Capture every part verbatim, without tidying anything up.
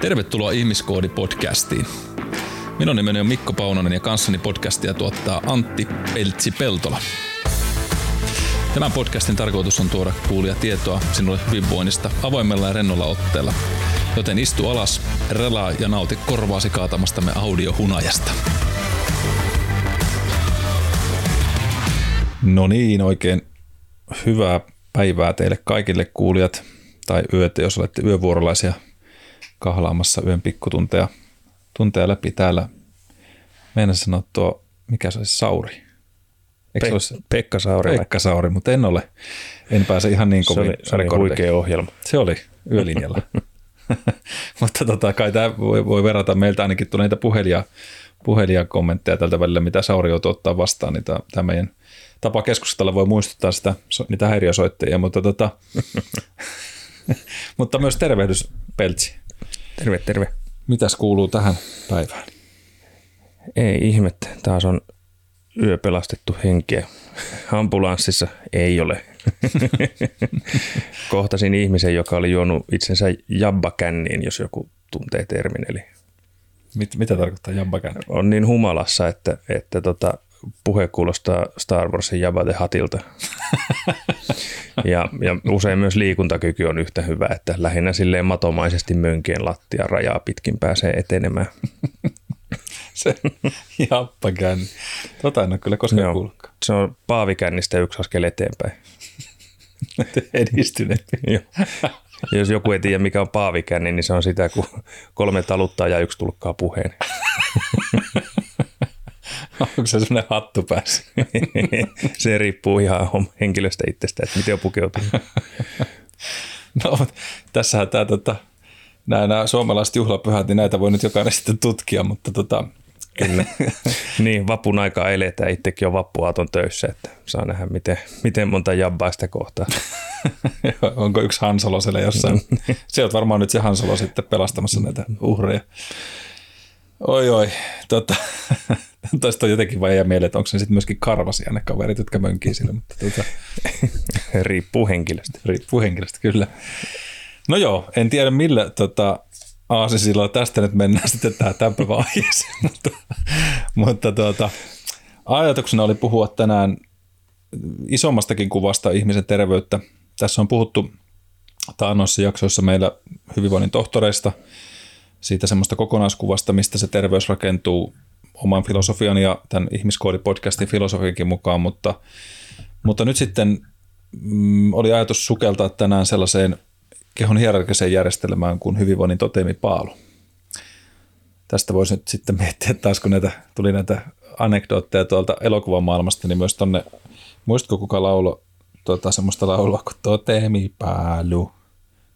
Tervetuloa Ihmiskoodi-podcastiin. Minun nimeni on Mikko Paunonen ja kanssani podcastia tuottaa Antti Peltsi-Peltola. Tämän podcastin tarkoitus on tuoda kuulia tietoa sinulle hyvinvoinnista avoimella ja rennolla otteella. Joten istu alas, relaa ja nauti korvaasi kaatamastamme audiohunajasta. No niin, oikein hyvää päivää teille kaikille kuulijat tai yötä, jos olette yövuorolaisia kahlaamassa yön pikkutunteja tunteja läpi täällä. Meidän sanoa tuo, mikä se olisi, Sauri? Eikö Pek- olisi? Pekka Sauri. Pekka Sauri, mutta en ole. En pääse ihan niin kovin. Se oli, oli huikea ohjelma. Se oli yölinjalla. Mutta tota, kai tämä voi, voi verrata. Meiltä ainakin tulee niitä puhelia, puhelia kommentteja tältä välillä, mitä Sauri joutuu ottaa vastaan. Niin tämä meidän tapa keskustella voi muistuttaa sitä, niitä häiriösoittajia. Mutta, tota, mutta myös tervehdys, Peltsi. Terve, terve. Mitäs kuuluu tähän päivään? Ei ihmettä. Taas on yö pelastettu henkeä. Ambulanssissa ei ole. Kohtasin ihmisen, joka oli juonut itsensä jabbakänniin, jos joku tuntee termin. Eli Mit, mitä tarkoittaa jabbakänni? On niin humalassa, että, että tota, puhe kuulostaa Star Warsin Jabba the Huttilta. ja, ja usein myös liikuntakyky on yhtä hyvä, että lähinnä silleen matomaisesti mönkien lattian rajaa pitkin pääsee etenemään. Se jabbakänni. Tota en ole kyllä koskaan no, kuullutkaan. Se on paavikännistä yksi askel eteenpäin. Edistyneet. Jos joku ei tiedä, mikä on paavikänni, niin se on sitä, kun kolme taluttaa ja yksi tulkkaa puheen. Onko se sellainen hattu päässä? Se riippuu ihan henkilöstä itsestä, että miten on pukeutunut. No, tässähän tämä, tota, nämä, nämä suomalaiset juhlapyhät, niin näitä voi nyt jokainen sitten tutkia, mutta tota... Kyllä. Niin, vapun aikaa eletään. Itsekin on vappuaaton töissä, että saa nähdä, miten, miten monta jabbaa sitä kohtaa. Onko yksi Hansalo siellä jossain? Se on varmaan nyt se Hansalo sitten pelastamassa näitä uhreja. Oi, oi. Tota, toista on jotenkin vaan jää mieleen, että onko se sitten myöskin karvasia ne kaverit, jotka mönkii sille. Mutta tuota. Riippuu henkilöstä. Riippuu henkilöstä, kyllä. No joo, en tiedä millä... Tota, aasisilla tästä nyt mennään sitten tähän tämän päivän aiheeseen, mutta, mutta tuota, ajatuksena oli puhua tänään isommastakin kuvasta ihmisen terveyttä. Tässä on puhuttu taannoissa jaksoissa meillä hyvinvoinnin tohtoreista, siitä semmoista kokonaiskuvasta, mistä se terveys rakentuu oman filosofian ja tämän Ihmiskoodi-podcastin filosofiankin mukaan, mutta, mutta nyt sitten mm, oli ajatus sukeltaa tänään sellaiseen kehon hierarkiseen järjestelmään kuin hyvinvoinnin toteemipaalu. Tästä voisi nyt sitten miettiä taas, kun näitä, tuli näitä anekdootteja tuolta elokuvamaailmasta, niin myös tonne, muistko kuka laulo tuota, semmoista laulua kuin toteemipaalu,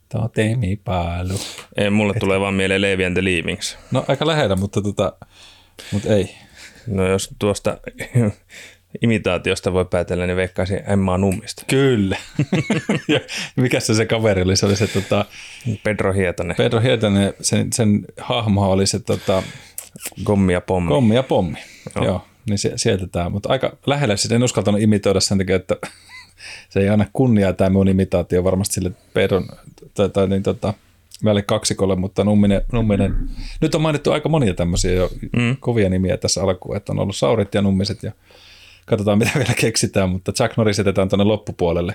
toteemipaalu. Ei, mulle Et... tulee vaan mieleen Leevi and the Leavings. No aika lähellä, mutta, tota, mutta ei. No jos tuosta... imitaatiosta voi päätellä, niin veikkaisin Emma Nummista. Kyllä. Mikäs se se kaveri oli? Se oli se tota... Pedro Hietanen. Pedro Hietanen, sen, sen hahmo oli se tota... Gommi ja pommi. Gommi ja pommi, joo. joo niin se, sieltä tämä, mutta aika lähellä. Sitten en uskaltanut imitoida sen takia, että se ei anna kunniaa tämä minun imitaatio varmasti sille Pedron, tai, tai niin tota... Välle kaksikolle, mutta Numminen, Numminen. Nyt on mainittu aika monia tämmöisiä jo mm. kovia nimiä tässä alkuun, että on ollut Saurit ja Nummiset ja katsotaan, mitä vielä keksitään, mutta Jack Norris jätetään tuonne loppupuolelle.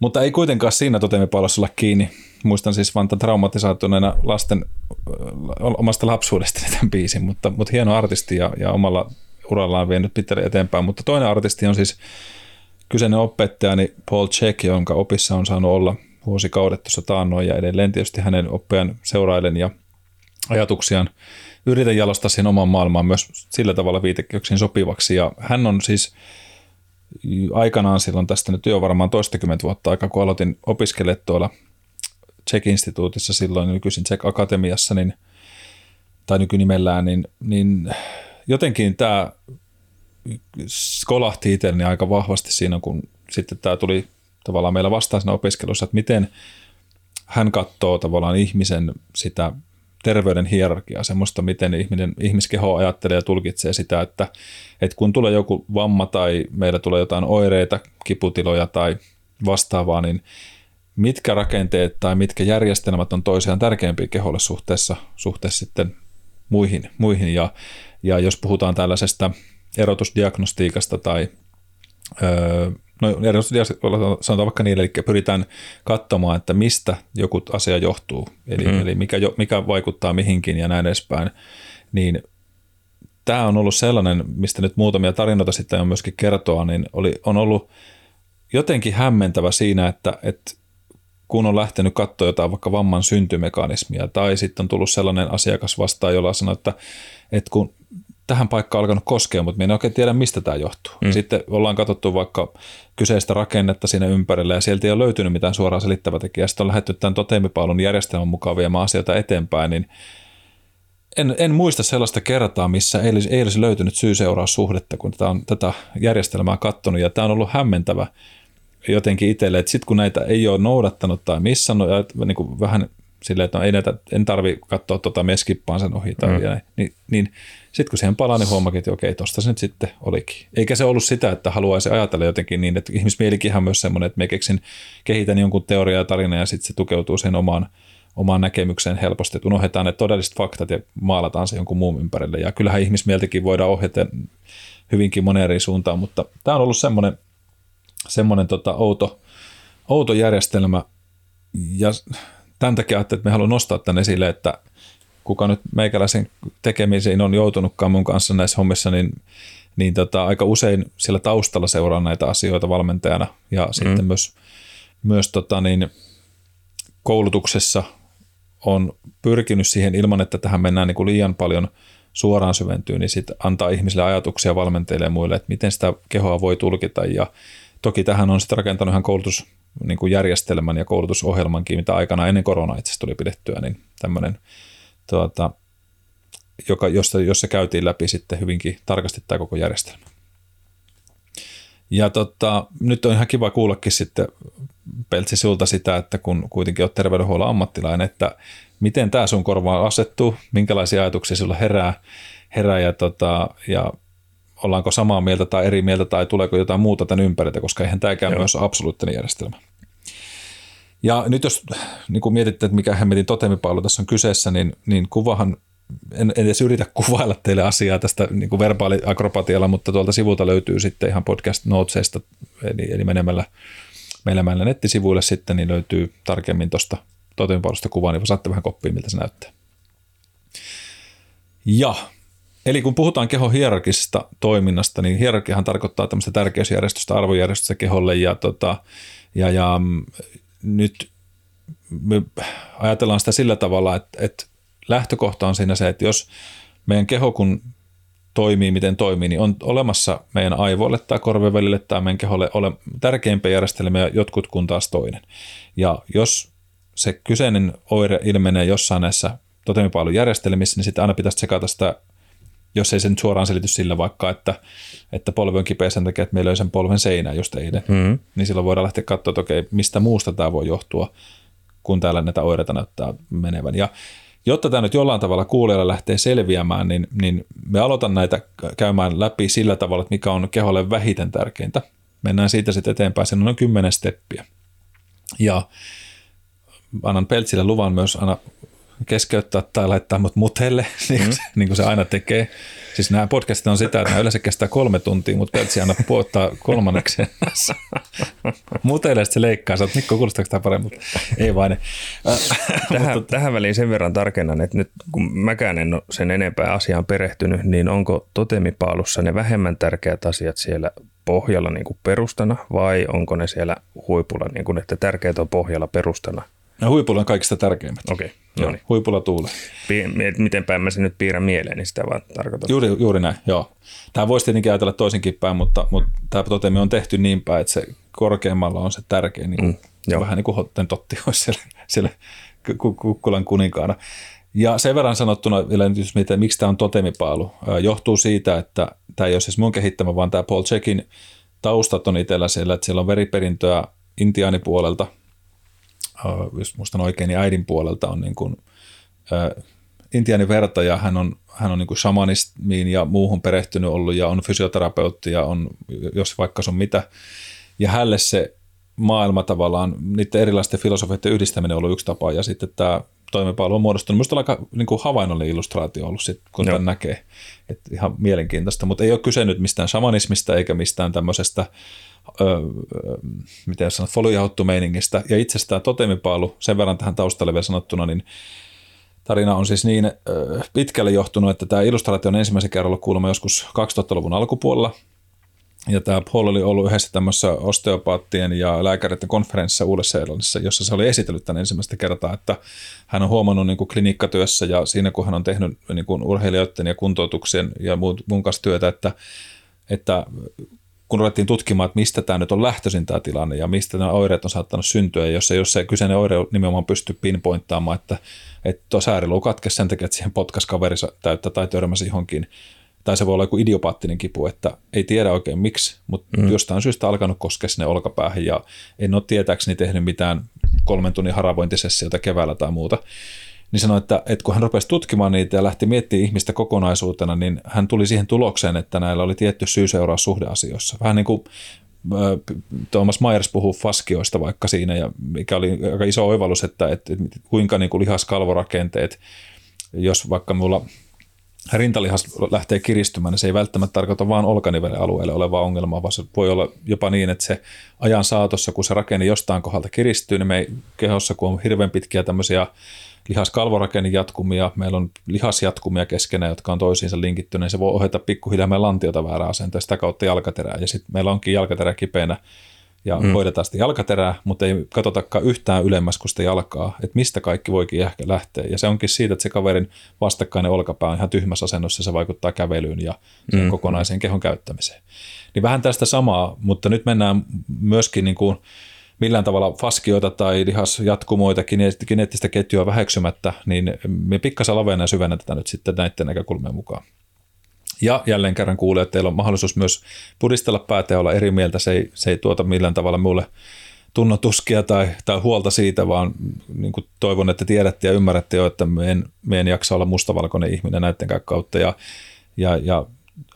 Mutta ei kuitenkaan siinä toteemipaalossa olla kiinni. Muistan siis vaan tämän traumatisaatuneena lasten omasta lapsuudestani tämän biisin, mutta, mutta hieno artisti ja, ja omalla urallaan vienyt pitkälle eteenpäin. Mutta toinen artisti on siis kyseinen opettajani Paul Chek, jonka opissa on saanut olla vuosikaudet tuossa taannoin ja edelleen tietysti hänen oppiaan seurailen ja ajatuksiaan. Yritän jalostaa siihen omaan maailmaan myös sillä tavalla viitekehyksiin sopivaksi. Ja hän on siis aikanaan silloin tästä nyt jo varmaan toistakymmentä vuotta aikaa, kun aloitin opiskelemaan tuolla C H E K-instituutissa silloin, nykyisin C H E K-akatemiassa, niin, tai nykynimellään, niin, niin jotenkin tämä kolahti itselleni aika vahvasti siinä, kun sitten tämä tuli tavallaan meillä vastaan siinä opiskelussa, että miten hän katsoo tavallaan ihmisen sitä terveyden hierarkia, semmoista, miten ihminen, ihmiskeho ajattelee ja tulkitsee sitä, että, että kun tulee joku vamma tai meillä tulee jotain oireita, kiputiloja tai vastaavaa, niin mitkä rakenteet tai mitkä järjestelmät on toisiaan tärkeämpiä keholle suhteessa, suhteessa sitten muihin. muihin. Ja, ja jos puhutaan tällaisesta erotusdiagnostiikasta tai öö, no, erotusdiagnostiikalla sanotaan vaikka niin, eli pyritään katsomaan, että mistä joku asia johtuu, eli, mm. eli mikä, mikä vaikuttaa mihinkin ja näin edespäin, niin tämä on ollut sellainen, mistä nyt muutamia tarinoita sitten on myöskin kertoa, niin oli, on ollut jotenkin hämmentävä siinä, että, että kun on lähtenyt katsoa jotain vaikka vamman syntymekanismia tai sitten on tullut sellainen asiakas vastaan, jolla sanoo, että, että kun tähän paikkaan on alkanut koskea, mutta me en oikein tiedä, mistä tämä johtuu. Mm. Sitten ollaan katsottu vaikka kyseistä rakennetta siinä ympärillä ja sieltä ei ole löytynyt mitään suoraan selittävää tekijää. Sitten on lähdetty tämän toteemipalvelun järjestelmän mukaan viemään asioita eteenpäin, niin En, en muista sellaista kertaa, missä ei olisi, ei olisi löytynyt syy-seuraussuhdetta, kun tätä, on, tätä järjestelmää katsonut. Ja tämä on ollut hämmentävä jotenkin itselle, että sitten kun näitä ei ole noudattanut tai missannut, ja niin kuin vähän silleen, että no, ei näitä, en tarvitse katsoa tuota, me skippaan sen ohi. Mm. Näin, niin niin sitten kun siihen palaa, niin huomakin, että okei, tuosta se nyt sitten olikin. Eikä se ollut sitä, että haluaisi ajatella jotenkin niin, että ihmismielikinhän myös semmoinen, että me keksin, kehitän jonkun teoriaa ja tarinaa, ja sitten se tukeutuu sen omaan omaan näkemykseen helposti, että unohdetaan ne todelliset faktat ja maalataan se jonkun muun ympärille. Ja kyllähän ihmismieltäkin voidaan ohjata hyvinkin moneen eri suuntaan, mutta tämä on ollut semmoinen, semmoinen tota outo, outo järjestelmä. Ja tämän takia ajattelin, että me haluan nostaa tämän esille, että kuka nyt meikäläisen tekemisiin on joutunutkaan mun kanssa näissä hommissa, niin, niin tota, aika usein siellä taustalla seuraa näitä asioita valmentajana ja mm. sitten myös, myös tota niin, koulutuksessa on pyrkinyt siihen ilman, että tähän mennään niin kuin liian paljon suoraan syventyyn, niin sitten antaa ihmisille ajatuksia valmentajille ja muille, että miten sitä kehoa voi tulkita. Ja toki tähän on sitten rakentanut ihan koulutusjärjestelmän niin ja koulutusohjelmankin, mitä aikana ennen koronaa itse asiassa tuli pidettyä, niin tämmöinen, tuota, joka, jossa, jossa käytiin läpi sitten hyvinkin tarkasti tämä koko järjestelmä. Ja tota, nyt on ihan kiva kuullakin sitten Peltsi sulta sitä, että kun kuitenkin olet terveydenhuollon ammattilainen, että miten tämä sun korvaan asettuu, minkälaisia ajatuksia sulla herää, herää ja, tota, ja ollaanko samaa mieltä tai eri mieltä tai tuleeko jotain muuta tämän ympäriltä, koska eihän tämäkään Joo. myös ole absoluuttinen järjestelmä. Ja nyt jos niin kun mietitte, että mikä hemmetin toteemipalvelu tässä on kyseessä, niin, niin kuvahan, en edes yritä kuvailla teille asiaa tästä niin kuin verbaaliakrobatialla, mutta tuolta sivulta löytyy sitten ihan podcast notesista, eli, eli menemällä meillä meillä nettisivuille sitten, niin löytyy tarkemmin tuosta toteemipalvelusta kuvaa, niin saatte vähän koppia, miltä se näyttää. Ja, eli kun puhutaan kehon hierarkisesta toiminnasta, niin hierarkiahan tarkoittaa tämmöistä tärkeysjärjestystä, arvojärjestystä keholle, ja, tota, ja, ja nyt me ajatellaan sitä sillä tavalla, että, että lähtökohta on siinä se, että jos meidän keho kun toimii, miten toimii, niin on olemassa meidän aivoille tai korvevälille tai meidän keholle ole tärkeimpiä järjestelmiä jotkut kun taas toinen. Ja jos se kyseinen oire ilmenee jossain näissä toteemipalvelujärjestelmissä, niin sitten aina pitäisi tsekata sitä, jos ei se nyt suoraan selity sillä vaikka, että, että polvi on kipeä sen takia, että me ei löy sen polven seinään just eilen, mm-hmm. niin silloin voidaan lähteä katsoa, että okei, mistä muusta tämä voi johtua, kun täällä näitä oireita näyttää menevän. Ja jotta tämä nyt jollain tavalla kuulijalle lähtee selviämään, niin, niin me aloitan näitä käymään läpi sillä tavalla, että mikä on keholle vähiten tärkeintä. Mennään siitä sitten eteenpäin. Siinä on noin kymmenen steppiä. Ja annan Peltsille luvan myös aina keskeyttää tai laittaa mut mutelle, niin kuin, se, niin kuin se aina tekee. Siis nämä podcastit on sitä, että nämä yleensä kestää kolme tuntia, mutta Peltsi aina puottaa kolmannekseen. Mutelle sitten se leikkaa. Sä oot, Mikko, kuulostaako tämä paremmin? Ei vain. Tähän, mutta, tähän väliin sen verran tarkennan, että nyt kun mäkään en ole sen enempää asiaan perehtynyt, niin onko toteemipaalussa ne vähemmän tärkeät asiat siellä pohjalla niin kuin perustana vai onko ne siellä huipulla, niin kuin, että tärkeät on pohjalla perustana? No, huipulla on kaikista tärkeimmät. Okei, no niin. Huipulla tuulee. Pi- mitenpä mä sen nyt piirrän mieleen, niin sitä vaan tarkoitan. Juuri, juuri näin, joo. Tämä voisi tietenkin ajatella toisinkin päin, mutta, mutta tämä toteemi on tehty niin päin, että se korkeammalla on se tärkein. Niin mm, vähän niin kuin Hotten Totti olisi siellä, siellä kukkulan kuninkaana. Ja sen verran sanottuna vielä nyt, jos mietitään, miksi tämä on toteemipaalu, johtuu siitä, että tämä ei ole siis mun kehittämä, vaan tämä Paul Chekin taustat on itsellä siellä, että siellä on veriperintöä intiaanipuolelta. Jos muistan oikein, niin äidin puolelta on niin kuin, ä, intiaani verta ja hän on, hän on niin kuin shamanismiin ja muuhun perehtynyt ollut ja on fysioterapeutti ja on, jos vaikka se on mitä. Ja hälle se maailma tavallaan, niiden erilaisten filosofioiden yhdistäminen on ollut yksi tapa, ja sitten tämä toimenpalvelu on muodostunut. Minusta on aika niin kuin havainnollinen illustraatio ollut, sit, kun Joo. tämän näkee. Et ihan mielenkiintoista, mutta ei ole kyse nyt mistään shamanismista eikä mistään tämmöisestä, öö, miten sanot, foliohauttumeiningistä. Ja itsestään toteamipaalu, sen verran tähän taustalle vielä sanottuna, niin tarina on siis niin öö, pitkälle johtunut, että tämä illustraatio on ensimmäisen kerran ollut kuulemma joskus kaksituhattaluvun alkupuolella. Ja tämä Paul oli ollut yhdessä tämmöisessä osteopaattien ja lääkäreiden konferenssissa Uudessa-Seelannissa, jossa se oli esitellyt tämän ensimmäistä kertaa, että hän on huomannut niin kuin klinikkatyössä ja siinä, kun hän on tehnyt niin kuin urheilijoiden ja kuntoutuksien ja muun kanssa työtä, että, että kun ruvettiin tutkimaan, että mistä tämä nyt on lähtöisin tämä tilanne ja mistä nämä oireet on saattanut syntyä, ja jos ei, jos ei kyseinen oire nimenomaan pysty pinpointtaamaan, että, että tuo sääriluu katkesi sen takia, että siihen potkas kaveri täyttä tai törmäsi johonkin, tai se voi olla joku idiopaattinen kipu, että ei tiedä oikein miksi, mutta mm. jostain syystä alkanut koskea sinne olkapäähän ja en ole tietääkseni tehnyt mitään kolmen tunnin haravointisessiota keväällä tai muuta. Niin sanoi, että, että kun hän rupesi tutkimaan niitä ja lähti miettimään ihmistä kokonaisuutena, niin hän tuli siihen tulokseen, että näillä oli tietty syy-seuraus suhdeasioissa. Vähän niin kuin Thomas Myers puhuu faskioista vaikka siinä, ja mikä oli aika iso oivallus, että, että kuinka niin kuin lihaskalvorakenteet, jos vaikka mulla rintalihas lähtee kiristymään, niin se ei välttämättä tarkoita vain olkanivelen alueelle olevaa ongelmaa, vaan se voi olla jopa niin, että se ajan saatossa, kun se rakenne jostain kohdalta kiristyy, niin me ei, kehossa, kun on hirveän pitkiä tämmöisiä lihaskalvorakennejatkumia, meillä on lihasjatkumia keskenään, jotka on toisiinsa linkittyneet, niin se voi ohjata pikkuhiljaa meidän lantiota väärään asentoon, sitä kautta jalkaterää, ja sitten meillä onkin jalkaterä kipeänä, ja mm. hoidetaan sitä jalkaterää, mutta ei katsotakaan yhtään ylemmäs kuin sitä jalkaa, että mistä kaikki voikin ehkä lähteä. Ja se onkin siitä, että se kaverin vastakkainen olkapää on ihan tyhmässä asennossa, se vaikuttaa kävelyyn ja mm. kokonaiseen kehon käyttämiseen. Niin vähän tästä samaa, mutta nyt mennään myöskin niin kuin millään tavalla faskioita tai lihasjatkumoita, kineettistä ketjua väheksymättä, niin me pikkasen laveena syvennetään nyt sitten näiden näkökulmien mukaan. Ja jälleen kerran kuulee, että teillä on mahdollisuus myös pudistella päätä ja olla eri mieltä. Se ei, se ei tuota millään tavalla minulle tunnotuskia tai, tai huolta siitä, vaan niin kuin toivon, että tiedätte ja ymmärrätte jo, että me en, me en jaksa olla mustavalkoinen ihminen näiden kautta. Ja, ja, ja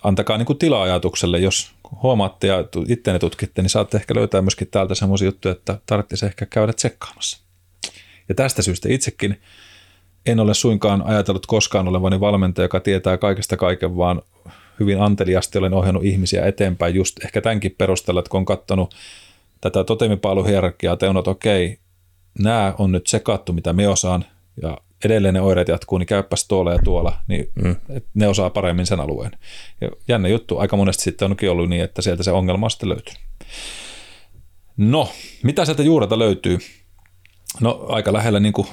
antakaa niin kuin tilaa ajatukselle, jos huomaatte ja itseänne tutkitte, niin saatte ehkä löytää myöskin täältä semmoisia juttuja, että tarvitsisi ehkä käydä tsekkaamassa. Ja tästä syystä itsekin en ole suinkaan ajatellut koskaan olevani valmentaja, joka tietää kaikesta kaiken, vaan hyvin anteliasti olen ohjannut ihmisiä eteenpäin just ehkä tämänkin perusteella, että kun on katsonut tätä totemipaaluhierarkiaa, teunut, okei, nämä on nyt sekattu, mitä me osaan, ja edelleen ne oireet jatkuu, niin käyppäs tuolla ja tuolla, niin mm. ne osaa paremmin sen alueen. Ja jännä juttu, aika monesti sitten onkin ollut niin, että sieltä se ongelma on sitten löytynyt. No, mitä sieltä juurelta löytyy? No aika lähellä, niin kuin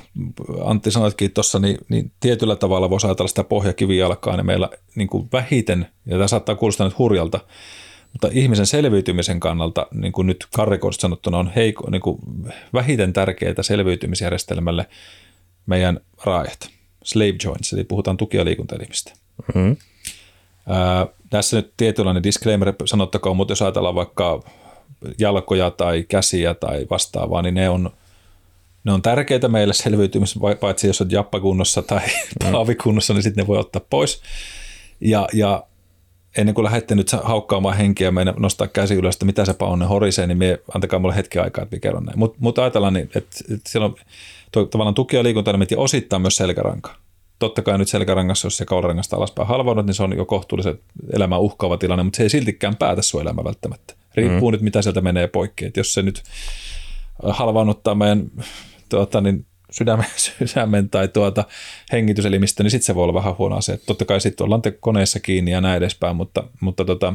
Antti sanoitkin tuossa, niin, niin tietyllä tavalla voisi ajatella sitä pohjakivijalkaa, niin meillä niin kuin vähiten, ja tämä saattaa kuulostaa nyt hurjalta, mutta ihmisen selviytymisen kannalta, niin kuin nyt karrikoista sanottuna, on heiko, niin kuin vähiten tärkeää selviytymisjärjestelmälle meidän raajat, slave joints, eli puhutaan tuki- ja liikuntaelimistä. Mm-hmm. Ää, tässä nyt tietynlainen disclaimer sanottakoon, mutta jos ajatellaan vaikka jalkoja tai käsiä tai vastaavaa, niin ne on Ne on tärkeitä meille selviytymisessä, paitsi jos on jappakunnossa tai paavikunnossa, niin sitten ne voi ottaa pois. Ja, ja ennen kuin lähdette nyt haukkaamaan henkiä ja meidän nostaa käsi ylös, että mitä se paunne horisee, niin mie, antakaa mulle hetki aikaa, että mikä on näin. Mutta mut ajatellaan, niin, että et siellä on tuo, tavallaan tuki- ja liikuntaelimit ja osittain myös selkäranka. Totta kai nyt selkärangassa, jos se kaularangasta alaspäin halvaudut, niin se on jo kohtuullisen elämää uhkaava tilanne, mutta se ei siltikään päätä sun elämää välttämättä. Riippuu mm. nyt, mitä sieltä menee poikki. Et jos se nyt halvaannuttaa meidän tuota, niin sydämen, sydämen tai tuota, hengityselimistö, niin sitten se voi olla vähän huono asia. Totta kai sitten ollaan koneessa kiinni ja näin edespäin, mutta, mutta tota,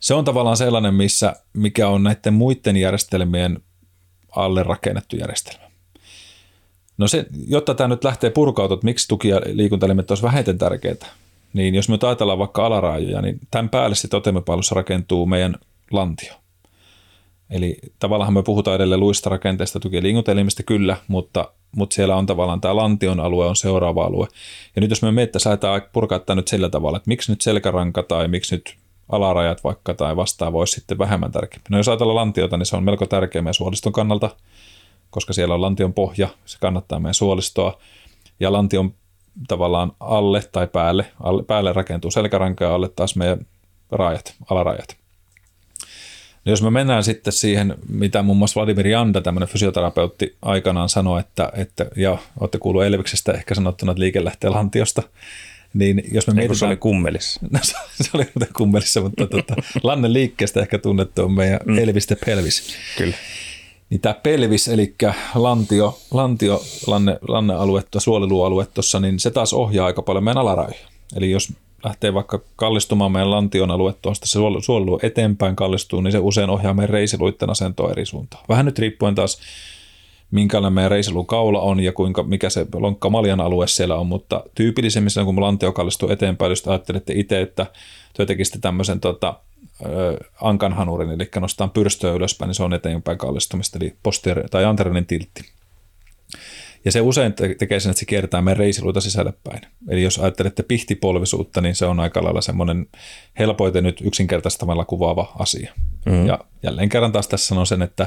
se on tavallaan sellainen, missä, mikä on näiden muiden järjestelmien alle rakennettu järjestelmä. No se, jotta tämä nyt lähtee purkautumaan, että miksi tuki- ja liikuntaelimet olisi vähiten tärkeitä, niin jos me nyt ajatellaan vaikka alaraajoja, niin tämän päälle sitten totemipaalussa rakentuu meidän lantio. Eli tavallaan me puhutaan edelleen luista rakenteista, tuki- ja liikuntaelimistä kyllä, mutta, mutta siellä on tavallaan tämä lantion alue on seuraava alue. Ja nyt jos me miettäisiin, lähdetään purkaa tämä nyt sillä tavalla, että miksi nyt selkäranka tai miksi nyt alarajat vaikka tai vastaan voisi sitten vähemmän tärkeämpi. No jos ajatellaan lantiota, niin se on melko tärkeä meidän suoliston kannalta, koska siellä on lantion pohja, se kannattaa meidän suolistoa. Ja lantion tavallaan alle tai päälle, alle, päälle rakentuu selkäranka ja alle taas meidän rajat, alarajat. No jos me mennään sitten siihen, mitä muun muassa Vladimir Janda, tämmöinen fysioterapeutti, aikanaan sanoi, että, että ja olette kuullut Elviksestä ehkä sanottuna, että liike lähtee lantiosta. Niin jos me mietitään, se oli Kummelissa. No, se oli Kummelissa, mutta tuota, Lannen liikkeestä ehkä tunnettu on meidän mm. Elvis the Pelvis. Kyllä. Niin tämä pelvis, eli lantio, lantio lanne, lannealuetta, suoliluualue tuossa, niin se taas ohjaa aika paljon meidän alaraivoja. Eli jos lähtee vaikka kallistumaan meidän lantion alue tuosta, se suoliluu eteenpäin kallistuu, niin se usein ohjaa meidän reisiluitten asentoa eri suuntaan. Vähän nyt riippuen taas, minkälainen meidän reisiluun kaula on ja kuinka, mikä se lonkkamaljan alue siellä on, mutta tyypillisemmin silloin, kun lantio kallistuu eteenpäin, jos ajattelette itse, että te tekisitte tämmöisen tota, ankanhanurin, eli nostetaan pyrstöä ylöspäin, niin se on eteenpäin kallistumista, eli posteri- tai anteriorinen tiltti. Ja se usein tekee sen, että se kiertää meidän reisiluita sisälle päin. Eli jos ajattelette pihtipolvisuutta, niin se on aika lailla semmoinen helpoiten nyt yksinkertaistamalla kuvaava asia. Mm-hmm. Ja jälleen kerran taas tässä sanon sen, että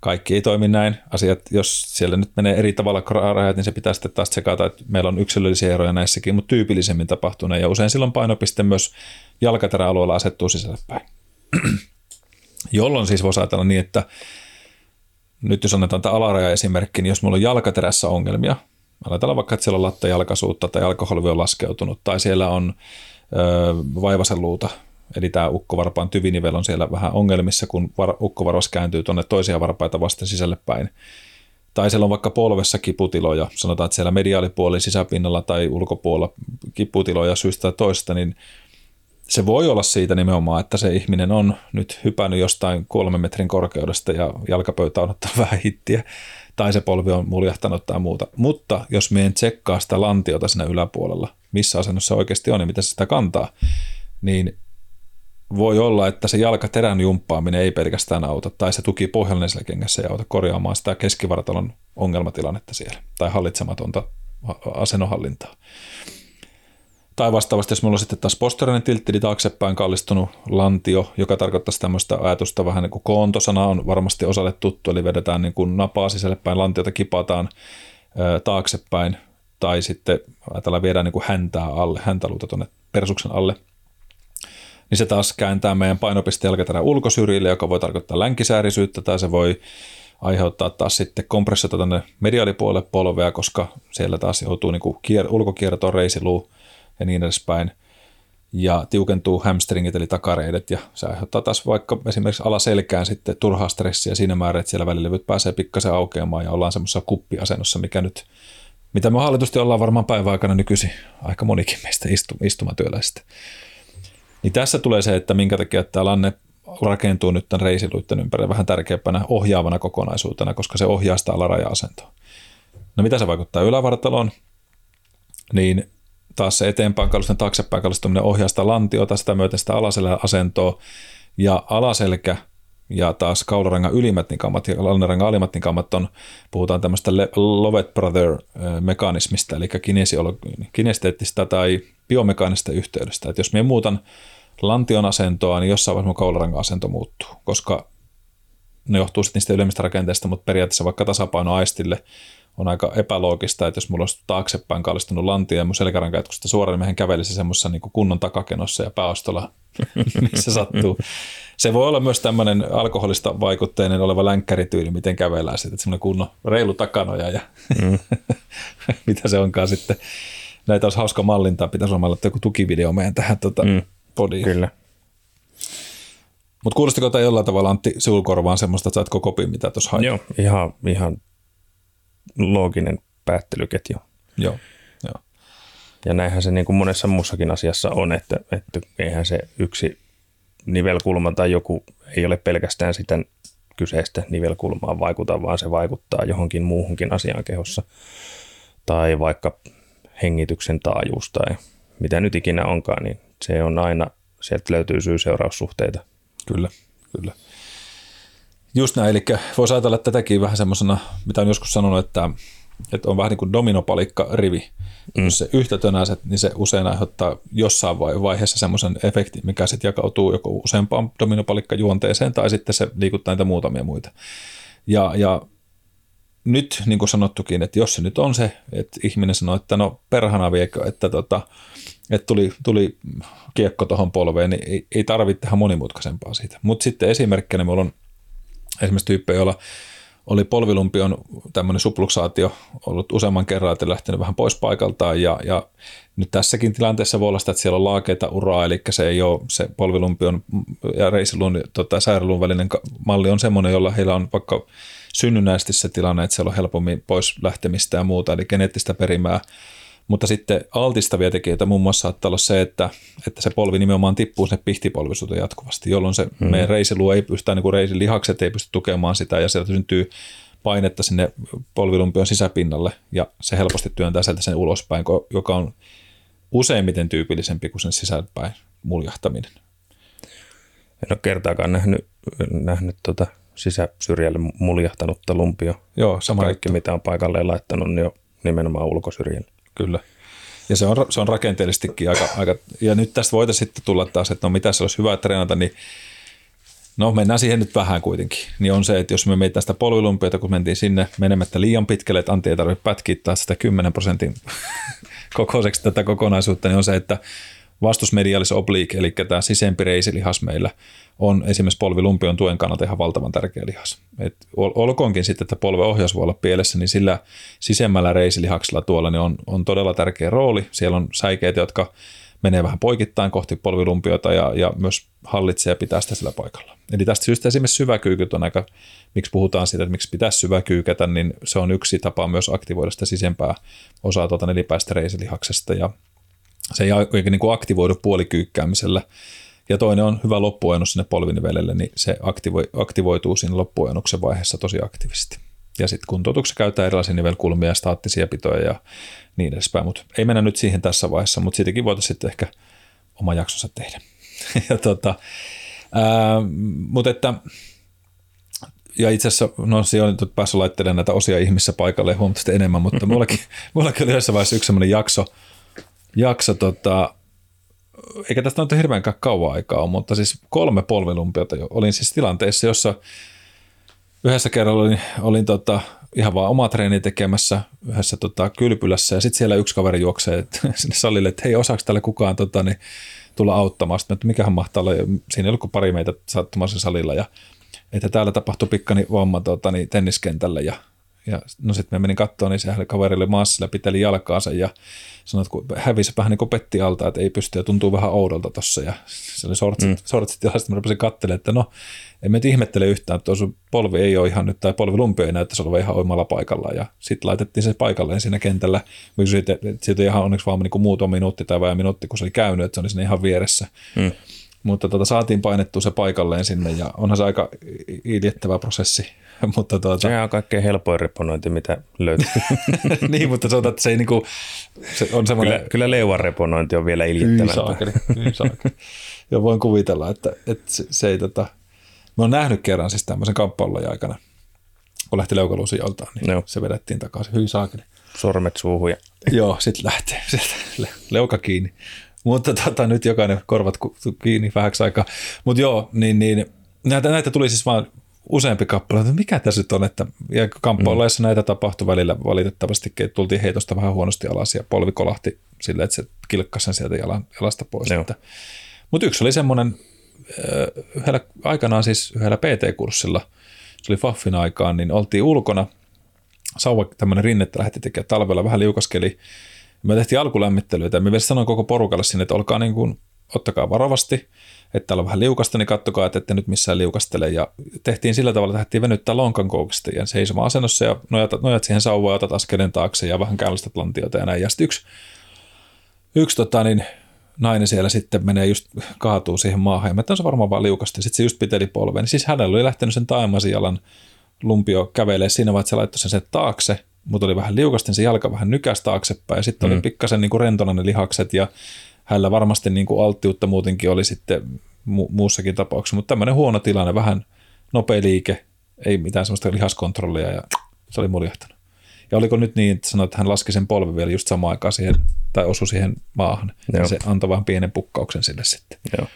kaikki ei toimi näin. Asiat, jos siellä nyt menee eri tavalla rajat, niin se pitää sitten taas tsekata, että meillä on yksilöllisiä eroja näissäkin, mutta tyypillisemmin tapahtuneen. Ja usein silloin painopiste myös jalkateräalueella asettuu sisälle päin. Jolloin siis voisi ajatella niin, että nyt jos annetaan tämä alaraja esimerkki, niin jos mulla on jalkaterässä ongelmia, annetaan vaikka, että siellä on lattajalkaisuutta tai alkoholvi on laskeutunut tai siellä on ö, vaivasenluuta, eli tämä ukkovarpaan tyvinivel on siellä vähän ongelmissa, kun var- ukkovarvas kääntyy tuonne toisia varpaita vasten sisälle päin. Tai siellä on vaikka polvessa kiputiloja, sanotaan, että siellä mediaalipuoli sisäpinnalla tai ulkopuolella kiputiloja syystä tai toista, niin se voi olla siitä nimenomaan, että se ihminen on nyt hypännyt jostain kolmen metrin korkeudesta ja jalkapöytä on ottanut vähän hittiä tai se polvi on muljahtanut tai muuta. Mutta jos me en tsekkaa sitä lantiota siinä yläpuolella, missä asennossa oikeasti on ja mitä se sitä kantaa, niin voi olla, että se jalkaterän jumppaaminen ei pelkästään auta tai se tuki pohjallinen siellä kengässä ei auta korjaamaan sitä keskivartalon ongelmatilannetta siellä tai hallitsematonta asennohallintaa. Tai vastaavasti, jos mulla on sitten taas posteriorinen tiltti, niin taaksepäin kallistunut lantio, joka tarkoittaisi tämmöistä ajatusta vähän niin kuin koontosana on varmasti osalle tuttu, eli vedetään niin kuin napaa sisälle päin, lantiota kipataan ö, taaksepäin, tai sitten ajatellaan viedään niin kuin häntää alle, häntäluuta tuonne persuksen alle. Niin se taas kääntää meidän painopiste jalkaterän ulkosyrjille, joka voi tarkoittaa länkisäärisyyttä, tai se voi aiheuttaa taas sitten kompressiota tänne mediaalipuolelle polvea, koska siellä taas joutuu niin kuin kier- ulkokiertoon reisiluu, ja niin edespäin, ja tiukentuu hamstringit eli takareidet, ja se aiheuttaa taas vaikka esimerkiksi alaselkään sitten turhaa stressiä siinä määrin, että siellä välilevyt pääsee pikkasen aukeamaan, ja ollaan semmoisessa kuppiasennossa, mikä nyt, mitä me hallitusti ollaan varmaan päivän aikana nykyisin, aika monikin meistä istumatyöläisistä. Niin tässä tulee se, että minkä takia tämä lanne rakentuu nyt tämän reisiluitten ympärille vähän tärkeämpänä ohjaavana kokonaisuutena, koska se ohjaa sitä alaraja-asentoa. No mitä se vaikuttaa ylävartaloon? Niin taas se eteenpäin kallistuminen, taaksepäin kallistuminen ohjaa sitä lantiota, sitä myöten sitä alaselän asentoa, ja alaselkä ja taas kaularangan ylimmät nikamat ja lannerangan alimmat nikamat on, puhutaan tämmöistä Lovett Brother-mekanismista, eli kinesteettistä tai biomekaanista yhteydestä. Että jos minä muutan lantion asentoa, niin jossain vaiheessa minun kaularangan asento muuttuu, koska ne johtuu sitten niistä ylemmistä rakenteista, mutta periaatteessa vaikka tasapaino aistille on aika epäloogista, että jos mulla olisi taaksepäin kallistunut lantio ja mun selkäranka jatkusta suoraan, niin mehän kävelisi semmoisessa niin kuin kunnon takakenossa ja pääostolla, missä sattuu. Se voi olla myös tämmöinen alkoholista vaikutteinen oleva länkkärityyli, miten kävellään sitten, että semmoinen kunnon reilu takanoja ja mm. mitä se onkaan sitten. Näitä olisi hauska mallintaa, pitäisi olla laittaa joku tukivideo meidän tähän tuota mm. podiin. Kyllä. Mutta kuulostiko tämä jollain tavalla, Antti, siulkorvaan semmoista, että saatko kopin, mitä tuossa haittaa? Joo, ihan, ihan looginen päättelyketju. Joo, joo. Ja näinhän se niin kuin monessa muussakin asiassa on, että, että eihän se yksi nivelkulma tai joku ei ole pelkästään sitä kyseistä nivelkulmaa vaikuta, vaan se vaikuttaa johonkin muuhunkin asiaan kehossa. Tai vaikka hengityksen taajuus tai mitä nyt ikinä onkaan, niin se on aina, sieltä löytyy syy-seuraussuhteita. Kyllä, kyllä. Just näin, eli voisi ajatella tätäkin vähän semmoisena, mitä on joskus sanonut, että, että on vähän niin kuin dominopalikka-rivi. Mm. Jos se yhtä tönäiset, niin se usein aiheuttaa jossain vaiheessa semmoisen efektin, mikä sitten jakautuu joko useampaan dominopalikkajuonteeseen tai sitten se liikuttaa niitä muutamia muita. Ja, ja nyt niin kuin sanottukin, että jos se nyt on se, että ihminen sanoo, että no perhana viekö, että, tota, että tuli, tuli kiekko tuohon polveen, niin ei, ei tarvitse tähän monimutkaisempaa siitä. Mutta sitten esimerkkinä meillä on esimerkiksi tyyppejä, joilla oli polvilumpion tämmöinen supluksaatio ollut useamman kerran, että lähtenyt vähän pois paikaltaan ja, ja nyt tässäkin tilanteessa voi olla sitä, että siellä on laakeita uraa, eli se ei ole se polvilumpion ja reisiluun tota, sairaaluun välinen malli on semmoinen, jolla heillä on vaikka synnynnäisesti se tilanne, että siellä on helpommin pois lähtemistä ja muuta, eli geneettistä perimää. Mutta sitten altistavia tekijöitä muun muassa saattaa olla se, että, että se polvi nimenomaan tippuu sinne pihtipolvisuuteen jatkuvasti, jolloin se hmm. meidän reisiluu ei pysty, niin kuin reisilihakset ei pysty tukemaan sitä ja sieltä syntyy painetta sinne polvilumpion sisäpinnalle ja se helposti työntää sieltä sen ulospäin, joka on useimmiten tyypillisempi kuin sen sisäpäin muljahtaminen. En ole kertaakaan nähnyt, nähnyt tuota sisäsyrjälle muljahtanutta lumpio. Joo, sama kaikki juttu. Mitä on paikalleen laittanut, niin on nimenomaan ulkosyrjälle. Kyllä. Ja se on, se on rakenteellisestikin aika, aika... Ja nyt tästä voitaisiin sitten tulla taas, että no mitä se olisi hyvä treenata, niin no mennään siihen nyt vähän kuitenkin. Niin on se, että jos me mietitään sitä polvilumpiota, kun mentiin sinne menemättä liian pitkälle, että Antti ei tarvitse pätkiä taas sitä kymmenen prosentin kokoiseksi tätä kokonaisuutta, niin on se, että vastusmediaalis oblique, eli tämä sisempi reisilihas meillä on esimerkiksi polvilumpion tuen kannalta ihan valtavan tärkeä lihas. Et olkoonkin sitten, että polven ohjaus voi olla pielessä, niin sillä sisemmällä reisilihaksella tuolla niin on, on todella tärkeä rooli. Siellä on säikeitä, jotka menee vähän poikittain kohti polvilumpiota ja, ja myös hallitsee ja pitää sitä sillä paikalla. Eli tästä syystä esimerkiksi syväkyykyt on aika, miksi puhutaan siitä, että miksi pitäisi syväkyykätä, niin se on yksi tapa myös aktivoida sitä sisempää osaa tuolta nelipäistä reisilihaksesta ja se ei oikein niin kuin aktivoidu puolikyykkäämisellä. Ja toinen on hyvä loppuajennus sinne polvinivelelle, niin se aktivoituu siinä loppuajennuksen vaiheessa tosi aktiivisesti. Ja sitten kuntoutuksessa käytetään erilaisia nivelkulmia, staattisia pitoja ja niin edespäin. Mut ei mennä nyt siihen tässä vaiheessa, mutta siitäkin voitaisiin sitten ehkä oma jaksonsa tehdä. ja tota, ää, mut että, ja itse asiassa, no siinä on nyt päässyt laittelemaan näitä osia ihmisissä paikalle huomattavasti enemmän, mutta mullakin, mullakin oli yhdessä vaiheessa yksi sellainen jakso, Jakso, tota, eikä tästä nyt hirveänkään kauan aikaa ole, mutta siis kolme polvilumpiota jo. Olin siis tilanteessa, jossa yhdessä kerralla olin, olin tota, ihan vaan oma treeni tekemässä yhdessä tota, kylpylässä ja sitten siellä yksi kaveri juoksee et, sinne salille, että hei, osaako täällä kukaan tota, niin, tulla auttamaan. Sitten, että mikähän mahtaa olla, siinä ei ollut pari meitä sattumassa salilla ja että täällä tapahtui pikkani vamma tota, niin, tenniskentällä ja Ja no sitten mä menin kattoon, niin sehän kaverille maassa ja piteli jalkaansa ja sanoi, että hävisi vähän niin kuin petti alta, että ei pysty ja tuntuu vähän oudolta tossa. Ja se oli sortsit, mm. sortsit ja sitten mä rupesin katselemaan, että no en mä nyt ihmettele yhtään, että tuo sun polvi ei ole ihan nyt, tai polvilumpi ei näyttäisi olevan ihan oimalla paikallaan. Ja sitten laitettiin se paikalleen siinä kentällä, siitä, siitä ihan onneksi vaan niin kuin muutama minuutti tai vähän minuutti, kun se oli käynyt, että se oli siinä ihan vieressä. Mm. Mutta tota, saatiin painettua se paikalleen sinne ja onhan se aika iljettävä prosessi. mutta tuota... Se on kaikkein helpoin reponointi, mitä löytyy. niin, mutta se on, että se ei niinku... Se on semmoinen... kyllä, kyllä leuan reponointi on vielä iljettävämpää. Kyllä saakeli. Ja voin kuvitella, että, että se, se ei tota... Mä oon nähnyt kerran siis tämmöisen kamppailulajan aikana, kun lähti leukaluusi jaltaan, niin no. se vedettiin takaisin. Hyi saakeli. Sormet suuhun ja... Joo, sit lähtee. Sitten leuka kiinni. Mutta tota, nyt jokainen korvat kiinni vähäksi aikaa. Mutta joo, niin, niin näitä, näitä tuli siis vaan useampi kappale. Mikä tässä nyt on? Että, ja kamppailulajassa mm. näitä tapahtui välillä valitettavasti. Tultiin heitosta vähän huonosti alas ja polvi kolahti silleen, että se kilkkasi sen sieltä jalan, jalasta pois. Mutta yksi oli semmoinen, äh, aikanaan siis yhdellä P T-kurssilla, se oli Faffin aikaan, niin oltiin ulkona. Sauva tämmöinen rinnettä lähti tekemään talvella, vähän liukaskeli. Me tehtiin alkulämmittelyitä ja me vielä sanoin koko porukalle sinne, että olkaa niin kuin, ottakaa varovasti, että täällä on vähän liukasta, niin kattokaa, että ette nyt missään liukastele. Ja tehtiin sillä tavalla, että lähdettiin venyttää lonkan koukista ja seisomaan asennossa ja nojat, nojat siihen sauvaan ja otat askelen taakse ja vähän käyllistä lantiota ja näin. Ja sitten yksi, yksi tota, niin, nainen siellä sitten menee just kaatuu siihen maahan ja mä, että on se varmaan vaan liukasta ja sitten se just piteli polveen. Niin siis hänellä oli lähtenyt sen taimasi jalan lumpio kävelee siinä vaan, että se laittoi sen sen taakse. Mutta oli vähän liukasti, se jalka vähän nykäsi taaksepäin ja sitten mm. oli pikkasen niin kuin rentona ne lihakset ja hänellä varmasti niin kuin alttiutta muutenkin oli sitten mu- muussakin tapauksessa. Mutta tämmöinen huono tilanne, vähän nopea liike, ei mitään semmoista lihaskontrollia ja se oli muljahtanut. Ja oliko nyt niin, että sanoi, että hän laski sen polven vielä just samaan aikaan siihen, tai osui siihen maahan. Ja se antoi vähän pienen pukkauksen sille sitten. Joo.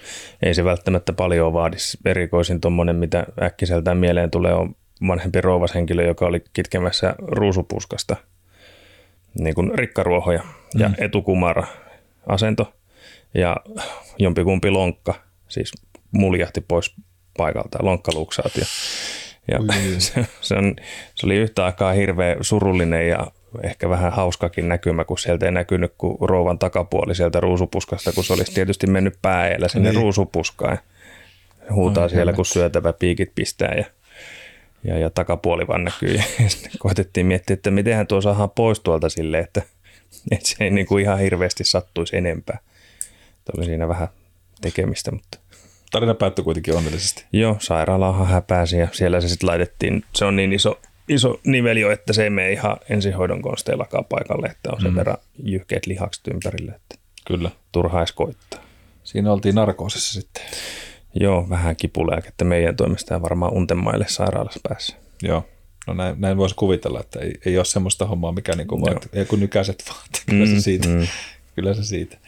Ei se välttämättä paljon vaadi. Erikoisin tuommoinen, mitä äkkiseltään mieleen tulee, on vanhempi rouvas henkilö, joka oli kitkemässä ruusupuskasta niin kuin rikkaruohoja ja mm. etukumara asento ja jompikumpi lonkka, siis muljahti pois paikalta, lonkkaluuksaatio. Ja mm. se, se, on, se oli yhtä aikaa hirveän surullinen ja ehkä vähän hauskakin näkymä, kun sieltä ei näkynyt kuin rouvan takapuoli sieltä ruusupuskasta, kun se olisi tietysti mennyt pääeellä sinne niin. ruusupuskaan. Huutaa oh, siellä, kyllä. kun syötävä piikit pistää ja, ja, ja takapuoli vaan näkyy. Ja sitten koitettiin miettiä, että mitenhän tuo saadaan pois tuolta silleen, että, että se ei niin kuin ihan hirveästi sattuisi enempää. Tämä oli siinä vähän tekemistä, mutta... Tarina päättyi kuitenkin onnellisesti. Joo, sairaalaan häpääsi ja siellä se sitten laitettiin. Se on niin iso, iso nivelio, että se ei mene ihan ensihoidon konsteillakaan paikalle, että on sen mm. verran jyhkeät lihakset ympärille. Että kyllä. Turha edes koittaa. Siinä oltiin narkoosissa sitten. Joo, vähän kipulääkettä meidän toimestaan varmaan untemaille sairaalassa päässä. Joo, no näin, näin voisi kuvitella, että ei, ei ole semmoista hommaa, mikä niinku vaat, kun nykäiset vaat, kyllä mm, se siitä. Mm. Kyllä se siitä.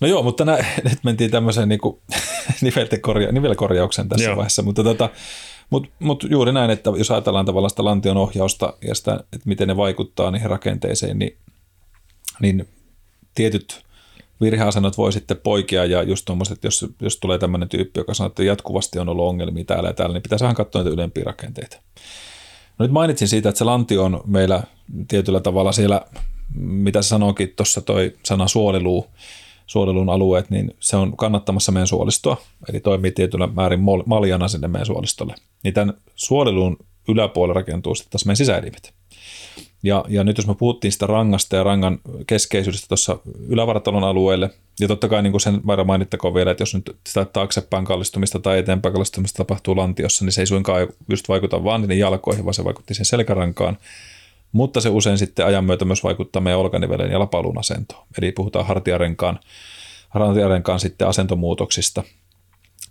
No joo, mutta nä, nyt mentiin tämmöiseen niinku, nivelkorja, nivelkorjaukseen tässä joo. vaiheessa, mutta tota, mut, mut juuri näin, että jos ajatellaan tavallaan sitä lantion ohjausta ja sitä, että miten ne vaikuttaa niihin rakenteisiin, niin, niin tietyt virheasennot voi sitten poikia ja just tuommoiset, jos, jos tulee tämmöinen tyyppi, joka sanoo, että jatkuvasti on ollut ongelmia täällä ja täällä, niin pitäisi vähän katsoa niitä ylempiä rakenteita. No nyt mainitsin siitä, että se lantio on meillä tietyllä tavalla siellä, mitä se sanoikin tuossa toi sana suoliluu, suolilun alueet, niin se on kannattamassa meidän suolistoa, eli toimii tietyllä määrin maljana sinne meidän suolistolle. Niin tämän suoliluun yläpuolella rakentuu sitten taas meidän sisäelimet. Ja, ja nyt jos me puhuttiin sitä rangasta ja rangan keskeisyydestä tuossa ylävartalon alueelle, ja totta kai niin kuin sen verran mainittakoon vielä, että jos nyt sitä taaksepäin kallistumista tai eteenpäin kallistumista tapahtuu lantiossa, niin se ei suinkaan just vaikuta vaan niiden jalkoihin, vaan se vaikutti siihen selkärankaan. Mutta se usein sitten ajan myötä myös vaikuttaa meidän olkanivelen ja lapaluun asentoon. Eli puhutaan hartiarenkaan, hartiarenkaan sitten asentomuutoksista,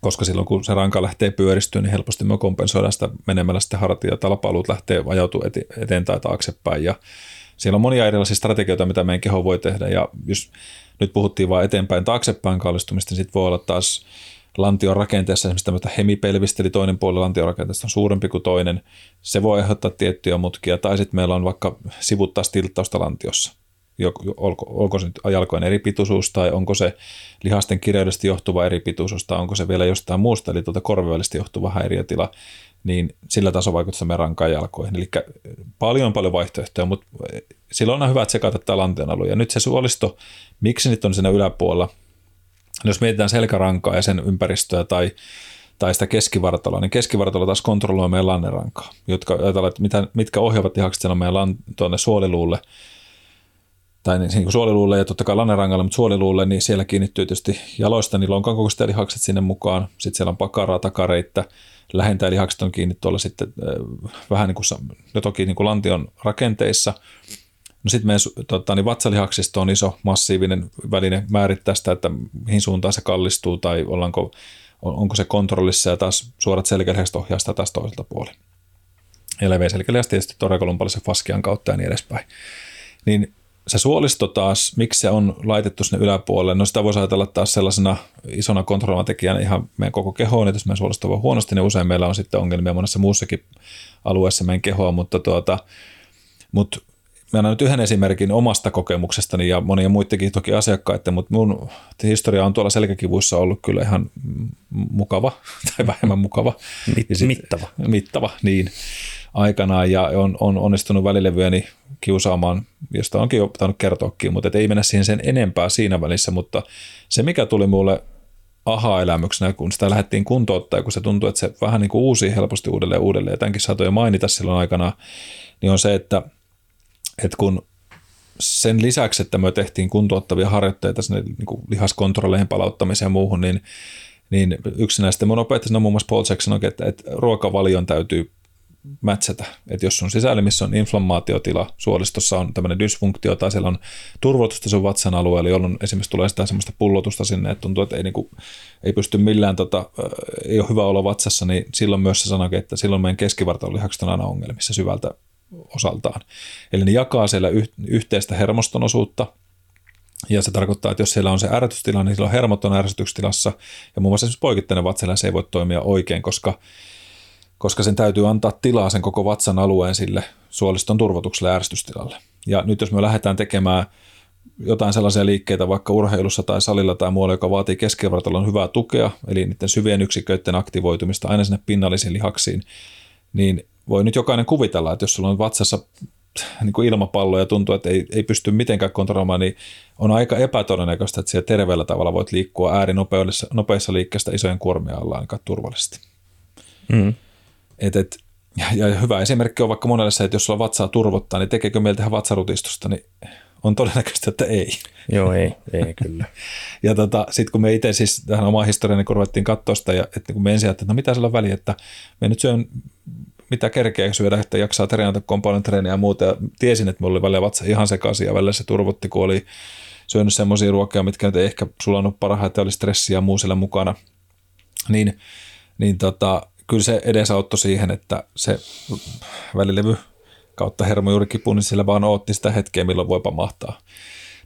koska silloin kun se ranka lähtee pyöristyä, niin helposti me kompensoidaan sitä menemällä sitten hartia tai lapaluut lähtee ajautua eteen tai taaksepäin. Ja siellä on monia erilaisia strategioita, mitä meidän keho voi tehdä. Ja jos nyt puhuttiin vain eteenpäin taaksepäin kallistumista, niin sitten voi olla taas lantion rakenteessa esimerkiksi tämmöistä hemipelvistä, eli toinen puoli lantion rakenteesta on suurempi kuin toinen. Se voi aiheuttaa tiettyjä mutkia, tai sitten meillä on vaikka sivuttaistilttausta lantiossa. Olko, olko se nyt jalkojen eri pituisuus, tai onko se lihasten kireydestä johtuva eri pituisuus, tai onko se vielä jostain muusta, eli tuolta korvivälistä johtuva häiriötila, niin sillä tasolla vaikuttaa meidän rankaan jalkoihin. Eli paljon paljon vaihtoehtoja, mutta silloin on hyvä tsekata tämä lantion alue. Ja nyt se suolisto, miksi nyt on siinä yläpuolella, jos mietitään selkärankaa ja sen ympäristöä tai, tai sitä keskivartaloa, niin keskivartalo taas kontrolloi meidän lannerankaa, jotka, mitä, mitkä ohjaavat lihakset siellä meidän lan, tuonne suoliluulle, tai niin suoliluulle ja totta kai lannerangalle, mutta suoliluulle, niin siellä kiinnittyy tietysti jaloista, niin lonkan kokoiset lihakset sinne mukaan, sitten siellä on pakaraa, takareittä, lähentäjälihakset on kiinni tuolla sitten äh, vähän niin kuin, no toki niin kuin lantion rakenteissa. No sitten meidän tota, niin vatsalihaksisto on iso massiivinen väline määrittää sitä, että mihin suuntaan se kallistuu tai ollaanko, on, onko se kontrollissa ja taas suorat selkälihakset ohjaa sitä taas toiselta puolella. Ja leveä selkälihas tietysti torakolumpallisen faskian kautta ja niin edespäin. Niin se suolisto taas, miksi se on laitettu sinne yläpuolelle, no sitä voisi ajatella taas sellaisena isona kontrollimatekijänä ihan meidän koko kehoon, että jos meidän suolisto voi huonosti, niin usein meillä on sitten ongelmia monessa muussakin alueessa meidän kehoa, mutta tuota, mut mä annan nyt yhden esimerkin omasta kokemuksestani ja monia muitakin toki asiakkaita, mutta mun historia on tuolla selkäkivuissa ollut kyllä ihan mukava tai vähemmän mukava. Mit, sit, mittava. Mittava, niin aikanaan ja on, on onnistunut välilevyäni kiusaamaan, josta onkin jo pitänyt kertoakin, mutta et ei mennä siihen sen enempää siinä välissä, mutta se mikä tuli mulle aha-elämyksenä, kun sitä lähdettiin kuntouttaa ja kun se tuntuu, että se vähän niin kuin uusii helposti uudelleen uudelleen ja tämänkin saatoin mainita silloin aikanaan, niin on se, että Et kun sen lisäksi, että me tehtiin kuntouttavia harjoitteita sinne niin kuin lihaskontrolleihin palauttamiseen ja muuhun, niin, niin yksi näistä mun opettajana muun muassa Paul Chek sanoi, että, että ruokavalion täytyy mätsätä. Että jos sun sisäelimissä on inflammaatiotila, suolistossa on tämmöinen dysfunktio tai siellä on turvotusta sun vatsan alueella, jolloin esimerkiksi tulee sitä semmoista pullotusta sinne, että tuntuu, että ei, niin kuin, ei pysty millään, tota, ei ole hyvä olla vatsassa, niin silloin myös se sanoi, että silloin meidän keskivartalolihakset on aina ongelmissa syvältä osaltaan. Eli ne jakaa siellä yhteistä hermoston osuutta, ja se tarkoittaa, että jos siellä on se ärsytystila, niin silloin hermot on ärsytystilassa, ja muun muassa esimerkiksi poikittainen vatsalihas ei voi toimia oikein, koska koska sen täytyy antaa tilaa sen koko vatsan alueen sille suoliston turvotukselle ja ärsytystilalle. Ja nyt jos me lähdetään tekemään jotain sellaisia liikkeitä vaikka urheilussa tai salilla tai muualla, joka vaatii keskivartalon hyvää tukea, eli niiden syvien yksiköiden aktivoitumista aina sinne pinnallisiin lihaksiin, niin voi nyt jokainen kuvitella, että jos sulla on vatsassa niin kuin ilmapallo ja tuntuu, että ei, ei pysty mitenkään kontrolloimaan, niin on aika epätodennäköistä, että siellä terveellä tavalla voit liikkua äärinopeudessa, nopeissa liikkeistä isojen kuormia alla ainakaan turvallisesti. Mm. Et, et, ja, ja hyvä esimerkki on vaikka monelle se, että jos sulla vatsaa turvottaa, niin tekeekö meillä tehdä vatsarutistusta, niin on todennäköistä, että ei. Joo, ei, ei kyllä. Ja tota, sitten kun me itse siis tähän omaan historiaan, niin kun ruvettiin katsoa sitä, ja että kun me ensin ajattelin, että no mitä sillä on väliä, että me nyt syön mitä kerkeä syödä, että jaksaa treenata, kun on paljon treeniä ja muuta. Ja tiesin, että mulla oli välillä vatsa ihan sekaisin ja välillä se turvotti, kun oli syönyt semmoisia ruokia, mitkä nyt ei ehkä sulanut parhaiten, oli stressiä ja muu siellä mukana. Niin, niin tota, kyllä se edesauttoi siihen, että se välilevy kautta hermojuurikipu, niin sillä vaan ootti sitä hetkeä, milloin voi pamahtaa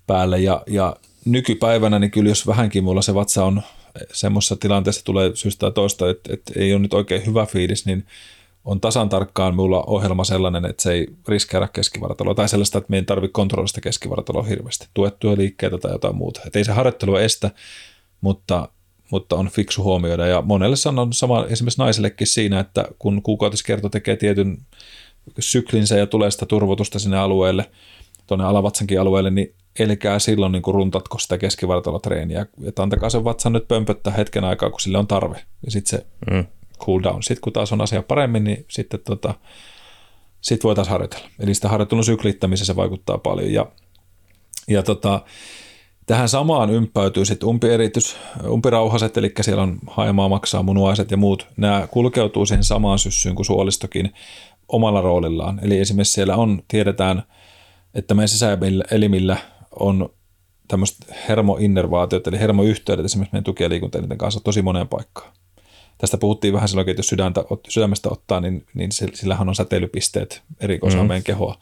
päälle. Ja, ja nykypäivänä, niin kyllä jos vähänkin mulla se vatsa on semmoisessa tilanteessa, tulee syystä toista, että, että ei ole nyt oikein hyvä fiilis, niin on tasan tarkkaan mulla ohjelma sellainen, että se ei riskeerä keskivartaloa tai sellaista, että me ei tarvitse kontrollista keskivartaloa hirveästi, tuettuja liikkeitä tai jotain muuta. Et ei se harjoittelua estä, mutta, mutta on fiksu huomioida. Ja monelle sanon sama esimerkiksi naisillekin siinä, että kun kuukautiskerto tekee tietyn syklinsä ja tulee sitä turvotusta sinne alueelle, tuonne alavatsankin alueelle, niin elkää silloin niin kuin runtatko sitä keskivartalotreeniä. Että antakaa sen vatsan nyt pömpöttää hetken aikaa, kun sille on tarve. Ja sitten se... Mm. Cool down. Sitten kun taas on asia paremmin, niin sitten tota, sit voi taas harjoitella. Eli sitä harjoittelun syklittämiseen se vaikuttaa paljon. Ja, ja tota, tähän samaan ympäytyy sitten umpieritys, umpirauhaset, eli siellä on haimaa, maksaa, munuaiset ja muut. Nämä kulkeutuu siihen samaan syssyyn kuin suolistokin omalla roolillaan. Eli esimerkiksi siellä on, tiedetään, että meidän sisäelimillä on tämmöiset hermoinnervaatiot, eli hermoyhteydet esimerkiksi meidän tuki- ja liikuntaelinten kanssa tosi moneen paikkaan. Tästä puhuttiin vähän silloin, että jos sydäntä, sydämestä ottaa, niin, niin sillähän on säteilypisteet erikoisaa mm. meidän kehoa.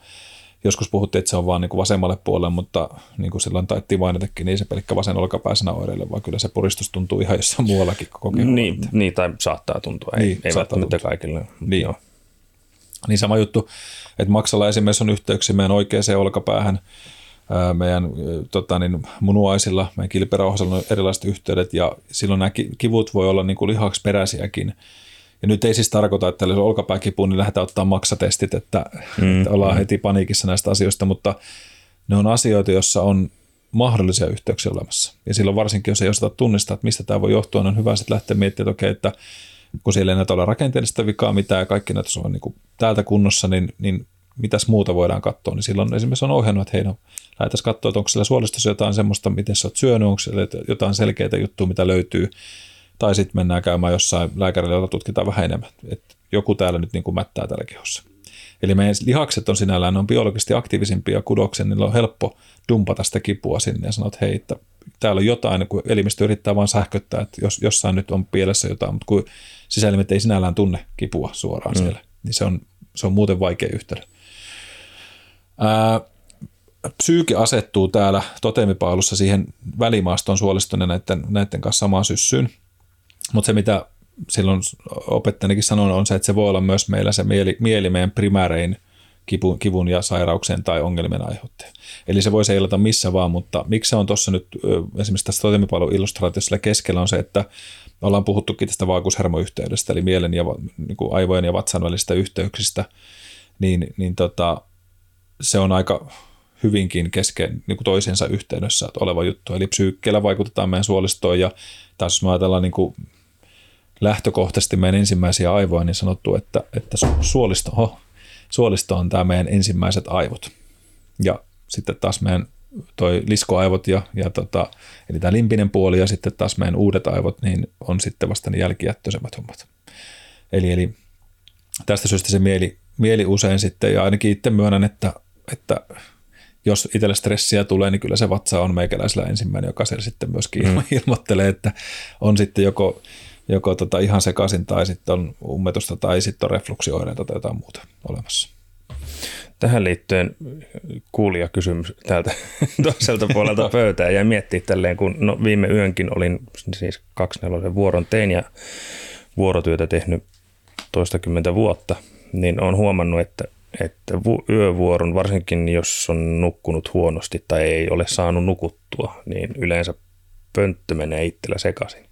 Joskus puhuttiin, että se on vaan niin kuin vasemmalle puolelle, mutta niin kuin silloin taittiin mainitakin, niin ei se pelkkä vasen olkapääsenä oireille, vaan kyllä se puristus tuntuu ihan jossain muuallakin koko keholla. Niin, niin, tai saattaa tuntua, ei, niin, ei välttämättä kaikille. Niin. niin sama juttu, että maksalla esimerkiksi on yhteyksiä meidän oikeaan olkapäähän, meidän tota niin, munuaisilla, meidän kilpirauhasella on erilaiset yhteydet ja silloin nämä kivut voi olla niin kuin lihaksperäisiäkin. Ja nyt ei siis tarkoita, että jos olkapääkipuun, niin lähdetään ottaa maksatestit, että, mm, että ollaan mm. heti paniikissa näistä asioista, mutta ne on asioita, joissa on mahdollisia yhteyksiä olemassa. Ja silloin varsinkin, jos ei osata tunnistaa, että mistä tämä voi johtua, niin on hyvä sitten lähteä miettimään, että, okay, että kun siellä ei näitä ole rakenteellista vikaa mitään ja kaikki näitä on niin kuin täältä kunnossa, niin, niin mitäs muuta voidaan katsoa, niin silloin esimerkiksi on ohjannut, että hei, no, lähdetään katsoa, että onko siellä suolistossa jotain semmoista, miten sä oot syönyt, onko jotain selkeitä juttua, mitä löytyy, tai sitten mennään käymään jossain lääkärillä, jota tutkitaan vähän enemmän, että joku täällä nyt niin kuin mättää täällä kehossa. Eli meidän lihakset on sinällään, ne on biologisesti aktiivisimpia kudoksen, niillä on helppo dumpata sitä kipua sinne ja sanoa, että hei, että täällä on jotain, kun elimistö yrittää vaan sähköttää, että jos, jossain nyt on pielessä jotain, mutta kun sisäelimet ei sinällään tunne kipua suoraan mm. siellä, niin se on, se on muuten vaikea yhteydä. Ää, psyyke asettuu täällä toteemipaalussa siihen välimaastoon suoliston ja näiden, näiden kanssa samaan syssyyn, mutta se mitä silloin opettajanikin sanon on se, että se voi olla myös meillä se mieli, mieli meidän primäärein kivun, kivun ja sairauksien tai ongelmien aiheuttaja. Eli se voi seilata missä vaan, mutta miksi se on tuossa nyt esimerkiksi tässä toteemipailun illustraatiossa keskellä on se, että ollaan puhuttukin tästä vaakuushermoyhteydestä, eli mielen ja niin kuin aivojen ja vatsan välisistä yhteyksistä, niin, niin tota, se on aika hyvinkin kesken niin kuin toisiinsa yhteydessä oleva juttu. Eli psyykkeellä vaikutetaan meidän suolistoon ja taas jos me ajatellaan niin kuin lähtökohtaisesti meidän ensimmäisiä aivoja, niin sanottu, että, että suolisto, oh, suolisto on tämä meidän ensimmäiset aivot. Ja sitten taas meidän toi liskoaivot ja, ja tota, eli tämä limpinen puoli ja sitten taas meidän uudet aivot, niin on sitten vasta ne jälkijättöisemmät hommat. Eli, eli tästä syystä se mieli, mieli usein sitten, ja ainakin itse myönnän, että, että jos itsellä stressiä tulee, niin kyllä se vatsa on meikäläisellä ensimmäinen, joka siellä sitten myöskin mm. ilmoittelee, että on sitten joko, joko tota ihan sekaisin tai sitten on ummetusta tai sitten on refluksioireita tai jotain muuta olemassa. Tähän liittyen kuulijakysymys täältä toiselta puolelta pöytää ja miettii tälleen, kun no viime yönkin olin siis kaksi nelosen vuoron tein ja vuorotyötä tehnyt toistakymmentä vuotta, niin olen huomannut, että, että yövuoron, varsinkin jos on nukkunut huonosti tai ei ole saanut nukuttua, niin yleensä pönttö menee itsellä sekaisin.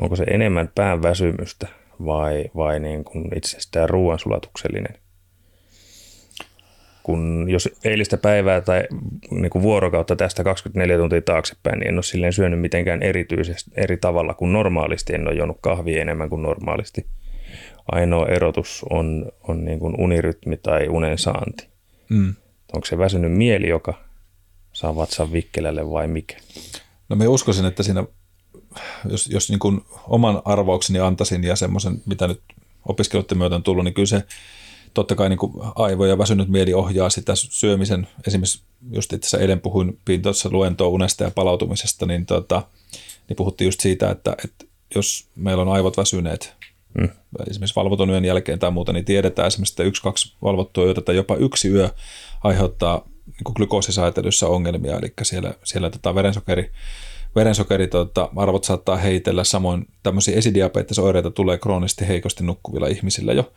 Onko se enemmän pään väsymystä vai, vai niin kuin itsestään ruoansulatuksellinen? Kun jos eilistä päivää tai niin kuin vuorokautta tästä kaksikymmentäneljä tuntia taaksepäin, niin en ole silleen syönyt mitenkään erityisesti eri tavalla kuin normaalisti. En ole juonut kahvia enemmän kuin normaalisti. Ainoa erotus on, on niin kuin unirytmi tai unen saanti. Mm. Onko se väsynyt mieli, joka saa vatsan vikkelälle vai mikä? No mä uskoisin, että siinä, jos, jos niin kuin oman arvaukseni antaisin ja semmoisen, mitä nyt opiskeluiden myötä on tullut, niin kyllä se totta kai niin kuin aivo ja väsynyt mieli ohjaa sitä syömisen. Esimerkiksi just itse eilen puhuin tuossa luentoa unesta ja palautumisesta, niin, tota, niin puhuttiin just siitä, että, että jos meillä on aivot väsyneet, mm. esimerkiksi valvoton yön jälkeen tai muuta, niin tiedetään esimerkiksi, että yksi, kaksi valvottua yötä tai jopa yksi yö aiheuttaa niin glykoosisäätelyssä ongelmia, eli siellä, siellä tota verensokeri, verensokeri tota, arvot saattaa heitellä, samoin tämmöisiä esidiabetesoireita tulee kroonisesti heikosti nukkuvilla ihmisillä jo,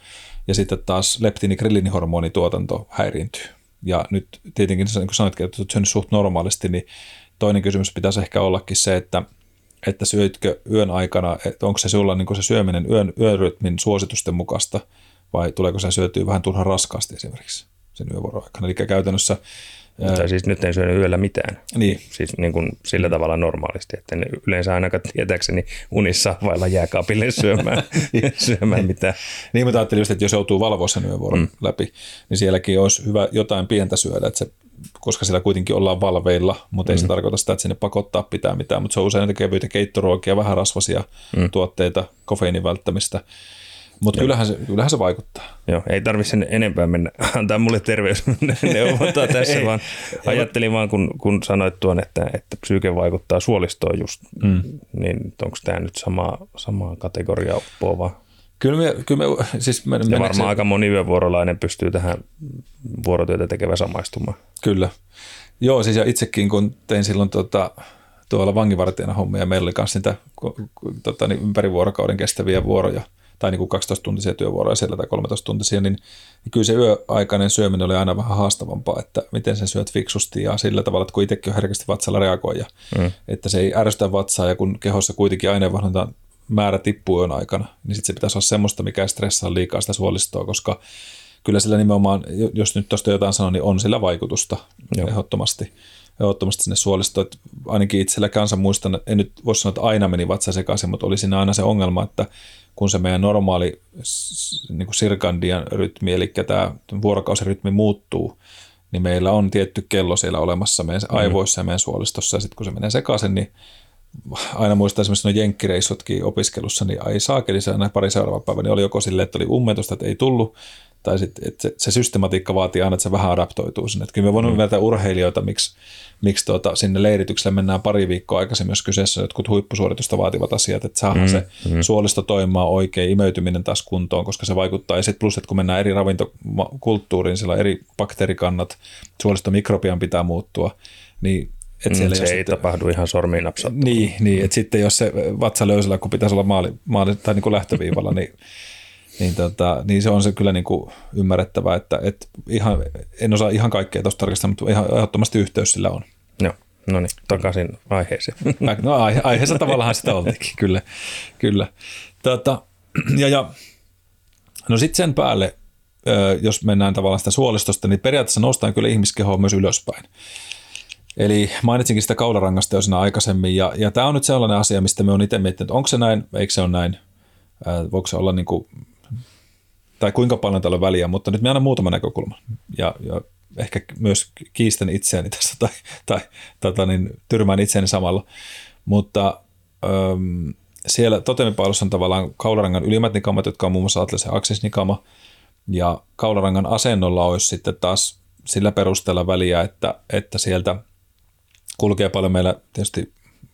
ja sitten taas leptiini-ghrelliinihormonituotanto häiriintyy. Ja nyt tietenkin, niin kuin sanoitkin, että olet syönyt suht normaalisti, niin toinen kysymys pitäisi ehkä ollakin se, että, että syöitkö yön aikana, että onko se sulla niin se syöminen yön, yörytmin suositusten mukaista, vai tuleeko se syötyä vähän turhan raskaasti esimerkiksi sen yövuoron aikana. Eli käytännössä... Tai siis nyt en syönyt yöllä mitään. Niin. Siis niin kuin sillä tavalla normaalisti, että en yleensä ainakaan tietääkseni unissa vailla jääkaapille syömään, syömään mitään. Niin mä ajattelin just, että jos joutuu valvoa sen yövuoron mm. läpi, niin sielläkin olisi hyvä jotain pientä syödä, että se, koska siellä kuitenkin ollaan valveilla, mutta mm. ei se tarkoita sitä, että sinne pakottaa pitää mitään, mutta se on usein niitä kevyitä keittoruokia, vähän rasvaisia mm. tuotteita, kofeiinin välttämistä. Mutta kyllähän se, kyllähän se vaikuttaa. Joo, ei tarvitse sen enempää mennä. Antaa mulle terveysneuvontaa tässä, vaan ajattelin vaan, kun, kun sanoit tuon, että, että psyyke vaikuttaa suolistoon just, mm. niin onko tämä nyt sama, samaa kategoriaa oppoavaa? Kyllä me, kyllä me, siis me, ja varmaan se... aika moni yövuorolainen pystyy tähän vuorotyötä tekevä samaistumaan. Kyllä. Joo, siis ja itsekin kun tein silloin... Tota, tuolla vanginvartijana hommia. Meillä oli myös niitä tota, niin ympäri vuorokauden kestäviä vuoroja, tai niin kuin kaksitoista-tuntisia työvuoroja siellä tai kolmetoista-tuntisia, niin, niin kyllä se yöaikainen syöminen oli aina vähän haastavampaa, että miten sen syöt fiksusti ja sillä tavalla, että kun itsekin on herkästi vatsalla reagoija, mm. että se ei ärsytä vatsaa, ja kun kehossa kuitenkin aineenvaihdunnan määrä tippuu yön aikana, niin sitten se pitäisi olla semmoista, mikä ei stressaa liikaa sitä suolistoa, koska kyllä sillä nimenomaan, jos nyt tuosta jotain sanon, niin on sillä vaikutusta Joo. ehdottomasti. ehdottomasti sinne suolistoon, että ainakin itsellä kanssa muistan, en nyt voi sanoa, että aina meni vatsa sekaisin, mutta oli siinä aina se ongelma, että kun se meidän normaali niin kuin sirkandian rytmi, eli tämä vuorokausirytmi muuttuu, niin meillä on tietty kello siellä olemassa meidän aivoissa ja meidän suolistossa, ja sitten kun se menee sekaisin, niin aina muistan esimerkiksi no jenkkireissutkin opiskelussa, niin ai saakeli se aina pari seuraava päivä, niin oli joko silleen, että oli ummetusta, että ei tullut, tai sitten että se, se systematiikka vaatii aina, että se vähän adaptoituu sinne. Että kyllä me voimme ymmärtää mm. urheilijoita, miksi, miksi tuota, sinne leiritykselle mennään pari viikkoa aikaisemmin, jos kyseessä on jotkut huippusuoritusta vaativat asiat, että saadaan mm. se mm. suolisto toimimaan oikein, imeytyminen taas kuntoon, koska se vaikuttaa. Ja sitten plus, että kun mennään eri ravintokulttuuriin, sillä eri bakteerikannat, suolistomikrobian pitää muuttua, niin et siellä, se ei sitten, tapahdu ihan sormiin napsattua. Niin, niin että sitten jos se vatsa löysällä, kun pitäisi olla maali, maali, tai niin kuin lähtöviivalla, niin, niin, tota, niin se on se kyllä niin kuin ymmärrettävä, että et ihan, en osaa ihan kaikkea tuosta tarkistaa, mutta ihan ehdottomasti yhteys sillä on. Joo, no niin, takaisin aiheeseen. No aihe, aiheessa tavallaan sitä oltikin, kyllä. kyllä. Tota, ja, ja, no sitten sen päälle, jos mennään tavallaan sitä suolistosta, niin periaatteessa noustaan kyllä ihmiskehoa myös ylöspäin. Eli mainitsinkin sitä kaularangasta jo siinä aikaisemmin, ja, ja tämä on nyt sellainen asia, mistä me on itse miettinyt, onko se näin, eikö se ole näin, äh, voiko se olla niin kuin, tai kuinka paljon tällä on väliä, mutta nyt me annan muutama näkökulma, ja, ja ehkä myös kiistän itseäni tässä, tai, tai, tai niin, tyrmään itseäni samalla, mutta äm, siellä totemipailussa on tavallaan kaularangan ylimmät nikamat, jotka on muun muassa atleisen aksisnikama, ja kaularangan asennolla olisi sitten taas sillä perusteella väliä, että, että sieltä kulkee paljon meillä tietysti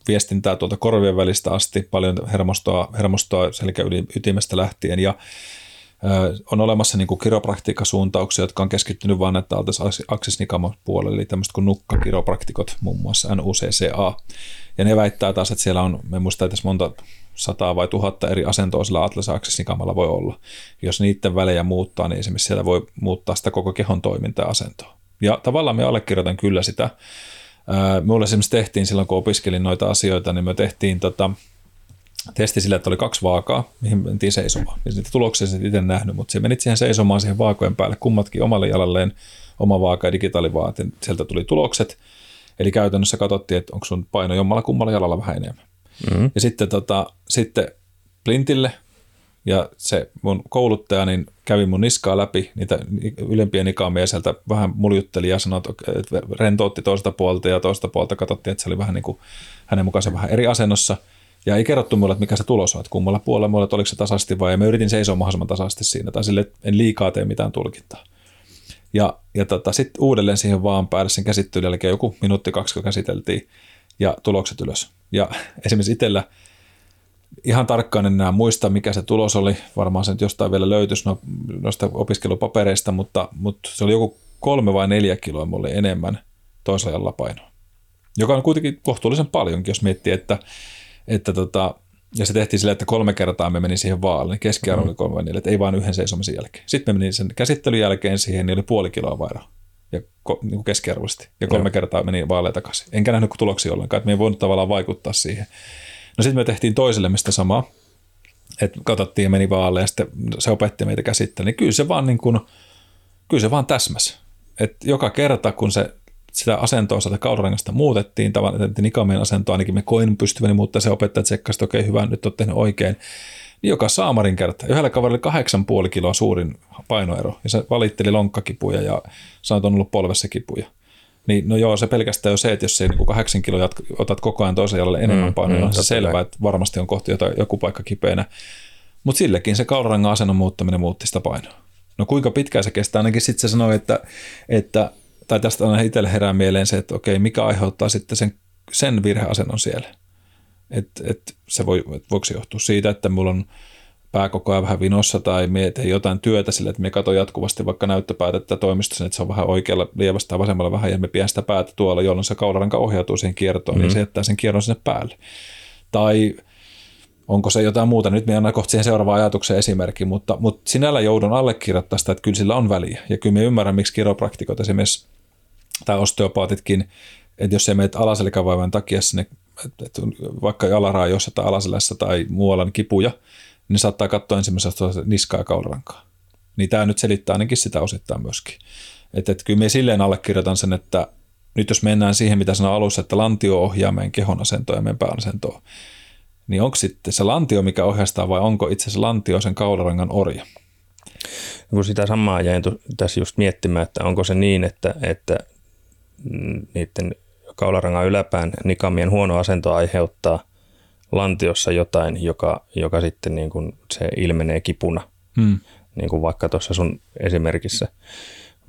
viestintää tuolta korvien välistä asti, paljon hermostoa, hermostoa selkäytimestä lähtien, ja ö, on olemassa niin kuin kiropraktiikkasuuntauksia, jotka on keskittynyt vain näitä aksisnikaman puolelle, eli tämmöiset kuin nukkakiropraktikot, muun muassa N U C C A, ja ne väittää taas, että siellä on, me muistaa tässä monta sataa vai tuhatta eri asentoa sillä atlasaksesinkamalla voi olla. Jos niiden välejä muuttaa, niin esimerkiksi siellä voi muuttaa sitä koko kehon toimintaa ja asentoa. Ja tavallaan me allekirjoitan kyllä sitä. Mulle esimerkiksi tehtiin silloin, kun opiskelin noita asioita, niin me tehtiin tota, testi sillä, että oli kaksi vaakaa, mihin mentiin seisomaan. Ja niitä tuloksia en itse nähnyt, mutta se menit siihen seisomaan siihen vaakojen päälle kummatkin omalle jalalleen, oma vaaka ja digitaalivaaja. Sieltä tuli tulokset. Eli käytännössä katsottiin, että onko sun paino jommalla kummalla jalalla vähän enemmän. Mm-hmm. Ja sitten, tota, sitten Plintille ja se mun kouluttaja niin kävi mun niskaa läpi, niitä ylempiä nikaamia sieltä vähän muljutteli ja sanoi, että rentoutti toista puolta ja toista puolta katsottiin, että se oli vähän niin kuin hänen mukaansa vähän eri asennossa. Ja ei kerrottu mulle, että mikä se tulos on, että kummalla puolella mulle, että oliko se tasaisesti vai ei. Mä yritin seisoa mahdollisimman tasaisesti siinä tai sille, että en liikaa tee mitään tulkintaa. Ja, ja tota, sitten uudelleen siihen vaan päälle sen käsittelyn jälkeen joku minuutti kaksi, kun käsiteltiin ja tulokset ylös. Ja esimerkiksi itsellä ihan tarkkaan en enää muista, mikä se tulos oli. Varmaan se nyt jostain vielä löytyisi no, noista opiskelupapereista, mutta, mutta se oli joku kolme vai neljä kiloa mulle enemmän toisella jalalla painoa. Joka on kuitenkin kohtuullisen paljonkin, jos miettii, että, että tota, ja se tehtiin sillä, että kolme kertaa me menin siihen vaalle, niin keskiarvo oli kolme vai neljä, ei vaan yhden seisomisen jälkeen. Sitten me menin sen käsittelyn jälkeen siihen, niin oli puoli kiloa vairaa. Ja niin keskiarvoisesti. Ja kolme Joo. kertaa meni vaaleja takaisin. Enkä nähnyt tuloksia ollenkaan, että me ei voinut tavallaan vaikuttaa siihen. No sitten me tehtiin toisellemme sitä samaa, että katsottiin ja meni vaaleja ja sitten se opetti meitä käsittelyä. Niin kyllä se vaan, niin kuin, kyllä se vaan täsmäsi. Että joka kerta, kun se, sitä asentoa sieltä kaularengasta muutettiin, tavallaan nikamien asentoa ainakin me koin pystyväni muuttaa, se opettaja tsekkasi, että okei okay, hyvä, nyt olet tehnyt oikein. Niin joka saamarin kertaa. Yhdellä kaverilla kahdeksan puoli kiloa suurin painoero. Ja se valitteli lonkkakipuja ja sanoi, että on ollut polvessa kipuja. Niin no joo, se pelkästään jo se, että jos ei niin kahdeksan kiloa otat koko ajan toisen jalalle enemmän painoa, mm, niin on se selvää, että varmasti on kohti jotain, joku paikka kipeänä. Mutta sillekin se kaularangan asennon muuttaminen muutti sitä painoa. No kuinka pitkään se kestää? Ainakin sitten se sanoi, että, että tai tästä aina itselle herää mieleen se, että okei, mikä aiheuttaa sitten sen, sen virheasennon siellä. Että et se voi, et voiko se johtua siitä, että mulla on pää koko ajan vähän vinossa tai me tein jotain työtä sillä, että me katon jatkuvasti vaikka näyttöpäätettä toimistossa, että se on vähän oikealla lievästä tai vasemmalla vähän ja me pidän sitä päätä tuolla, jolloin se kaularanka ohjautuu siihen kiertoon mm-hmm. ja se jättää sen kierron sinne päälle. Tai onko se jotain muuta? Nyt me annan kohta siihen seuraavaan ajatuksen esimerkki, mutta, mutta sinällä joudun allekirjoittaa sitä, että kyllä sillä on väliä. Ja kyllä me ymmärrän, miksi kiropraktikot esimerkiksi tai osteopaatitkin, että jos ei menet alaselkävaivan takia sinne että vaikka alaraajoissa tai alaselässä tai muualla kipuja, niin saattaa katsoa ensimmäisenä niskaa ja kaularankaa. Niin tämä nyt selittää ainakin sitä osittain myöskin. Että et kyllä minä silleen allekirjoitan sen, että nyt jos mennään siihen, mitä sanoin alussa, että lantio ohjaa meidän kehon asentoa ja meidän pään asentoa, niin onko sitten se lantio, mikä ohjastaa vai onko itse se lantio sen kaularangan orja? Kun sitä samaa jäin tässä just miettimään, että onko se niin, että, että niiden kaularangan yläpään nikamien huono asento aiheuttaa lantiossa jotain, joka, joka sitten niin kuin se ilmenee kipuna, hmm. niin kuin vaikka tuossa sun esimerkissä.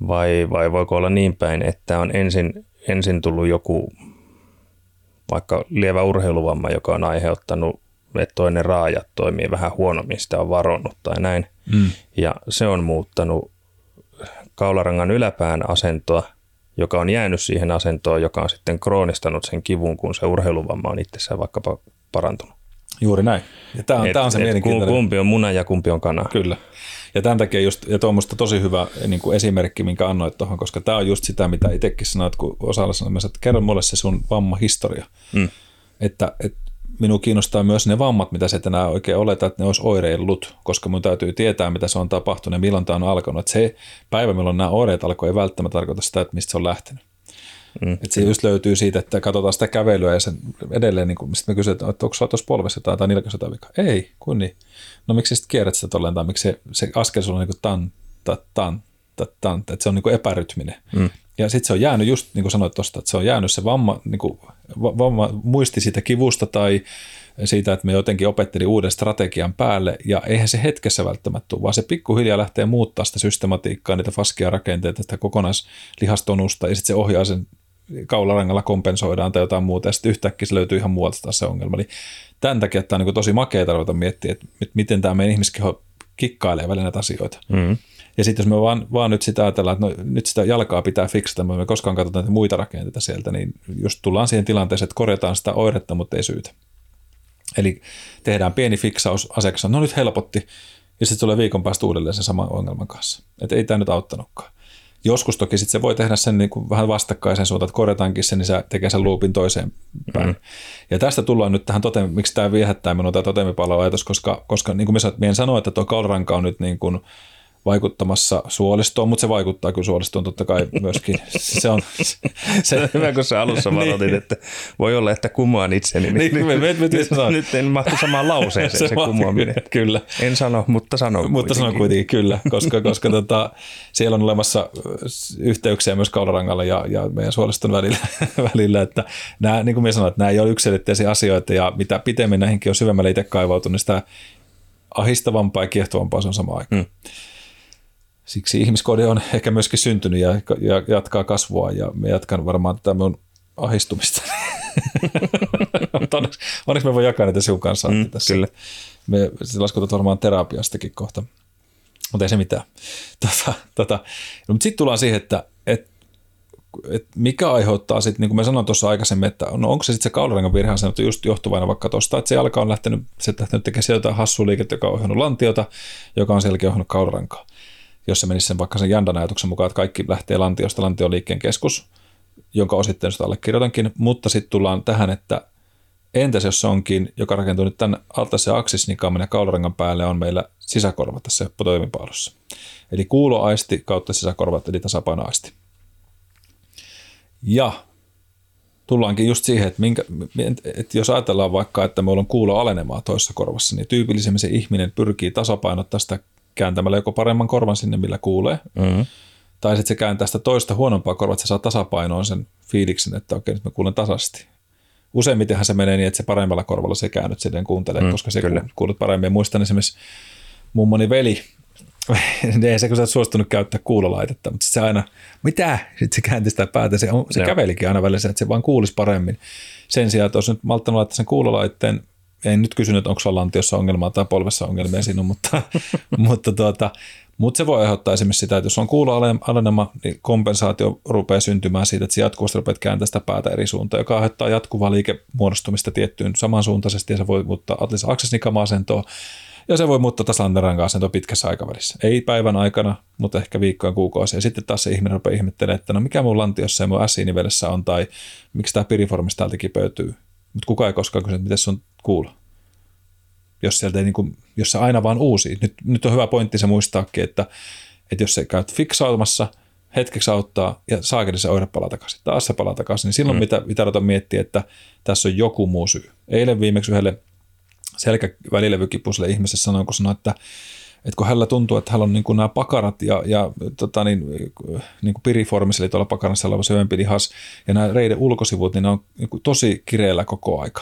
Vai, vai voiko olla niin päin, että on ensin, ensin tullut joku vaikka lievä urheiluvamma, joka on aiheuttanut, että toinen raaja toimii vähän huonommin, sitä on varonnut tai näin. Hmm. Ja se on muuttanut kaularangan yläpään asentoa, joka on jäänyt siihen asentoon, joka on sitten kroonistanut sen kivun, kun se urheiluvamma on itsessään vaikkapa parantunut. Juuri näin. Ja tämä on, et, tämä on se mielenkiintoinen. Kumpi on muna ja kumpi on kana. Kyllä. Ja tämän takia just, ja tuo on minusta tosi hyvä niin kuin esimerkki, minkä annoit tuohon, koska tämä on just sitä, mitä itsekin sanoit, kun osalla sanoin, että kerro mulle se sun vammahistoria. Mm. Että, että minua kiinnostaa myös ne vammat, mitä se tänään oikein oleta, että ne olisi oireillut, koska minun täytyy tietää, mitä se on tapahtunut ja milloin tämä on alkanut. Että se päivä, milloin nämä oireet alkoi, ei välttämättä tarkoita sitä, että mistä se on lähtenyt. Mm. Että se just löytyy siitä, että katsotaan sitä kävelyä ja sen edelleen, niin kun, mistä me kysytään, että onko sulla tuossa polvessa jotain tai nilkassa jotain vikaa. Ei, kun niin. No miksi sitten kierrät sitä tolleen tai miksi se, se askel sulla on niin kuin tan, ta, tan, ta, tan, että se on niin kuin epärytminen. Mm. Ja sitten se on jäänyt, just niin kuin sanoit tuosta, että se on jäänyt se vamma, niin kuin, vamma muisti siitä kivusta tai siitä, että me jotenkin opettelin uuden strategian päälle. Ja eihän se hetkessä välttämättä tule, vaan se pikkuhiljaa lähtee muuttaa sitä systematiikkaa, niitä faskia rakenteita, sitä kokonaislihastonusta ja sitten se ohjaa sen kaularangalla kompensoidaan tai jotain muuta ja sitten yhtäkkiä se löytyy ihan muualta taas se ongelma. Eli tämän takia tämä on niin tosi makea tarvita miettiä, että miten tämä meidän ihmiskeho kikkailee välillä näitä asioita. Mm. Ja sitten jos me vaan, vaan nyt sitä ajatellaan, että no, nyt sitä jalkaa pitää fiksata, me koskaan katsotaan muita rakenteita sieltä, niin just tullaan siihen tilanteeseen, että korjataan sitä oiretta, mutta ei syytä. Eli tehdään pieni fiksaus aseeksi, no nyt helpotti, ja sitten tulee viikon päästä uudelleen sen saman ongelman kanssa. Että ei tämä nyt auttanutkaan. Joskus toki sit se voi tehdä sen niin kuin vähän vastakkaisen suuntaan, että korjataankin sen, niin se tekee sen loopin toiseen päin. Mm-hmm. Ja tästä tullaan nyt tähän toteemi, miksi tämä viehättää minua tämä toteemipalveluajatus, koska, koska niin kuin minä sanoin, että tuo kalranka on nyt niin kuin vaikuttamassa suolistoon, mutta se vaikuttaa kyllä suolistoon totta kai myöskin. Se on, se on hyvä, kun sä alussa varoitit, niin, että voi olla, että kumoan itseni. Niin, niin, me, me, me, nyt, nyt en mahtu samaan lauseeseen se, se kumoaminen. Kyllä. En sano, mutta sanon mutta kuitenkin. Mutta sanon kuitenkin, kyllä, koska, koska tota, siellä on olemassa yhteyksiä myös kaularangalle ja, ja meidän suoliston välillä. välillä että nämä, niin kuin minä sanoin, että nämä ei ole yksiselitteisiä asioita ja mitä pitemmin näihinkin on syvemmälle itse kaivautunut, niin sitä ahistavampaa ja kiehtovampaa se on samaan aikaan. Mm. Siksi ihmiskoodi on ehkä myöskin syntynyt ja, ja jatkaa kasvua ja me jatkan varmaan tätä minun ahistumista. onneksi, onneksi me voi jakaa näitä sinun kanssa. Mm, tässä. Kyllä. Me laskutat varmaan terapiastakin kohta, mutta ei se mitään. Tota, tota. No, mutta sitten tullaan siihen, että et, et mikä aiheuttaa sitten, niin kuin mä sanoin tuossa aikaisemmin, että no onko se sitten se kaularangan virhe sanottu just johtuvainen vaikka tuosta, että se jalka on lähtenyt, se lähtenyt tekemään sieltä hassua liikettä, joka on ohjannut lantiota, joka on sielläkin ohjannut kaularankaa. Jos se menisi sen, vaikka sen Janda-näytöksen mukaan, että kaikki lähtee lantiosta, lantion liikkeen keskus, jonka osittain sitä allekirjoitankin, mutta sitten tullaan tähän, että entäs jos se onkin, joka rakentuu nyt tämän altaisen aksisnikamen ja kaularangan päälle, on meillä sisäkorva tässä toimipaalussa. Eli kuuloaisti kautta sisäkorvat, eli tasapainoaisti. Ja tullaankin just siihen, että, minkä, että jos ajatellaan vaikka, että meillä on kuuloalenemaa toisessa korvassa, niin tyypillisemmin se ihminen pyrkii tasapainottaa sitä kääntämällä joko paremman korvan sinne, millä kuulee, mm-hmm. tai sitten se kääntää sitä toista huonompaa korvaa, että se saa tasapainoon sen fiiliksen, että okei, nyt mä kuulen tasaisesti. Useimmitenhän se menee niin, että se paremmalla korvalla se käännyt silleen kuuntelee, mm, koska se kyllä. kuulet paremmin. Ja muistan esimerkiksi mummoni veli, ei se kun sä oot suostunut käyttää kuulolaitetta, mutta sitten se aina, mitä? Sitten se käänti sitä päätä, se, se kävelikin aina välillä, että se vaan kuulisi paremmin. Sen sijaan, että olisi nyt malttanut laittaa sen kuulolaitteen, en nyt kysynyt, onko sulla lantiossa ongelmaa tai polvessa ongelmia sinun, mutta, mutta, tuota, mutta se voi aiheuttaa esimerkiksi sitä, että jos on kuuloalenema, niin kompensaatio rupeaa syntymään siitä, että se jatkuvasti rupeat kääntämään sitä päätä eri suuntaan, joka aiheuttaa jatkuvaa liikemuodostumista tiettyyn samansuuntaisesti ja se voi muuttaa atlas aksesnikama-asentoa ja se voi muuttaa tasalantaranka-asentoa pitkässä aikavälissä. Ei päivän aikana, mutta ehkä viikkojen kuukausia. Ja sitten taas se ihminen rupeaa ihmettelemään, että no mikä mun lantiossa ja mun ässinivelessä on tai miksi tämä piriformista täältä kipeytyy. Mutta kukaan ei koskaan kysynyt, miten sun kuulo. Jos sieltä ei niin kuin, jos se aina vaan uusi. Nyt, nyt on hyvä pointti se muistaakin, että, että jos sä käyt fiksaamassa, hetkeksi auttaa ja saakin se oire palaa takaisin. Taas se palaa takaisin. Niin silloin mm. mitä, mitä aloitan miettiä, että tässä on joku muu syy. Eilen viimeksi yhdelle selkävälilevykipuiselle ihmiselle sanoin, kun sanoi, että, että kun hänellä tuntuu, että hänellä on niin kuin nämä pakarat ja, ja tota niin, niin kuin piriformis, eli tuolla pakarassa oleva syvempilihas ja nämä reiden ulkosivut, niin ne on niin kuin tosi kireellä koko aika.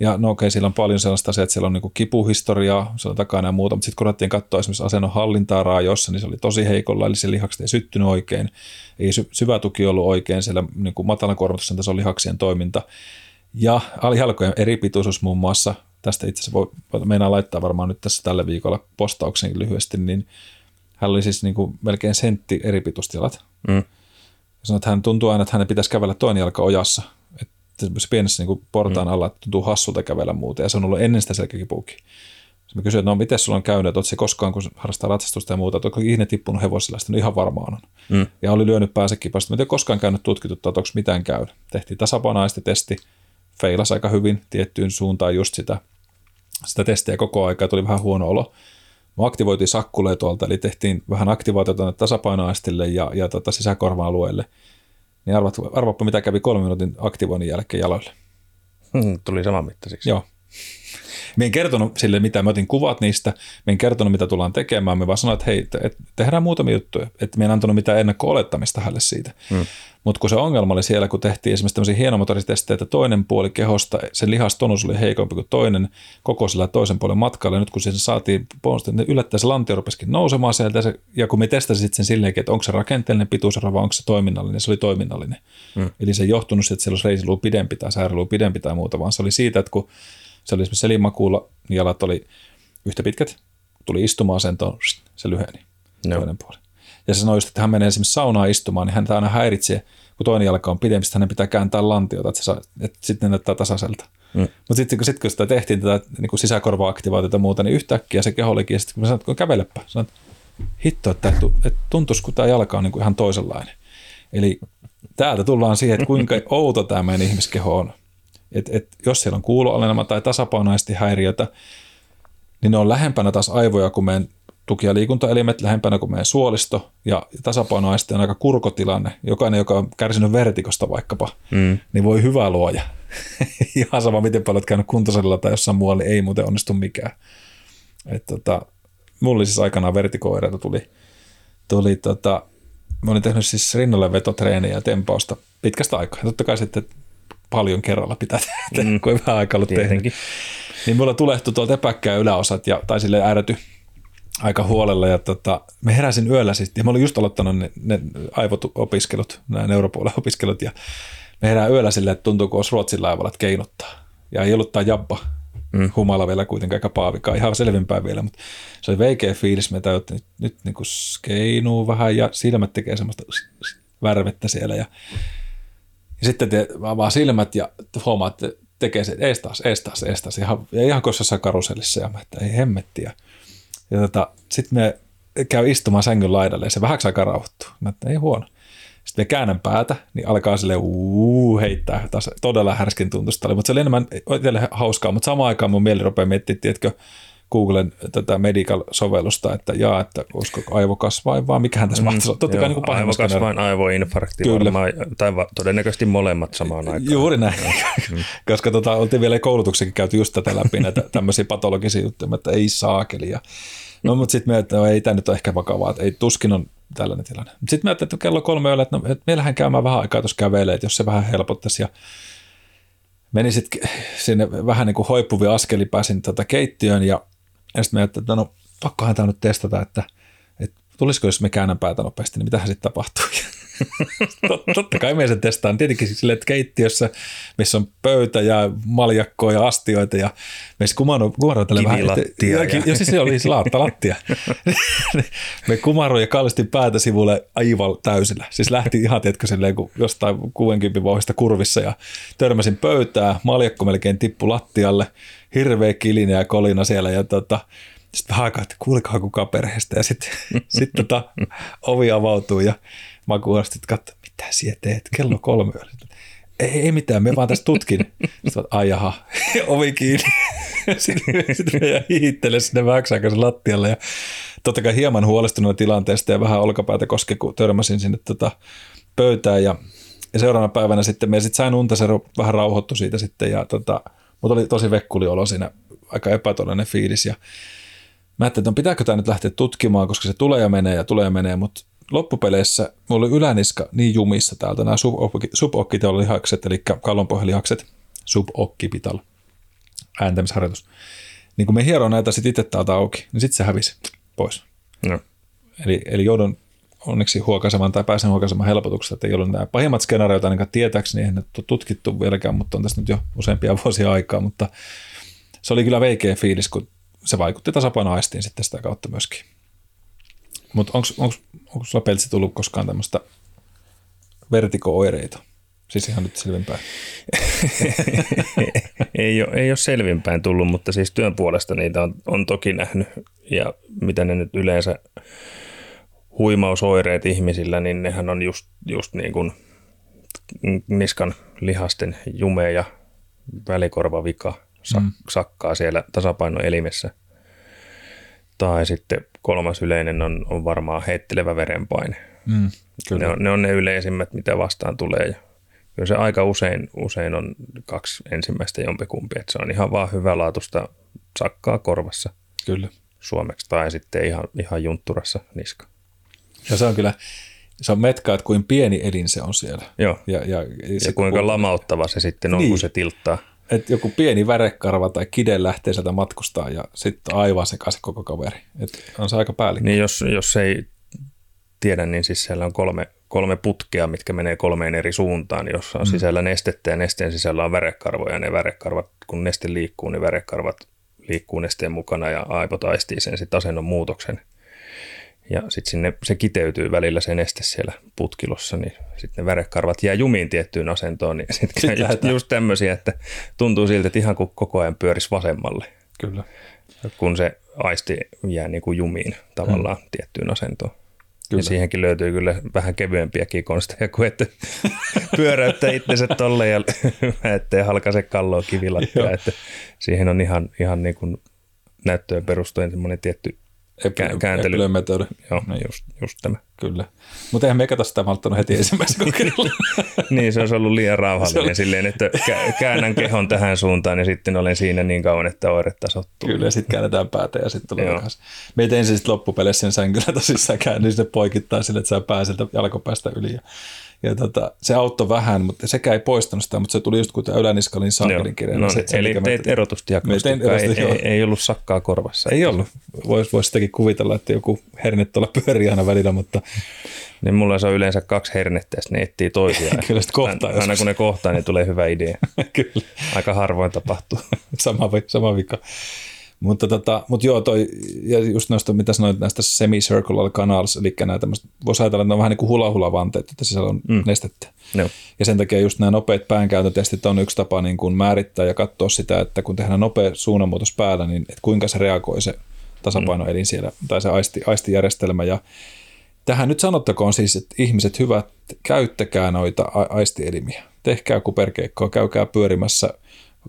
Ja no okei, siellä on paljon sellaista asiaa, että siellä on niin kuin kipuhistoriaa, siellä on takana ja muuta, mutta sitten kun otettiin katsoa esimerkiksi asennon hallintaa raajossa, niin se oli tosi heikolla, eli se lihakset ei syttynyt oikein, ei sy- syvä tuki ollut oikein, siellä niin kuin matalan kuormituksen tason lihaksien toiminta. Ja alijalkojen eri pituisuus muun muassa, tästä itse asiassa voi, meinaa laittaa varmaan nyt tässä tällä viikolla postauksen lyhyesti, niin hän oli siis niin kuin melkein sentti eri pituusjalat. Mm. Sanoin, että hän tuntuu aina, että hänen pitäisi kävellä toinen jalka ojassa. Se pienessä niin kuin portaan alla, että tuntuu hassulta kävellä muuten, ja se on ollut ennen sitä selkäkipuukin. Mä kysyin, että no miten sulla on käynyt, että ootko se koskaan, kun harrastaa ratsastusta ja muuta, että ootko ihne tippunut hevosilla, sitten no ihan varmaan on. Mm. Ja oli lyönyt päänsä kipasta, mä en koskaan käynyt tutkituttaa, että onko mitään käynyt. Tehtiin tasapainoaistitesti, feilasi aika hyvin tiettyyn suuntaan just sitä, sitä testiä koko aikaa, tuli vähän huono olo. Mä aktivoitiin sakkuleen tuolta, eli tehtiin vähän aktivaatiota tasapainoaistille ja, ja tota sisäkorva-alueelle. Niin arvaappa, mitä kävi kolmen minuutin aktivoinnin jälkeen jaloille. Hmm, tuli samanmittaisiksi. Joo. Mä en kertonut sille, mitä mä otin kuvat niistä. Mä en kertonut, mitä tullaan tekemään. Mä vaan sanoin, että hei, et, et, tehdään muutamia juttuja. Että mä en antanut mitään ennakko-olettamista hänelle siitä. Hmm. Mutta kun se ongelma oli siellä, kun tehtiin esimerkiksi tämmöisiä hienomotoristestejä, että toinen puoli kehosta, sen lihastonus oli heikompi kuin toinen koko sillä toisen puolen matkalla. Ja nyt kun se saatiin bonus, niin yllättäen se lantio rupesikin nousemaan sieltä. Ja kun me testasin sen silleenkin, että onko se rakenteellinen pituusero vai onko se toiminnallinen, se oli toiminnallinen. Hmm. Eli se ei johtunut siitä, että siellä olisi reisiluu pidempi tai sääriluu pidempi tai muuta, vaan se oli siitä, että kun se oli esimerkiksi selimakuulla, niin jalat oli yhtä pitkät, tuli istuma-asentoon, se lyheni, no. toinen puoli. Ja se sanoi just, että hän menee esimerkiksi saunaan istumaan, niin häntä aina häiritsee, kun toinen jalka on pidempi, hänen pitää kääntää lantiota, että, saa, että sitten ne näyttää tasaiselta. Mm. Mutta sitten kun, sit, kun sitä tehtiin, tätä niin sisäkorva-aktivaatiota ja muuta, niin yhtäkkiä se keho olikin, ja sitten kun mä sanoin, että kävelepä, sanoin, että hitto, että tuntuisi, kun tämä jalka on niin kuin ihan toisenlainen. Eli täältä tullaan siihen, että kuinka outo tämä meidän ihmiskeho on. Et, et, jos siellä on kuuloalenema tai tasapainoisesti häiriötä, niin ne on lähempänä taas aivoja kuin meidän tuki- ja liikuntaelimet, lähempänä kuin meidän suolisto, ja tasapainoisesti on aika kurkotilanne. Jokainen, joka on kärsinyt vertikosta vaikkapa, mm. niin voi hyvä luoja. Ihan sama, miten paljon olet käynyt kuntosalilla tai jossain muualla, niin ei muuten onnistu mikään. Et, tota, mulla siis aikanaan vertikoireita tuli. tuli tota, mä olin tehnyt siis rinnallevetotreeniä ja tempausta pitkästä aikaa. Totta kai sitten paljon kerralla pitää tehdä, mm. kun ei vähän aikaa ollut tehnyt. Niin mulla tulehtui tuolta epäkkää yläosat ja, tai silleen ärty aika huolella. Ja tota, mä heräsin yöllä sitten. Mä olin just aloittanut ne, ne aivotu-opiskelut, nämä neuropuolen opiskelut. Ja mä herään yöllä silleen, että tuntuu, kun olisi Ruotsin laivalla, että keinottaa. Ja ei ollut tämä jabba mm. humala vielä kuitenkaan, eikä paavikaan. Ihan selvinpäin vielä, mutta se oli veikeä fiilis. Mä tajutin, nyt, nyt niin kuin skeinuu vähän ja silmät tekee semmoista värvettä siellä. Ja Ja sitten te avaa silmät ja huomaa, että tekee se, että ees taas, ees taas, ees taas. Ihan, ihan kossassa karusellissa ja mä, että ei hemmettiä. Ja tota, sitten me käy istumaan sängyn laidalle ja se vähäksi aikaa rauhoittuu. Mä, että ei huono. Sitten me käännän päätä, niin alkaa silleen uu, heittää. Taas todella härskin tuntusta oli, mutta se oli enemmän itselle hauskaa. Mutta samaan aikaan mun mieli rupeaa miettimään, tiedätkö, Googlen tätä medical-sovellusta, että jaa, että olisiko aivo kasvain vaan, mikähän tässä mahtaisi olla. Totta kai niin aivo kasvain, aivoinfarkti varmaan, tai va- todennäköisesti molemmat samaan aikaan. Juuri näin, mm. koska tota, oltiin vielä koulutuksenkin käyty just tätä läpi, näitä tämmöisiä patologisia juttuja, että ei saakeli. Ja, no mutta sitten me, että no, ei tämä nyt ole ehkä vakavaa, että ei tuskin on tällainen tilanne. Sitten me ajattelin, että kello kolme yöllä, että no, et meillähän käymään vähän aikaa tuossa kävelee, että jos se vähän helpottaisi ja menin sitten sinne vähän niin kuin hoippuvia askeli, pääsin tätä keittiöön ja ja sitten me ajattelin, että no pakkohan tämä nyt testata, että, että tulisiko jos me käännän päätä nopeasti, niin mitähän sitten tapahtuu. Totta kai me sen testaan. Tietenkin silleen, että keittiössä, missä on pöytä ja maljakkoa ja astioita ja meissä kumaroitelle vähän. Kivilattia. Ja, ja siis se oli laatta lattia. Me kumaroin ja kallistin päätä sivulle aivan täysillä. Siis lähti ihan, tiedätkö, silleen kuin jostain kuusikymmentä vauhista kurvissa ja törmäsin pöytää. Maljakko melkein tippui lattialle. Hirveä kilinä ja kolina siellä ja tota, sitten vähän aikaa, että kuulikaa kukaan perheestä ja sitten sit tota, ovi avautuu ja mä kuulostin, että katso, mitä siellä teet, kello kolme yöllä. Ei, ei mitään, me vaan tässä tutkin. Sitten ai jaha, ovi kiinni. Sitten, sitten mä hiittelen sinne vähäksi aikaa lattialle ja totta kai hieman huolestunut tilanteesta ja vähän olkapäätä koske, kun törmäsin sinne tota pöytään ja, ja seuraavana päivänä sitten me sit sain unta, se vähän rauhoittui siitä sitten ja tota, mutta oli tosi vekkuliolo siinä, aika epätodellinen fiilis. Ja mä ajattelin, että pitääkö tämä nyt lähteä tutkimaan, koska se tulee ja menee ja tulee ja menee. Mutta loppupeleissä mulla oli yläniska niin jumissa täältä nämä suboccipitallihakset, eli kallonpohjalihakset, suboccipital, ääntämisharjoitus. Niin kun me hieroin näitä sitten itse täältä auki, niin sitten se hävisi pois. No. Eli, eli joudun onneksi huokaisemaan tai pääsen huokaisemaan helpotuksesta, että ei ollut nämä pahimmat skenaariot ainakaan tietääkseni, eihän ne ole tutkittu vieläkään, mutta on tässä nyt jo useampia vuosia aikaa, mutta se oli kyllä veikeä fiilis, kun se vaikutti tasapainoaistiin sitten sitä kautta myöskin. Mutta onko sulla Peltsi tullut koskaan tämmöistä vertikooireita? Siis ihan nyt selvinpäin. ei, ole, ei ole selvinpäin tullut, mutta siis työn puolesta niitä on, on toki nähnyt ja mitä ne nyt yleensä huimausoireet ihmisillä, niin nehän on just, just niin kuin niskan lihasten jume ja välikorvavika sak- mm. sakkaa siellä tasapainoelimessä. Tai sitten kolmas yleinen on, on varmaan heittelevä verenpaine. Mm, ne, on, ne on ne yleisimmät, mitä vastaan tulee. Kyllä se aika usein, usein on kaksi ensimmäistä jompikumpi, että se on ihan vaan hyvälaatuista sakkaa korvassa. Kyllä. Suomeksi tai sitten ihan, ihan juntturassa niska. Ja se on kyllä, se on metkaa, että kuin pieni elin se on siellä. Joo. Ja, ja, ja kuinka kun lamauttava se sitten on, niin, kun se tilttaa. Että joku pieni värekarva tai kide lähtee sieltä matkustaa ja sitten aivan sekaisin koko kaveri. Että on se aika päällikköä. Niin jos, jos ei tiedä, niin siis siellä on kolme, kolme putkea, mitkä menee kolmeen eri suuntaan, jossa on mm. sisällä nestettä ja nesteen sisällä on värekarvoja. Ja ne värekarvat, kun neste liikkuu, niin värekarvat liikkuu nesteen mukana ja aivot aistii sen sitten asennon muutoksen. Ja sitten sinne se kiteytyy välillä se neste siellä putkilossa, niin sitten ne värekarvat jää jumiin tiettyyn asentoon. Niin sitten sit just tämmöisiä, että tuntuu siltä, että ihan kuin koko ajan pyörisi vasemmalle. Kyllä. Kun se aisti jää niin kuin jumiin tavallaan hmm. tiettyyn asentoon. Kyllä. Ja siihenkin löytyy kyllä vähän kevyempiäkin konsteja kuin, että pyöräyttää itsensä tolle ja ettei halkaise kalloa kivilattia. Että siihen on ihan, ihan niin kuin näyttöön perustuen semmoinen tietty Epilö- kääntely. Epilömetoodi. Joo, no just, just tämä. Kyllä. Mutta eihän me kato sitä malttanut heti ensimmäisen kokeilla. Niin, se olisi ollut liian rauhallinen silleen, että käännän kehon tähän suuntaan ja sitten olen siinä niin kauan, että oire tasoittuu. Kyllä, ja sitten käännetään päätä ja sitten tulee takaisin. Me tein siis loppupeleissä sen sänkyllä tosissaan käännyin sinne poikittain sille, että sä pääsit sieltä jalkopäästä yli. Ja, ja tota, se auttoi vähän, mutta sekä ei poistanut sitä, mutta se tuli just kuin tämä yläniskalin sankarin kirja. No, eli teit erotustiakostiikkaa, ei, ei, ei ollut sakkaa korvassa. Ei ollut. Voisi vois sitäkin kuvitella, että joku herne tuolla pyörii aina välillä, mutta niin mulla se on yleensä kaksi hernettä ja sitten ne etsii toisiaan. Kyllä sitten kohtaa. Aina joskus. Kun ne kohtaa, niin tulee hyvä idea. Kyllä. Aika harvoin tapahtuu. sama, sama vika. Mutta, tota, mutta joo, toi, ja just noista, mitä sanoit näistä semicircular canals, eli nämä tämmöiset, voisi ajatella, että ne on vähän niin kuin hula-hula-vanteet, että siellä on mm. nestettä. No. Ja sen takia just nämä nopeat päänkäytötestit on yksi tapa niin kuin määrittää ja katsoa sitä, että kun tehdään nopea suunnanmuutos päällä, niin että kuinka se reagoi se tasapainoelin mm. siellä, tai se aisti, aistijärjestelmä. Ja tähän nyt sanottakoon siis, että ihmiset hyvät, käyttäkää noita aistielimiä. Tehkää kuperkeikkoa, käykää pyörimässä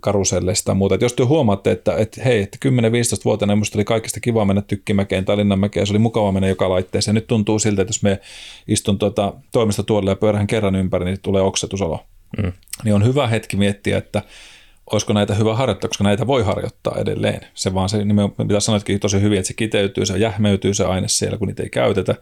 karuselleista ja muuta. Et jos te huomaatte, että et, hei, että kymmenen viisitoista vuotiaana minusta oli kaikista kivaa mennä Tykkimäkeen tai Linnanmäkeen, se oli mukava mennä joka laitteeseen. Nyt tuntuu siltä, että jos me istun tuota toimistotuolilla ja pyörähän kerran ympäri, niin tulee oksetusolo. Mm. Niin on hyvä hetki miettiä, että olisiko näitä hyvä harjoittaa, koska näitä voi harjoittaa edelleen. Se vaan se, mitä sanoitkin tosi hyvin, että se kiteytyy, se jähmeytyy se aine siellä, kun niitä ei käytetä.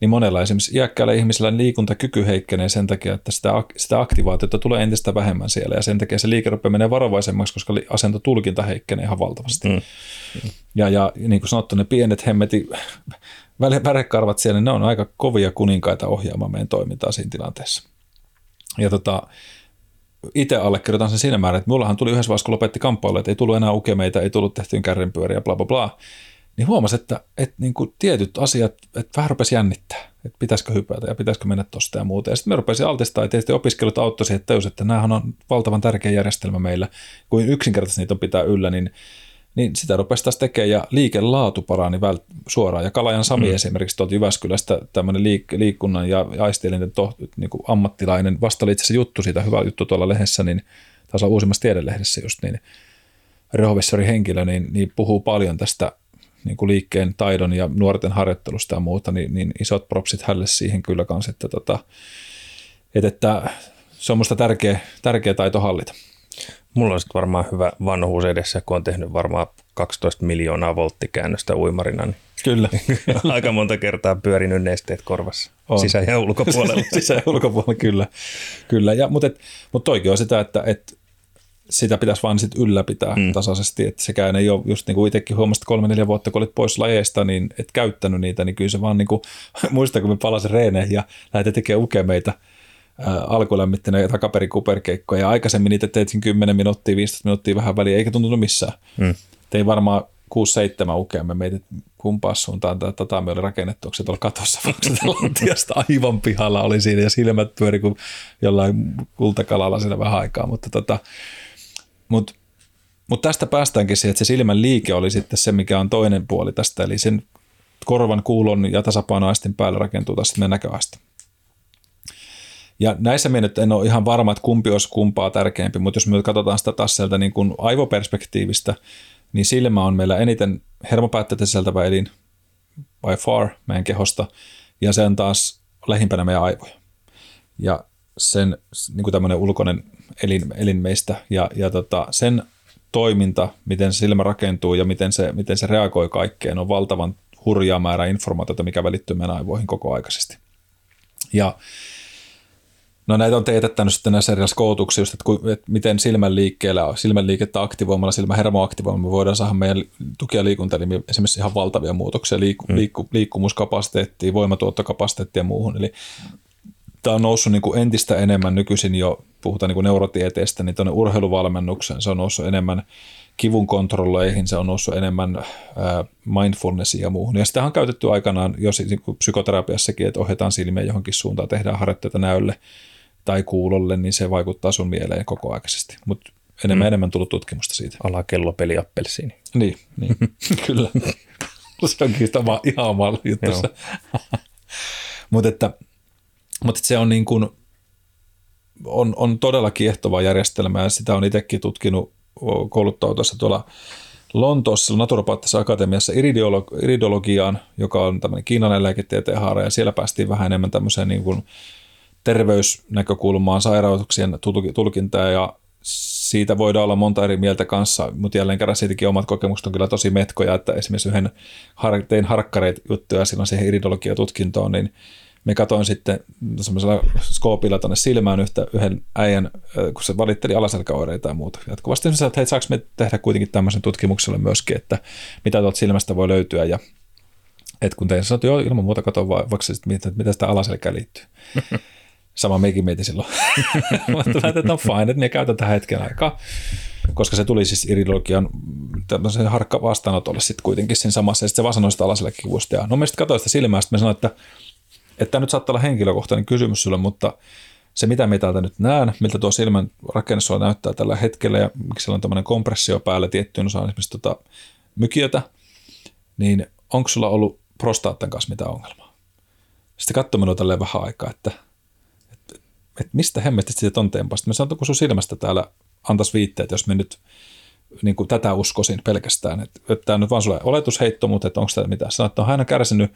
Niin monella esimerkiksi iäkkäällä ihmisellä liikuntakyky heikkenee sen takia, että sitä, sitä aktivaatiota tulee entistä vähemmän siellä. Ja sen takia se liikeruppe menee varovaisemmaksi, koska asentotulkinta heikkenee ihan valtavasti. Mm. Ja, ja niin kuin sanottu, ne pienet hemmeti värekarvat siellä, niin ne on aika kovia kuninkaita ohjaamaan meidän toimintaa siinä tilanteessa. Ja tota... Itse allekirjoitan sen siinä määrin, että mullahan tuli yhdessä vaiheessa, kun lopetti kamppailu, että ei tullut enää ukemeita, ei tullut tehtyyn kärrinpyöriä, bla bla bla. Niin huomasi, että, että niin kuin tietyt asiat, että vähän rupesi jännittää, että pitäisikö hypätä ja pitäisikö mennä tuosta ja muuta. Ja sitten me rupesin altistamaan, ja tietysti opiskelut auttoi siihen, että täysin, että näähän on valtavan tärkeä järjestelmä meillä, kuin yksinkertaisesti niitä on pitää yllä, niin, niin sitä rupesi taas tekemään ja liikelaatu parani vält- suoraan. Ja Kalajan Sami mm. esimerkiksi tuolta Jyväskylästä, tämmöinen liik- liikunnan ja aistielinten to- niin kuin ammattilainen, vasta oli itse asiassa juttu siitä, hyvä juttu tuolla lehdessä, niin taas on uusimmassa tiedelehdessä just niin, Reho Vessorin henkilö, niin, niin puhuu paljon tästä niin kuin liikkeen taidon ja nuorten harjoittelusta ja muuta, niin, niin isot propsit hälle siihen kyllä kanssa, että, tota, että, että se on musta tärkeä, tärkeä taito hallita. Mulla on sitten varmaan hyvä vanhuus edessä, kun on tehnyt varmaan kaksitoista miljoonaa volttikäännöstä uimarina. Niin kyllä. Aika monta kertaa pyörinyt nesteet korvassa. On. Sisä- ja ulkopuolella. Sisä- ja ulkopuolella, kyllä. kyllä. Ja, mutta et, mut toikin on sitä, että et sitä pitäisi vaan sit ylläpitää mm. tasaisesti. Et sekään ei ole, just niin kuin itsekin huomasit kolme neljä vuotta, kun olit pois lajeista, niin et käyttänyt niitä, niin kyllä se vaan, niin kuin, muista kun me palasin reeneihin ja lähdettiin tekemään ukemeita, alkulämmittäneen ja takaperikuperkeikkoja. Ja aikaisemmin niitä teitin kymmenen minuuttia, viisitoista minuuttia vähän väliä, eikä tuntunut missään. Mm. Tein varmaan kuusi seitsemän ukeamme. Meitä kumpaan suuntaan tämä tatami oli rakennettu. Onko se tuolla katossa? Onko se lattiasta? Aivan pihalla oli siinä ja silmät pyöri kuin jollain kultakalalla siinä vähän aikaa. Mutta tota, mut, mut tästä päästäänkin siihen, että se silmän liike oli sitten se, mikä on toinen puoli tästä. Eli sen korvan, kuulon ja tasapainoaistin päälle rakentuu taas sitten näköaisti. Ja näissä minä nyt en ole ihan varma, että kumpi olisi kumpaa tärkeämpi, mutta jos me katsotaan sitä taas sieltä niin kuin aivoperspektiivistä, niin silmä on meillä eniten hermopäätteitä sisältävä elin by far meidän kehosta, ja se on taas lähimpänä meidän aivoja. Ja sen niin kuin tämmöinen ulkoinen elin, elin meistä, ja, ja tota, sen toiminta, miten se silmä rakentuu ja miten se, miten se reagoi kaikkeen, on valtavan hurjaa määrä informaatiota, mikä välittyy meidän aivoihin kokoaikaisesti. Ja no näitä on teetettänyt sitten näissä erilaisissa koulutuksissa, just, että, ku, että miten silmän liikkeellä, silmän liikettä aktivoimalla, silmän hermoaktivoimalla me voidaan saada meidän tuki- ja liikuntaelimiin esimerkiksi ihan valtavia muutoksia, liikku, mm. liikku, liikkumuskapasiteettiin, voimatuottokapasiteettiin ja muuhun. Eli tämä on noussut niin kuin entistä enemmän nykyisin jo, puhutaan niin kuin neurotieteestä, niin tuonne urheiluvalmennukseen se on noussut enemmän kivun kontrolleihin, se on noussut enemmän mindfulnessiin ja muuhun. Ja sitä on käytetty aikanaan jo psykoterapiassakin, että ohjataan silmiä johonkin suuntaan, tehdään harjoitteita näölle tai kuulolle, niin se vaikuttaa sun mieleen kokoaikaisesti. Mutta enemmän mm. enemmän tullut tutkimusta siitä. Ala kello peli appelsiini. Niin, niin. Kyllä. Se onkin tämä ihan oma juttussa. Mutta mut se on niin kuin, on, on todella kiehtovaa järjestelmää. Sitä on itsekin tutkinut kouluttautuessa tuolla Lontoossa naturopaattisessa akatemiassa iridolo- iridologiaan, joka on tämmöinen kiinalainen lääketieteen haara, ja siellä päästiin vähän enemmän tämmöiseen niin kuin terveysnäkökulmaan, sairauksien tulkintaan, ja siitä voidaan olla monta eri mieltä kanssa, mutta jälleen kerran siitäkin omat kokemukset on kyllä tosi metkoja, että esimerkiksi yhden har- tein harkkareit juttuja silloin siihen iridologiatutkintoon, niin me katsoin sitten semmoisella skoopilla tuonne silmään yhtä, yhden äijän, kun se valitteli alaselkäoireita ja muuta. Jatkuvasti sanoin, että hei, saanko me tehdä kuitenkin tämmöisen tutkimukselle myöskin, että mitä tuolta silmästä voi löytyä. Ja et kun tein sanoin, joo, ilman muuta katsoin vaan, vaikka sitten mietin, mitä sitä alaselkää liittyy. Sama mekin mietin silloin. Mä ajattelin, että on fine, että me käytän tähän hetken aikaa. Koska se tuli siis iridologian tämmöisen harkka vastaanotolle sitten kuitenkin siinä samassa. Ja sitten se vaan sanoi sitä alaselkäkivusta. Ja no me sitten katsoin sitä silmää, sitten mä sanoin, että että tämä nyt saattaa olla henkilökohtainen kysymys sinulle, mutta se mitä me täältä nyt näen, miltä tuo silmän rakenne sulla näyttää tällä hetkellä ja miksi siellä on tämmöinen kompressio päällä tiettyyn osaan esimerkiksi tota mykiötä, niin onko sulla ollut prostaattan kanssa mitään ongelmaa? Sitten katsoi minua tälleen vähän aikaa, että, että, että mistä hemmestä siitä on tempasta. Mä sanoin, kun sun silmästä täällä antaisi viitteet, jos me nyt niin kuin tätä uskoisin pelkästään. Että, että tämä on nyt vaan sulle oletusheitto, mutta että onko tämä mitään. Sanoin, että on aina kärsinyt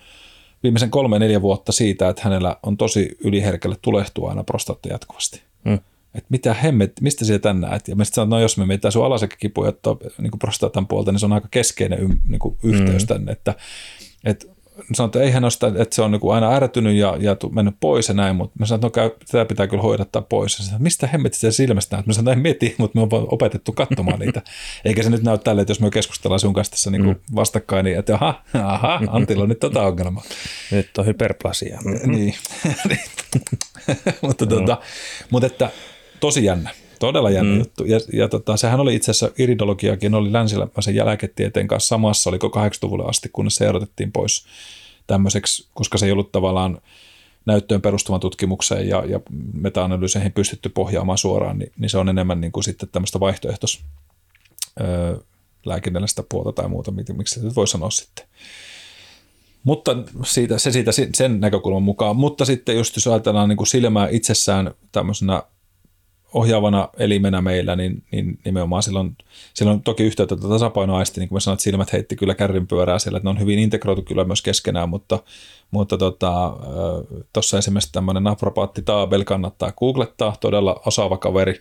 viimeisen kolme, neljä vuotta siitä, että hänellä on tosi yliherkälle tulehtua aina prostaatta jatkuvasti. Mm. Että mitä hemmet, mistä siellä tän näet? Ja mä sitten sanoin, että no jos me mietitään sun alaselkäkipuja niin prostaatan puolta, niin se on aika keskeinen niin kuin yhteys mm. tänne. Että, et, sanoin, että eihän ole sitä, että se on niin kuin aina ärtynyt ja, ja mennyt pois ja näin, mutta mä sanoin, että no, tämä pitää kyllä hoidattaa pois. Ja sanoin, mistä hemmet siellä silmästä näet? Mä sanoin, että en mieti, mutta me on opetettu katsomaan niitä. Eikä se nyt näy tälle, että jos me keskustellaan sun kanssa tässä niin kuin vastakkain, niin että aha, aha, Antilla on nyt tota ongelmaa. Nyt on hyperplasia. Niin, mutta, tuota, mutta että, tosi jännä, todella jännä mm. juttu. Ja, ja tota, sehän oli itse asiassa iridologiakin, oli länsiläisen lääketieteen kanssa samassa, oliko kahdeksankymmentäluvulle asti, kun se erotettiin pois tämmöiseksi, koska se ei ollut tavallaan näyttöön perustuvan tutkimukseen ja, ja meta-analyyseihin pystytty pohjaamaan suoraan, niin, niin se on enemmän niin kuin sitten tämmöistä vaihtoehtoista öö, lääkinnällistä puolta tai muuta, miksi se voi sanoa sitten. Mutta siitä, se siitä sen näkökulman mukaan, mutta sitten just jos ajatellaan niin kuin silmää itsessään tämmöisenä ohjaavana elimenä meillä, niin, niin nimenomaan silloin, silloin toki yhteyttä tasapainoaisti, niin kuin mä sanoin, että silmät heitti kyllä kärrinpyörää siellä, että ne on hyvin integroitu kyllä myös keskenään, mutta mutta tuossa tota, esimerkiksi tämmöinen napropaatti Taabel kannattaa googlettaa, todella osaava kaveri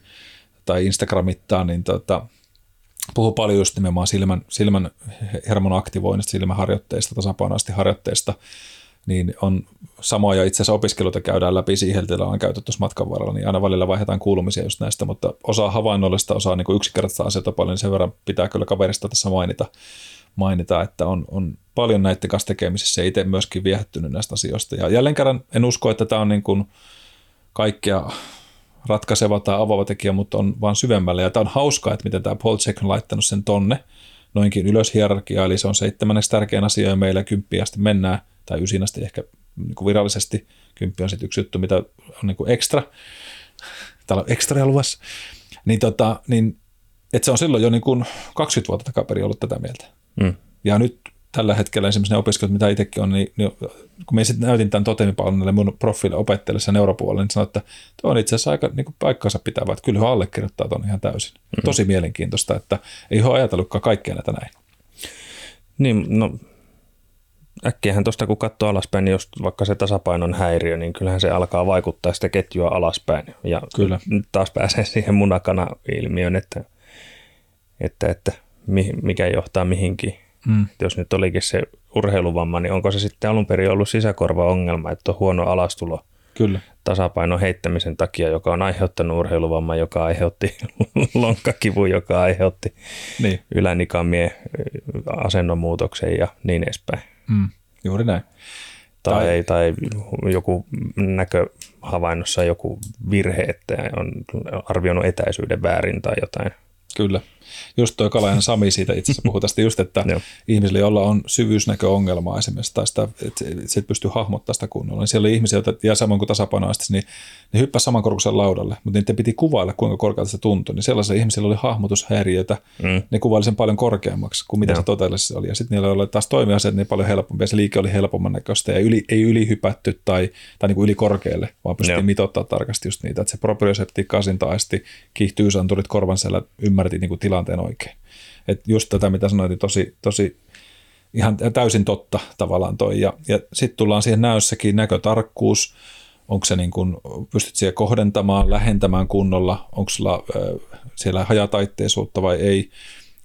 tai Instagramittaa, niin tota, puhuu paljon just nimenomaan silmän, silmän hermon aktivoinnista, silmäharjoitteista, tasapainoaisti harjoitteista, niin on samaa ja itse asiassa opiskeluita käydään läpi siihen, että on käytetty matkan varrella, niin aina välillä vaihdetaan kuulumisia just näistä, mutta osaa havainnollista, osaa niin kuin yksinkertaista asioita paljon, niin sen verran pitää kyllä kaverista tässä mainita, mainita että on, on paljon näiden kanssa tekemisissä ja itse myöskin viehättynyt näistä asioista. Ja jälleen kerran en usko, että tämä on niin kuin kaikkea ratkaiseva tai avaava tekijä, mutta on vaan syvemmällä. Ja tämä on hauskaa, että miten tämä Paul Chek on laittanut sen tonne, noinkin ylös hierarkiaa, eli se on seitsemänneksi tärkein asia ja meillä kymppiä asti mennään, tai ysin asti ehkä niin kuin virallisesti, kymppi on sitten yksi juttu, mitä on niin kuin ekstra, täällä on ekstra luvassa, niin, tota, niin että se on silloin jo niin kuin kaksikymmentä vuotta takaperin ollut tätä mieltä. Mm. Ja nyt tällä hetkellä esimerkiksi ne opiskelijat, mitä itsekin on, niin, niin kun me sitten näytin tämän totemipalveluille mun profiilille opettajalle sen neuropuolelle, niin sanoin, että tuo on itse asiassa aika niin kuin paikkansa pitävä, että kyllähän allekirjoittaa tuon ihan täysin. Mm-hmm. Tosi mielenkiintoista, että ei ole ajatellutkaan kaikkea näitä näin. Niin, no äkkiähän tuosta kun katsoo alaspäin, niin jos vaikka se tasapainon häiriö, niin kyllähän se alkaa vaikuttaa sitä ketjua alaspäin. Ja kyllä. Taas pääsee siihen munakana-ilmiöön, että, että, että mikä johtaa mihinkin. Mm. Jos nyt olikin se urheiluvamma, niin onko se sitten alun perin ollut sisäkorvaongelma, että on huono alastulo kyllä tasapainon heittämisen takia, joka on aiheuttanut urheiluvamman, joka aiheutti lonkkakivun, joka aiheutti niin ylänikamien asennonmuutoksen ja niin edespäin. Mm, juuri näin. Tai, tai, tai joku näköhavainnossa joku virhe, että on arvioinut etäisyyden väärin tai jotain. Kyllä. Just toi Kalajan Sami siitä itse asiassa puhui tästä just, että ihmisillä, joilla on syvyysnäköongelmaa esimerkiksi, tai sitä, että se et pystyy hahmottamaan sitä kunnolla, niin siellä oli ihmisiä, joita jää samoin kuin tasapainoisesti, niin ne hyppäsivät samankorkuisen laudalle, mutta niiden piti kuvailla, kuinka korkealta se tuntui. Niin sellaisilla ihmisillä oli hahmotushäiriöitä, mm. ne kuvaili sen paljon korkeammaksi kuin mitä Joo. se todellisessa oli. Ja sitten niillä oli taas toimia se, että ne paljon helpompia, se liike oli helpomman näköistä, ja yli, ei ylihypätty tai, tai niin kuin yli korkealle, vaan pystyttiin mitoittamaan tarkasti just niitä, että se propriosepti, kasinta-aisti, kiihtyysanturit korvan siellä ymmärti niin kuin tilanteen oikein. Että just tätä, mitä sanoit, niin tosi, tosi ihan täysin totta tavallaan toi. Ja, ja sitten tullaan siihen näössäkin näkötarkkuus. Onko se niin kuin, pystyt siihen kohdentamaan, lähentämään kunnolla, onko sulla äh, siellä hajataitteisuutta vai ei.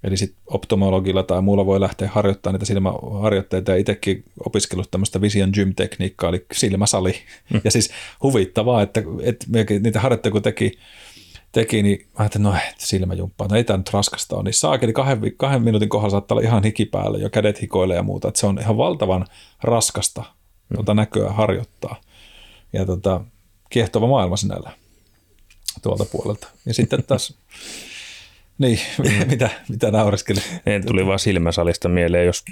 Eli sitten optomologilla tai muulla voi lähteä harjoittamaan niitä silmäharjoitteita, ja itsekin opiskellut tämmöistä vision gym-tekniikkaa, eli silmäsali. Mm. Ja siis huvittavaa, että, että niitä harjoitteita kun teki, teki niin mä ajattelin, no silmäjumppaa, no ei tämä nyt raskasta ole, niin saakeli kahden, kahden minuutin kohdalla saattaa olla ihan hiki päällä, jo kädet hikoilee ja muuta, että se on ihan valtavan raskasta mm. tuota näköä harjoittaa. Ja tota, kiehtova maailma sinällään tuolta puolelta. Ja sitten taas... Niin, mitä, mitä naureskeli? En tuli vaan silmäsalista mieleen, jos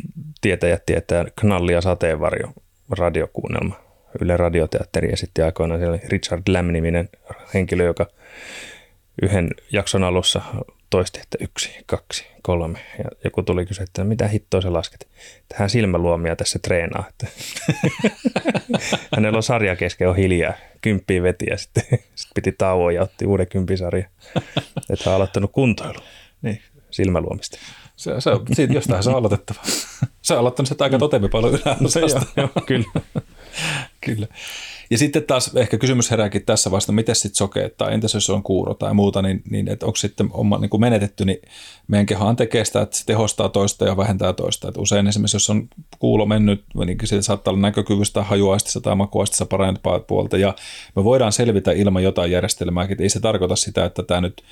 tietäjät tietää Knalli ja sateenvarjo radiokuunnelma. Yle Radioteatteri esitti aikoinaan, siellä oli Richard Lämm-niminen henkilö, joka yhden jakson alussa toisti, että yksi, kaksi, kolme. Ja joku tuli kysyä, että mitä hittoa se lasket? Tähän silmäluomia tässä treenaa. Että hänellä on sarja kesken, on hiljaa. Kymppiä veti ja sitten sit piti tauon ja otti uuden kymppisarjan. Että hän on aloittanut kuntoilu niin. Silmäluomista. Se, se, siitä jostain se on aloitettava. Se on aloittanut sitä aika totemipalon yläosasta. No, kyllä. Kyllä. Ja sitten taas ehkä kysymys herääkin tässä vasta, miten sitten sokeet tai entäs jos on kuuro tai muuta, niin, niin että onko sitten on niin kuin menetetty, niin meidän kehaan tekee sitä, että se tehostaa toista ja vähentää toista. Et usein esimerkiksi jos on kuulo mennyt, niin siitä saattaa olla näkökyvystä, hajuaistissa tai makuaistissa parempaa puolta ja me voidaan selvitä ilman jotain järjestelmää, ei se tarkoita sitä, että tämä nyt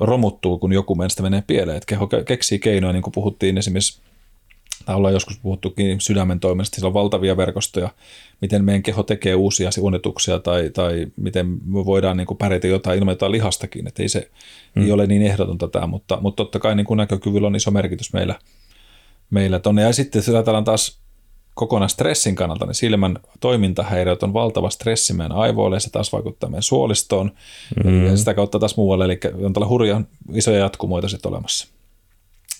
romuttuu, kun joku meistä menee pieleen. Et keho keksii keinoja, niin kuin puhuttiin esimerkiksi, tai ollaan joskus puhuttukin sydämen toimesta, siellä on valtavia verkostoja, miten meidän keho tekee uusia unetuksia tai, tai miten me voidaan niin kuin pärjätä jotain ilman jotain lihastakin. Että ei se mm. ei ole niin ehdotonta tämä, mutta, mutta totta kai niin kuin näkökyvyllä on iso merkitys meillä, meillä tuonne. Ja sitten jos ajatellaan taas kokonaan stressin kannalta, niin silmän toimintahäiriöt on valtava stressi meidän aivoille, ja se taas vaikuttaa meidän suolistoon mm. ja sitä kautta taas muualle, eli on tällä hurjan isoja jatkumoita sitten olemassa.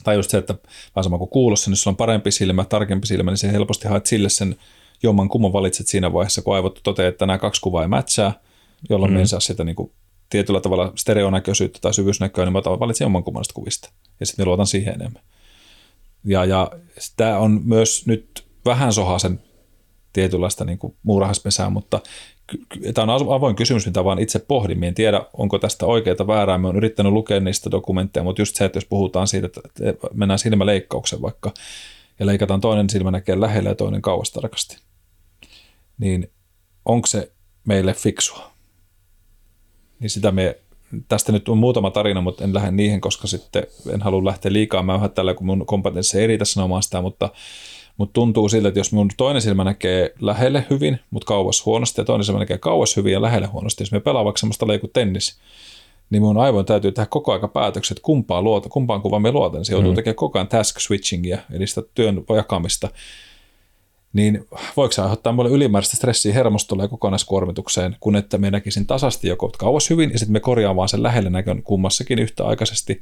Tai just se, että vähän sama kuin kuulossa, niin jos sulla on parempi silmä, tarkempi silmä, niin se helposti haet sille sen jomman kumman valitset siinä vaiheessa, kun aivot toteaa, että nämä kaksi kuvaa ei mätsää, jolloin mm. me ei saa sitä niin kuin tietyllä tavalla stereonäköisyyttä tai syvyysnäköä, niin mä valitsen jomman kumman kuvista. Ja sitten me luotan siihen enemmän. Ja, ja tämä on myös nyt vähän sohasen tietynlaista niin kuin muurahaispesää, mutta tämä on avoin kysymys, mitä vaan itse pohdin. Minä en tiedä, onko tästä oikeaa väärää. Minä olen yrittänyt lukea niistä dokumentteja, mutta just se, että jos puhutaan siitä, että mennään silmäleikkaukseen vaikka ja leikataan toinen silmänäkeen lähellä ja toinen kauas tarkasti, niin onko se meille fiksua? Niin sitä me, tästä nyt on muutama tarina, mutta en lähde niihin, koska sitten en halua lähteä liikaa. Mä vähän tällä, kun mun kompetenssi ei riitä sanomaan sitä, mutta Mutta tuntuu siltä, että jos mun toinen silmä näkee lähelle hyvin, mutta kauas huonosti, ja toinen silmä näkee kauas hyvin ja lähelle huonosti, jos me pelaa vaikka semmoista leikutennis, niin mun aivoin täytyy tehdä koko ajan päätökset, kumpaan, luota, kumpaan kuvaan me luotan. Se joutuu mm. tekemään koko ajan task switchingia, eli sitä työn jakamista. Niin voiko se aiheuttaa mulle ylimääräistä stressiä hermostolle ja kokonaiskuormitukseen, kun että me näkisin tasasti joko kauas hyvin, ja sitten me korjaan vaan sen lähelle näkön kummassakin yhtäaikaisesti,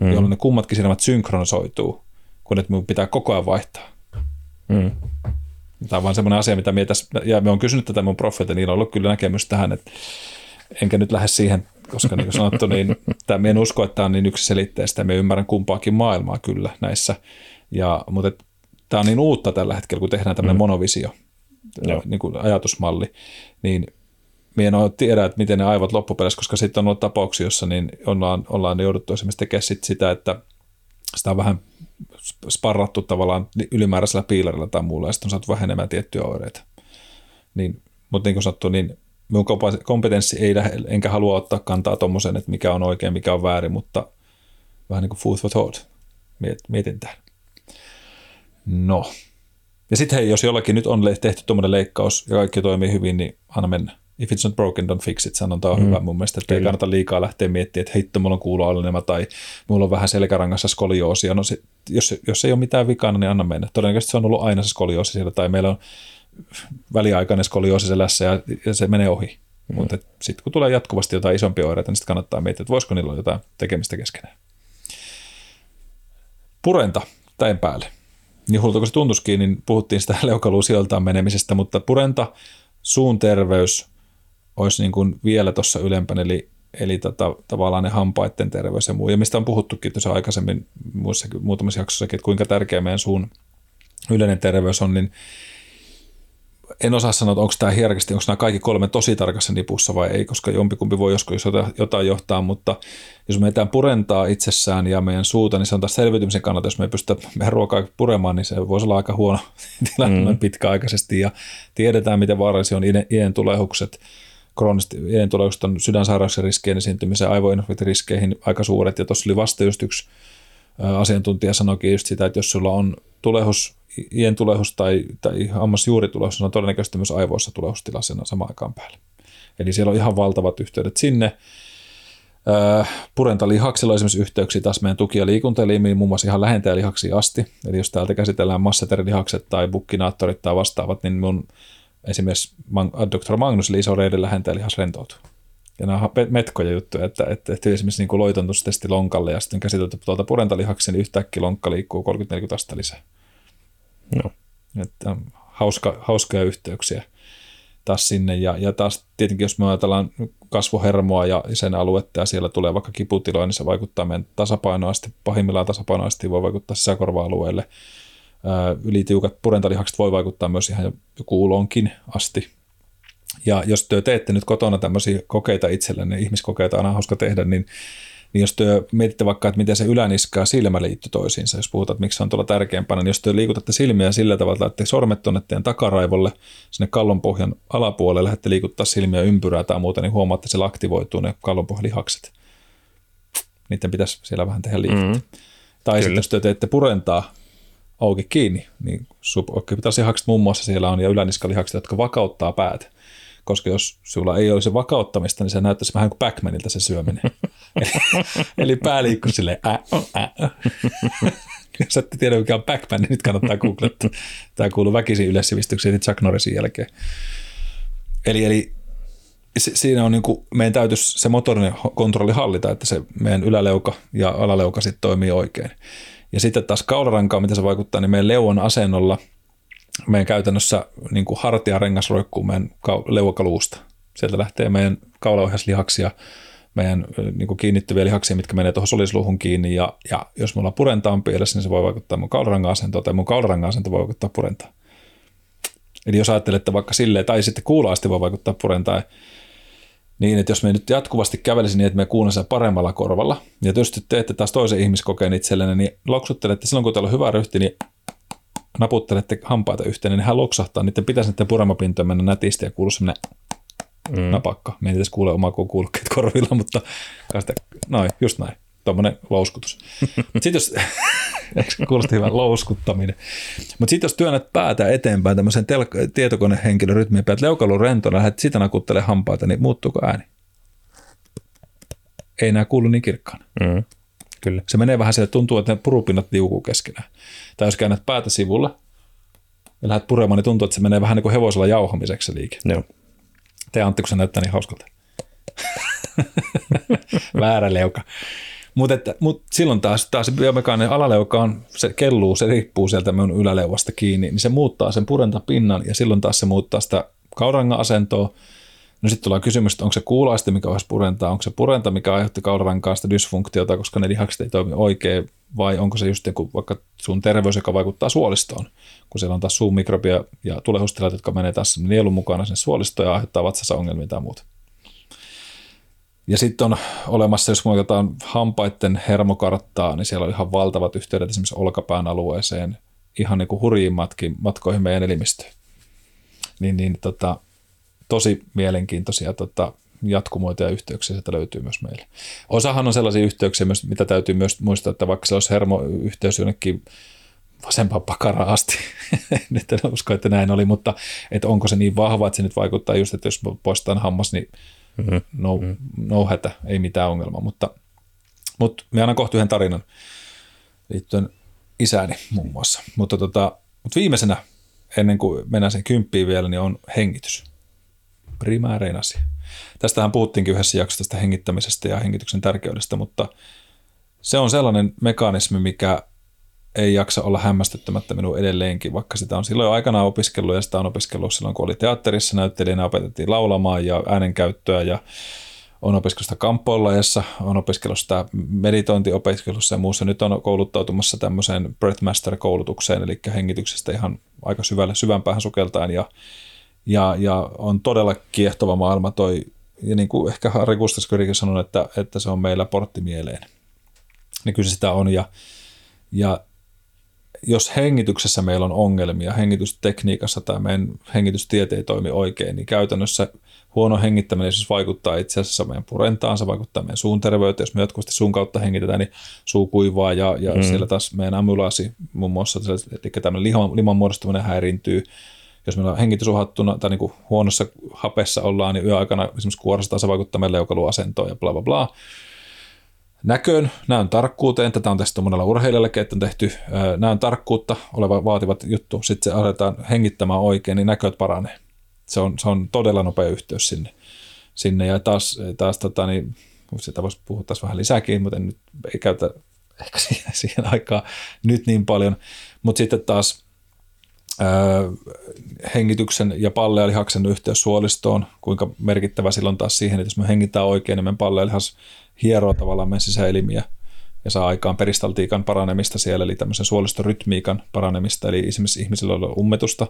mm. jolloin ne kummatkin silmät synkronisoituu, kun että mun pitää koko ajan vaihtaa. Mm. Tämä on vaan semmoinen asia, mitä minä tässä, ja minä olen kysynyt tätä mun profeilta, niillä on ollut kyllä näkemys tähän, että enkä nyt lähde siihen, koska niin kuin sanottu, niin tämä, minä en usko, että tämä on niin yksiselitteistä, ja minä ymmärrän kumpaakin maailmaa kyllä näissä, ja, mutta et, tämä on niin uutta tällä hetkellä, kun tehdään tämmöinen mm. monovisio, no. niin kuin ajatusmalli, niin minä en ole tiedä, että miten ne aivot loppupeleissä, koska sitten on ollut tapauksia, jossa niin ollaan, ollaan jouduttu esimerkiksi tekemään sit sitä, että sitä on vähän sparrattu tavallaan ylimääräisellä piilarilla tai muulla, ja sitten on saatu vähenemään tiettyjä oireita. Niin, mutta niin kuin sanottu, niin minun kompetenssi ei lähe, enkä halua ottaa kantaa tuommoiseen, että mikä on oikein, mikä on väärin, mutta vähän niin kuin food for thought. Mietin tämän. No. Ja sitten hei, jos jollakin nyt on tehty tuommoinen leikkaus ja kaikki toimii hyvin, niin anna mennä. if it's not broken, don't fix it, sanonta on mm. hyvä mun mielestä, että Kyllä. ei kannata liikaa lähteä miettimään, että heitto, mulla on kuuloalenema tai mulla on vähän selkärangassa skolioosia. No se, jos, jos ei ole mitään vikana, niin anna mennä. Todennäköisesti se on ollut aina se skolioosi siellä, tai meillä on väliaikainen skolioosi selässä ja, ja se menee ohi. Mm. Mutta sitten kun tulee jatkuvasti jotain isompia oireita, niin sitten kannattaa miettiä, että voisiko niillä olla jotain tekemistä keskenään. Purenta täin päälle. Niin hulta kun se tuntuisikin, niin puhuttiin sitä leukaluun sijoiltaan menemisestä, mutta purenta, suun terveys olisi niin kuin vielä tuossa ylempänä, eli, eli tota, tavallaan ne hampaiden terveys ja muu. Ja mistä on puhuttukin tuossa aikaisemmin muissa, muutamassa jaksossakin, että kuinka tärkeä meidän suun yleinen terveys on, niin en osaa sanoa, että onko tämä hierarkisesti, onko nämä kaikki kolme tosi tarkassa nipussa vai ei, koska jompikumpi voi joskus jotain johtaa, mutta jos me etään purentaa itsessään ja meidän suuta, niin se on taas selviytymisen kannalta, jos me ei pystytä meidän ruokaa puremaan, niin se voisi olla aika huono tilanne mm-hmm. pitkäaikaisesti, ja tiedetään, miten vaarallisia on iän tulehukset, krooniset iän tulehukset on sydänsairauksien riskien esiintymiseen, aivoinfarktin riskeihin aika suuret, ja tuossa oli vasta just yksi asiantuntija sanoikin just sitä, että jos sulla on tulehus, iän tulehus tai, tai hammasjuuritulehus, on todennäköisesti myös aivoissa tulehustilasena samaan aikaan päälle. Eli siellä on ihan valtavat yhteydet sinne. Purentalihaksillo on esimerkiksi yhteyksiä taas meidän tuki- ja liikuntaelimiin, muun muassa ihan lähentäjälihaksiin asti. Eli jos täältä käsitellään masseterilihakset tai bukkinaattorit tai vastaavat, niin mun esimerkiksi doktor Magnus eli isoreiden lähentäjälihas rentoutuu. Ja nämä metkoja juttuja, että, että, että esimerkiksi niin loitontustesti lonkalle ja sitten käsitelty tuolta purentalihaksi, niin yhtäkkiä lonkka liikkuu kolmekymmentä neljäkymmentä astetta lisää. No. Että hauska, hauskoja yhteyksiä taas sinne. Ja, ja taas tietenkin, jos me ajatellaan kasvohermoa ja sen aluetta ja siellä tulee vaikka kiputiloja, niin se vaikuttaa meidän tasapainoa asti. Pahimmillaan tasapainoa asti voi vaikuttaa sisäkorva-alueelle. Ylitiukat purentalihakset voi vaikuttaa myös ihan kuuloonkin asti. Ja jos te teette nyt kotona tämmöisiä kokeita itsellenne, ihmiskokeita on hauska tehdä, niin, niin jos te mietitte vaikka, että miten se yläniska ja silmä liittyy toisiinsa, jos puhutaan, että miksi se on tuolla tärkeämpänä, niin jos te liikutatte silmiä sillä tavalla, että laitte sormet tuonne teidän takaraivolle, sinne kallonpohjan alapuolelle, lähdette liikuttaa silmiä ympyrää tai muuta, niin huomaatte, että siellä aktivoituu ne kallonpohjalihakset. Niiden pitäisi siellä vähän tehdä liikettä. Mm-hmm. Tai Kyllä. sitten jos te teette purentaa auki kiinni, niin suboccipitaalihakset muun muassa siellä on ja yläniskalihakset, jotka vakauttaa päätä. Koska jos sulla ei olisi vakauttamista, niin se näyttäisi vähän kuin Pac-Manilta se syöminen. eli, eli pää liikkuu silleen ä, ä, ä. Jos ette tiedä, mikä on Pac-Man, niin nyt kannattaa googlettaa. Tämä kuuluu väkisin yleissivistykseen Chuck Norrisin jälkeen. Eli, eli siinä on niin kuin, meidän täytyisi se motorinen kontrolli hallita, että se meidän yläleuka ja alaleuka sitten toimii oikein. Ja sitten taas kaularankaa, mitä se vaikuttaa, niin meidän leuan asennolla meidän käytännössä niin kuin hartiarengas roikkuu meidän leuakaluusta. Sieltä lähtee meidän kaulaohjaislihaksia, meidän niin kuin kiinnittyviä lihaksia, mitkä menee tuohon solisluuhun kiinni. Ja, ja jos mulla purentaan pielessä, niin se voi vaikuttaa mun kaularangan-asentoon, tai mun kaularangan-asento voi vaikuttaa purentaan. Eli jos ajattelette vaikka silleen, tai sitten kuuloasti voi vaikuttaa purentaan, niin että jos me nyt jatkuvasti kävelisi niin, että me kuunnellaan sen paremmalla korvalla, ja tietysti teette taas toisen ihmiskokeen itsellenne, niin loksuttelette silloin, kun teillä on hyvä ryhti, niin naputtelette hampaita yhteen, niin nehän loksahtaa. Niiden pitäisi niiden puremapintojen mennä nätisti ja kuuluu semmoinen mm. napakka. Me ei edes kuule omaa kuin kuulokkeet korvilla, mutta noin, just näin. Tuommoinen louskutus. Sitten jos, kuulosti hyvän louskuttaminen. Mutta sitten jos työnnät päätä eteenpäin tämmöisen tel- tietokonehenkilön rytmiin päät leukalun rentona, lähdet sitä nakuttele hampaita, niin muuttuuko ääni? Ei enää kuulu niin kirkkaan. Mm. Kyllä. Se menee vähän sieltä, tuntuu, että ne purupinnat liukuu keskenään. Tai jos käännät päätä sivulle ja lähdet puremaan, niin tuntuu, että se menee vähän niin kuin hevosella jauhamiseksi liike. Joo. Te Antti, kun se näyttää niin hauskalta. Väärä leuka. Mutta mut silloin taas, taas se biomekaaninen alaleuka on, se kelluu, se riippuu sieltä minun yläleuvasta kiinni, niin se muuttaa sen purentapinnan ja silloin taas se muuttaa sitä kaurangan-asentoa. No sitten tullaan kysymys, että onko se kuuloaste, mikä olisi purentaa, onko se purenta, mikä aiheutti kaularankaa sitä dysfunktiota, koska ne lihakset ei toimi oikein, vai onko se just joku, vaikka sun terveys, joka vaikuttaa suolistoon, kun siellä on taas suun mikrobia ja tulehustilat, jotka menee taas nielun mukana sen suolistoon ja aiheuttaa vatsassa ongelmia tai muuta. Ja sitten on olemassa, jos muokataan hampaiden hermokarttaa, niin siellä on ihan valtavat yhteydet esimerkiksi olkapään alueeseen, ihan niin kuin hurjiin matkoihin meidän elimistöön. Niin, niin tota... Tosi mielenkiintoisia tota, jatkumoita ja yhteyksiä sieltä löytyy myös meille. Osahan on sellaisia yhteyksiä, mitä täytyy myös muistaa, että vaikka se olisi hermoyhteys jonnekin vasempaan pakaraan asti. Nyt en usko, että näin oli, mutta että onko se niin vahva, että se nyt vaikuttaa just, että jos poistetaan hammas, niin mm-hmm. no, no hätä, ei mitään ongelmaa. Mutta, mutta me annan kohta yhden tarinan liittyen isääni muun muassa. Mutta, tota, mutta viimeisenä, ennen kuin mennään sen kymppiin vielä, niin on hengitys. Primäärein asia. Tästähän puhuttiinkin yhdessä jaksossa tästä hengittämisestä ja hengityksen tärkeydestä, mutta se on sellainen mekanismi, mikä ei jaksa olla hämmästyttämättä minua edelleenkin, vaikka sitä on silloin aikanaan opiskellut ja sitä on opiskellut silloin, kun oli teatterissa, näyttelijänä opetettiin laulamaan ja äänenkäyttöä ja on opiskellut sitä kamppoilajassa, on opiskellut sitä meditointiopiskelussa ja muussa. Nyt on kouluttautumassa tämmöiseen Breathmaster-koulutukseen, eli hengityksestä ihan aika syvälle, syvän päähän sukeltaan ja Ja, ja on todella kiehtova maailma toi, ja niin kuin ehkä Harri Kustaskorikin sanoi, että, että se on meillä portti mieleen. Niin kyllä sitä on, ja, ja jos hengityksessä meillä on ongelmia, hengitystekniikassa tai meidän hengitystieteen ei toimi oikein, niin käytännössä huono hengittäminen siis vaikuttaa itse asiassa meidän purentaan, se vaikuttaa meidän suun terveyteen. Jos me jatkuvasti suun kautta hengitetään, niin suu kuivaa, ja, ja mm. siellä taas meidän amylaasi muun muassa, eli tämmöinen liman, liman muodostuminen häiriintyy. Jos meillä on hengitys uhattuna tai niin kuin huonossa hapessa ollaan, niin yöaikana esimerkiksi kuorsataan, se vaikuttaa meidän leukaluasentoon ja bla bla bla. Näköön, näön tarkkuuteen, tätä on testetty monella urheilijallakin, että on tehty näön tarkkuutta oleva vaativat juttu, sitten se aletaan hengittämään oikein, niin näköt paranee. Se on, se on todella nopea yhteys sinne. sinne. Ja taas, taas tota, niin, sitä voisi puhua taas vähän lisääkin, mutta en nyt ei käytä ehkä siihen, siihen aikaan nyt niin paljon, mutta sitten taas Öö, hengityksen ja pallealihaksen yhteys suolistoon, kuinka merkittävä silloin taas siihen, että jos me hengitään oikein, niin meidän pallealihas hieroo tavallaan meidän sisäelimiä ja saa aikaan peristaltiikan paranemista siellä, eli tämmöisen suolistorytmiikan paranemista, eli esimerkiksi ihmisillä on ummetusta,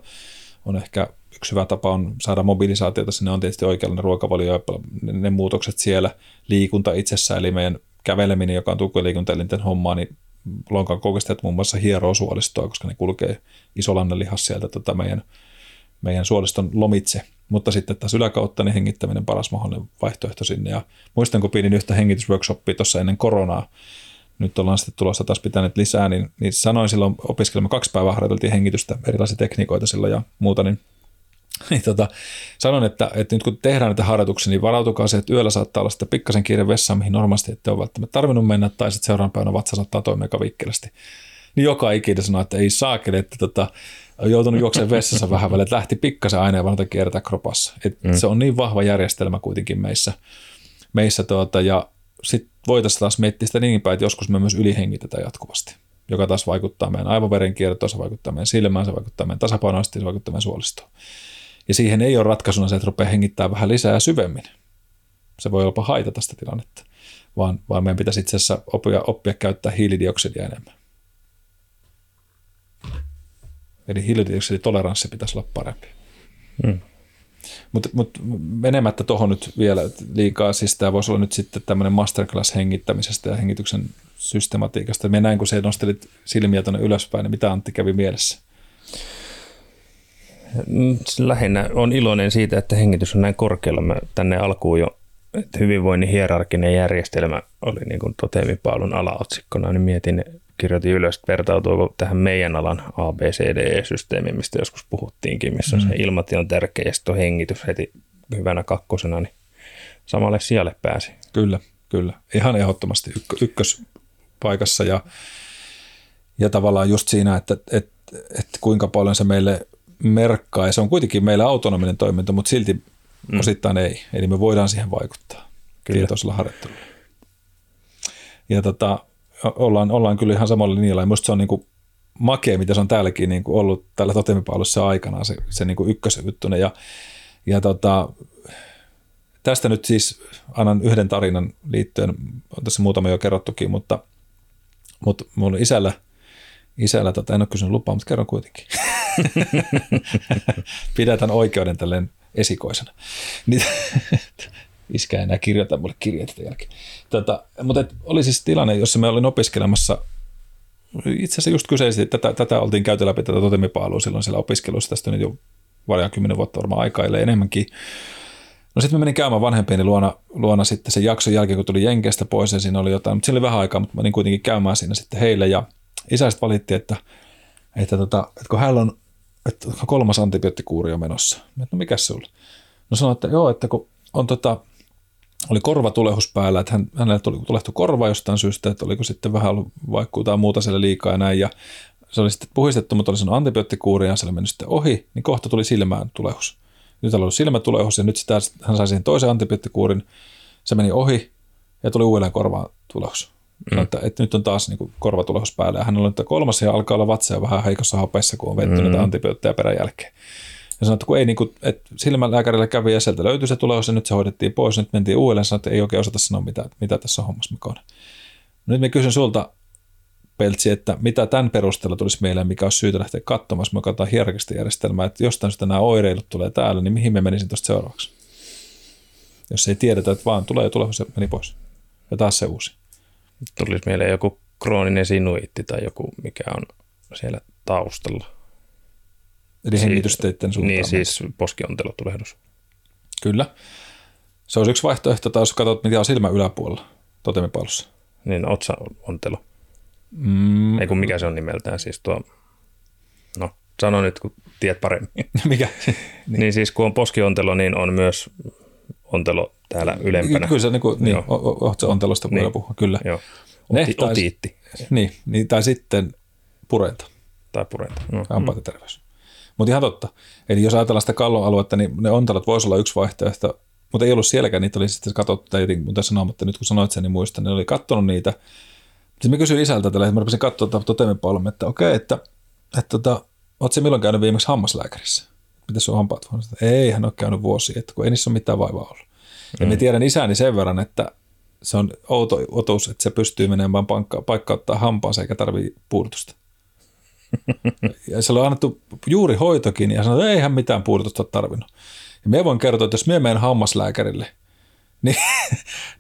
on ehkä yksi hyvä tapa on saada mobilisaatiota, sinne on tietysti oikeanlainen ruokavalio ja ne muutokset siellä, liikunta itsessään, eli meidän käveleminen, joka on tukiliikuntaelinten hommaa, niin lonkan koukistajat muun muassa hieroo suolistoa, koska ne kulkee isolanne lihas sieltä tota meidän, meidän suoliston lomitse. Mutta sitten taas yläkautta niin hengittäminen paras mahdollinen vaihtoehto sinne. Ja muistan, kun pidin yhtä hengitysworkshoppia tuossa ennen koronaa, nyt ollaan sitten tulossa taas pitäneet lisää, niin, niin sanoin silloin opiskelimme kaksi päivää harjoiteltiin hengitystä, erilaisia tekniikoita silloin ja muuta, niin, niin tota, sanon, että, että nyt kun tehdään näitä harjoituksia, niin varautukaa se, että yöllä saattaa olla sitä pikkasen kiire vessaan, mihin normaalisti ette ole välttämättä tarvinnut mennä, tai sitten seuraavan päivänä vatsa saattaa toimia aika vikkelästi. Niin joka ikinä sanoo, että ei saakeli, että tota, on joutunut juoksemaan vessassa vähän välillä, että lähti pikkasen aineenvaihdunta kiertää kropassa. Et mm. Se on niin vahva järjestelmä kuitenkin meissä. meissä tuota, ja sitten voitaisiin taas miettiä sitä niin päin, että joskus me myös ylihengitetään jatkuvasti, joka taas vaikuttaa meidän aivoverenkiertoon, se vaikuttaa meidän silmään, se vaikuttaa meidän tasapainoisesti, se vaikuttaa meidän suolistoon. Ja siihen ei ole ratkaisuna se, että rupeaa hengittämään vähän lisää ja syvemmin. Se voi jopa haitata sitä tilannetta, vaan, vaan meidän pitäisi itse asiassa oppia, oppia käyttää hiilidioksidia enemmän. Eli hiilidioksiditoleranssi pitäisi olla parempi. Hmm. Mutta mut menemättä tuohon nyt vielä liikaa, siis tämä voisi olla nyt sitten tämmöinen masterclass hengittämisestä ja hengityksen systematiikasta. Me näin, kun se nostelit silmiä tuonne ylöspäin, niin mitä Antti kävi mielessä? Lähinnä olen iloinen siitä, että hengitys on näin korkealla. Mä tänne alkuun jo, että hyvinvoinnin hierarkinen järjestelmä oli niin kuin toteamipaalun alaotsikkona, niin mietin, kirjoitin ylös, että vertautuuko tähän meidän alan A B C D E-systeemiin, mistä joskus puhuttiinkin, missä mm-hmm. se ilmati on tärkeä ja sitten on hengitys heti hyvänä kakkosena, niin samalle sijalle pääsi. Kyllä, kyllä. Ihan ehdottomasti ykkö, ykköspaikassa ja, ja tavallaan just siinä, että, että, että kuinka paljon se meille merkkaa, ja se on kuitenkin meillä autonominen toiminta, mutta silti mm. osittain ei. Eli me voidaan siihen vaikuttaa kyllä tietoisella harjoittelulla. Ja tota, ollaan, ollaan kyllä ihan samalla linjalla. Ja musta se on niinku makea, mitä se on täälläkin niinku ollut täällä totemipaalussa aikanaan, se, se niinku ykkösjuttunen. Ja, ja tota, tästä nyt siis annan yhden tarinan liittyen. On tässä muutama jo kerrottukin, mutta, mutta mulla isällä, isällä tota, en ole kysynyt lupaa, mutta kerron kuitenkin. Pidätän oikeuden tälleen esikoisena. Iskä enää kirjoittaa mulle kirjeitä jälkeen. Tota, mutta et oli siis tilanne, jossa me olin opiskelemassa, itse asiassa just kyseisesti, tätä, tätä oltiin käyty läpi tätä totemipaalua silloin siellä opiskelussa, tästä nyt jo varjaan kymmenen vuotta varmaan aikailee enemmänkin. No sitten mä menin käymään vanhempieni luona, luona sitten sen jakson jälkeen, kun tuli Jenkeistä pois ja siinä oli jotain, mutta siinä oli vähän aikaa, mutta mä menin kuitenkin käymään siinä sitten heille ja isä sitten valitti, että että, tota, että kun hänellä on että kolmas antibioottikuuri on menossa. No mikäs se oli? No sanoi, että joo, että kun on tota, oli korvatulehus päällä, että hän, hänellä tuli tulehtu korva jostain syystä, että oliko sitten vähän ollut vaikka jotain muuta siellä liikaa ja näin. Ja se oli sitten puhistettu, mutta oli sanonut antibioottikuuri ja se oli mennyt sitten ohi, niin kohta tuli silmään tulehus. Nyt oli silmätulehus ja nyt sitä, hän sai siihen toisen antibioottikuurin, se meni ohi ja tuli uudelleen korvaan tulehus. Mm. Että, että nyt on taas niin kuin, korvatulehus päällä ja hänellä on nyt kolmas ja alkaa olla vatsa ja vähän heikossa hapeessa, kun on vetty mm. näitä antibiootteja perän jälkeen. Ja sanoi, että kun ei niin kuin, että silmälääkärillä kävi ja sieltä löytyi se tulehus ja nyt se hoidettiin pois ja nyt mentiin uudelleen. Sanoi, että ei oikein osata sanoa, mitä, mitä tässä on hommassa mukana. Nyt mä kysyn sulta, Peltsi, että mitä tämän perusteella tulisi mieleen, mikä olisi syytä lähteä katsomassa, me katsotaan hierarkista järjestelmää, että jostain syystä nämä oireilut tulee täällä, niin mihin me menisin tuosta seuraavaksi? Jos ei tiedetä, että vaan tulee ja tulehus ja meni pois. Ja taas se uusi. Tulisi mieleen joku krooninen sinuitti tai joku, mikä on siellä taustalla. Eli hengitysteitten suuntaan. Niin, siis poskiontelotulehdus. Kyllä. Se olisi yksi vaihtoehto, tai jos katsot, mitä on silmän yläpuolella totemipallossa. Niin, otsaontelo. Mm. Ei kun mikä se on nimeltään, siis tuo, no sano nyt, kun tiedät paremmin. Mikä? niin. niin siis kun on poskiontelo, niin on myös ontelo täällä ylempänä. Kyllä se niin kuin, niin, otsaontelosta voidaan puhua, kyllä. Joo. Oti, tai, otiitti. Niin, niin, tai sitten purenta. Tai purenta. No. Hampaatiterveys. Mutta ihan totta. Eli jos ajatellaan sitä kallon aluetta, niin ne ontelot voisi olla yksi vaihtoehto, mutta ei ollut sielläkään, niitä oli sitten katsottu tai jotenkin, mutta sanoa, mutta nyt kun sanoit sen, niin muistan, ne oli katsonut niitä. Sitten mä kysyin isältä tällä, että mä rupesin katsoa totemipalvelun, että okei, okay, että, että, että oot sä milloin käynyt viimeksi hammaslääkärissä? Miten sun hampaat voivat? Ei, hän ole käynyt vuosia, että kun ei niissä ole mitään vaivaa ollut. Mm. Ja mä tiedän isäni sen verran, että se on outo otus, että se pystyy menemään pankka, paikkauttaa hampaansa eikä tarvitse puudutusta. ja se on annettu juuri hoitokin ja sanoi, että eihän mitään puudutusta ole tarvinnut. Ja mä voin kertoa, että jos mä menen hammaslääkärille, niin,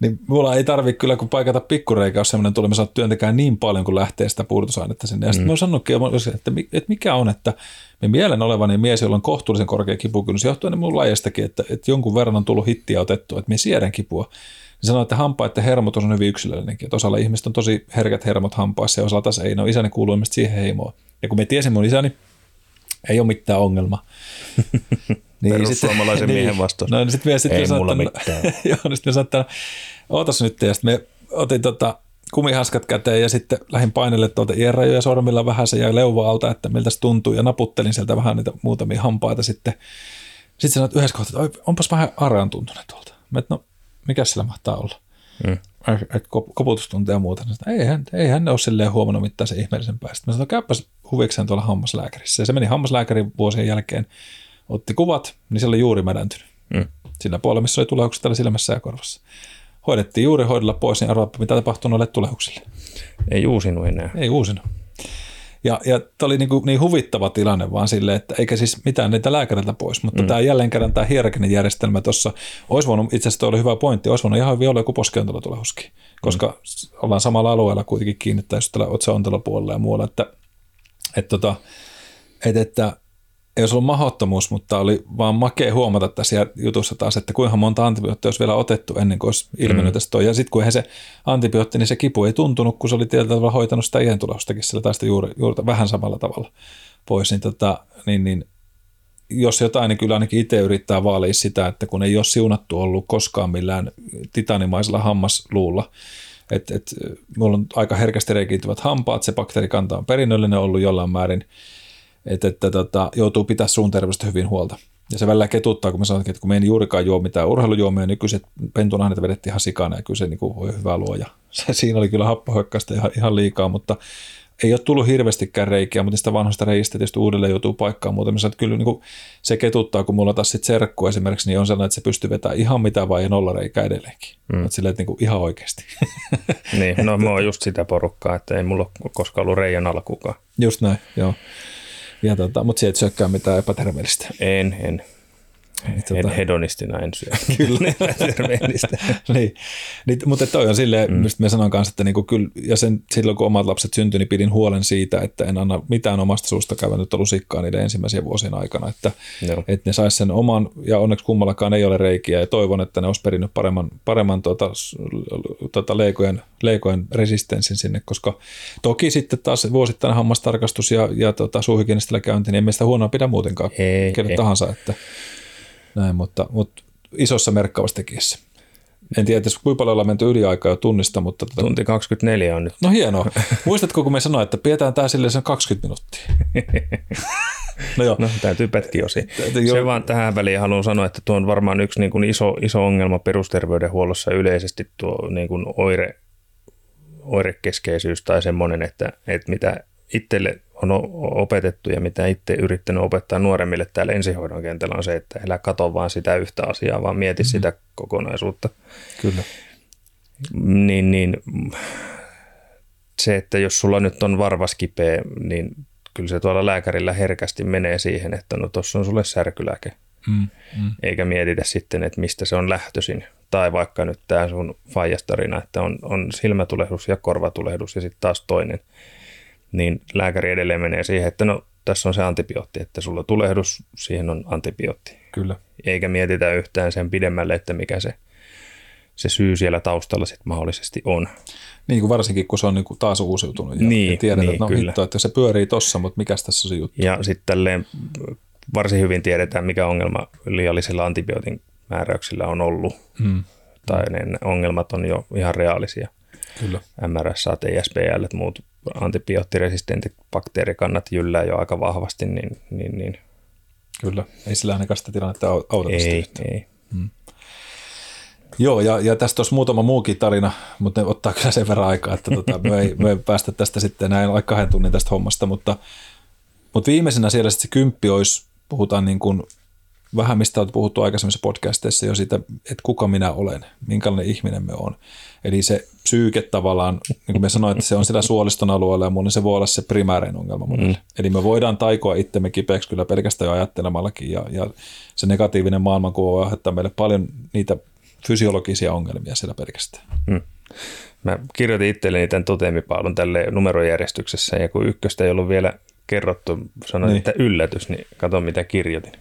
niin mulla ei tarvitse kyllä, kun paikata pikkureikä, jos sellainen tulee, me saat työntekää niin paljon, kun lähtee sitä puudutusainetta sinne. Ja sitten mm. mä oon sanonutkin, että mikä on, että me mielen olevani mies, jolla on kohtuullisen korkea kipukynnys, johtuen niin mun lajistakin, että, että jonkun verran on tullut hittiä otettua, että me siedän kipua. Niin sanoin, että hampaiden hermotus on hyvin yksilöllinenkin, että osalla ihmiset on tosi herkät hermot hampaissa ja osalla taas ei, no isäni kuuluu ilmeisesti siihen heimoon. Ja kun me tiesin mun isäni, ei ole mitään ongelmaa. Niin, perussuomalaisen niin, miehen vastaus. No niin sitten me sitten sanoin, että ootas nyt ja sitten me otin tota, kumihanskat käteen ja sitten lähdin painelle tuolta ienrajoja sormilla vähän se jäi leuva alta, että miltä se tuntuu ja naputtelin sieltä vähän niitä muutamia hampaita sitten. Sitten sanoin yhdessä kohtaa, että onpas vähän arjan tuntunut tuolta. Mä et, no mikä sillä mahtaa olla? Mm. Että koputustunteja ja muuta. Sanoin, eihän, eihän ne ole silleen huomannut mitään se ihmeellisempää. Sitten mä sanoin, käypäs huvikseen tuolla hammaslääkärissä. Ja se meni hammaslääkärin vuosien jälkeen. Otti kuvat, niin se oli juuri mädäntynyt. Mm. Sillä puolella, missä oli tulehukset täällä silmässä ja korvassa. Hoidettiin juuri hoidolla pois, niin arvaappa, mitä tapahtui noille tulehuksille. Ei uusinut enää. Ei uusinut. Ja, ja tämä oli niin, kuin niin huvittava tilanne vaan silleen, että eikä siis mitään niitä lääkäriltä pois, mutta mm. tämä jälleen kerran tämä hierarkinen järjestelmä tuossa, olisi voinut, itse asiassa tuo oli hyvä pointti, olisi voinut ihan hyvin olla joku poskiontelotulehuskin, koska mm. ollaan samalla alueella kuitenkin kiinnittäisiin tällä otsaontelopuolella ja muualla, että, että, että, että, että ei olisi ollut mahdottomuus, mutta oli vaan makea huomata tässä jutussa taas, että kuinka monta antibioottia olisi vielä otettu ennen kuin olisi ilmennyt mm. toi. Ja sitten kun eihän se antibiootti, niin se kipu ei tuntunut, kun se oli tietyllä tavalla hoitanut sitä ientulehustakin sillä tai sitä juurta, juurta vähän samalla tavalla pois. Niin, tota, niin, niin jos jotain, niin kyllä ainakin itse yrittää vaalia sitä, että kun ei ole siunattu ollut koskaan millään titanimaisella hammasluulla, että et, mulla on aika herkästi reikiintyvät hampaat, se bakteerikanta on perinnöllinen ollut jollain määrin, että, että tota, joutuu pitää suun terveydestä hyvin huolta. Ja se välillä ketuttaa, kun mä sanoin, että kun me en juurikaan juo mitään urheilujuomia, niin kyllä se pentunahneita vedettiin ihan sikana ja kyllä se niin kuin, oi hyvä luoja. Se, siinä oli kyllä happohoikkaista ihan, ihan liikaa, mutta ei ole tullut hirveästikään reikiä, mutta niistä vanhoista reistä tietysti uudelleen joutuu paikkaan muuta. Mä sanoin, että kyllä niin kuin, se ketuttaa, kun mulla taas sitten serkku esimerkiksi, niin on sellainen, että se pystyy vetämään ihan mitä vai ei nollareikä edelleenkin. Mm. Oot silleen, että niin kuin, ihan oikeasti. Niin, no mä oon just sitä porukkaa, että ei mulla koskaan ollut reijan alkuukaan. Just näin, joo. Tota, mutta se ei syökkää mitään epäterveellistä. En, en. Tota... Hedonistina en syö. Kyllä. Niin. Niin, mutta toi on silleen, mm. mistä mä sanon kanssa, että niinku kyllä, ja sen, silloin kun omat lapset syntyi, niin pidin huolen siitä, että en anna mitään omasta suusta kävännyttä lusikkaa niiden ensimmäisiä vuosien aikana, että et ne sais sen oman, ja onneksi kummallakaan ei ole reikiä, ja toivon, että ne olisi perinnyt paremman, paremman tuota, tuota leikojen, leikojen resistenssin sinne, koska toki sitten taas vuosittain hammastarkastus ja, ja tuota, suuhygienistillä käynti, niin emme sitä huonoa pidä muutenkaan ei, kelle ei. tahansa, että näin, mutta, mutta isossa merkkaavassa tekijässä. En tiedä, että kuinka paljon ollaan menty yliaikaa jo tunnista, mutta... Tuota... Tunti kaksikymmentäneljä on nyt. No hienoa. Muistatko, kun me sanoin, että pidetään tämä silleen sen kaksikymmentä minuuttia? No joo. No, täytyy pätkiä osin. Se vaan tähän väliin haluan sanoa, että tuo on varmaan yksi niin kuin iso, iso ongelma perusterveydenhuollossa yleisesti tuo niin kuin oire, oirekeskeisyys tai semmoinen, että, että mitä itselle... on opetettu ja mitä itse yrittänyt opettaa nuoremmille täällä ensihoidon kentällä on se, että elä kato vaan sitä yhtä asiaa, vaan mieti mm. sitä kokonaisuutta. Kyllä. Niin, niin se, että jos sulla nyt on varvas kipeä, niin kyllä se tuolla lääkärillä herkästi menee siihen, että no tuossa on sulle särkyläke. Mm. Mm. Eikä mietitä sitten, että mistä se on lähtöisin. Tai vaikka nyt tämä sun faijastarina, että on, on silmätulehdus ja korvatulehdus ja sitten taas toinen. Niin lääkäri edelleen menee siihen, että no tässä on se antibiootti, että sulla on tulehdus, siihen on antibiootti. Kyllä. Eikä mietitä yhtään sen pidemmälle, että mikä se, se syy siellä taustalla sit mahdollisesti on. Niin kuin varsinkin, kun se on niin kuin taas uusiutunut ja niin, tiedetään, niin, että no kyllä. Hitto, että se pyörii tossa, mutta mikäs tässä on se juttu? Ja sitten varsin hyvin tiedetään, mikä ongelma liiallisilla antibiootin määräyksillä on ollut. Hmm. Tai ne ongelmat on jo ihan reaalisia. Kyllä. M R S A, T S P L ja muut antibioottiresistentit bakteerikannat jyllää jo aika vahvasti, niin... niin, niin. Kyllä, ei sillä ainakaan sitä tilannetta auta. Ei, ei. Hmm. Joo, ja, ja tästä olisi muutama muukin tarina, mutta ne ottaa kyllä sen verran aikaa, että tota, me, ei, me ei päästä tästä sitten näin aika kahden tunnin tästä hommasta, mutta, mutta viimeisenä siellä sitten se kymppi olisi, puhutaan niin kuin vähän mistä olet puhuttu aikaisemmissa podcasteissa jo siitä, että kuka minä olen, minkälainen ihminen me on. Eli se psyyke tavallaan, niin kuin me sanoin, että se on siellä suoliston alueella ja mulle se voi olla se primäärin ongelma monelle. Mm. Eli me voidaan taikoa itsemme kipeäksi kyllä pelkästään jo ajattelemallakin ja, ja se negatiivinen maailmankuva voi aiheuttaa meille paljon niitä fysiologisia ongelmia siellä pelkästään. Mm. Mä kirjoitin itselleni tämän toteemipaalun tälle numerojärjestyksessä ja kun ykköstä ei ollut vielä kerrottu, sanoin, niin. Että yllätys, niin katso mitä kirjoitin.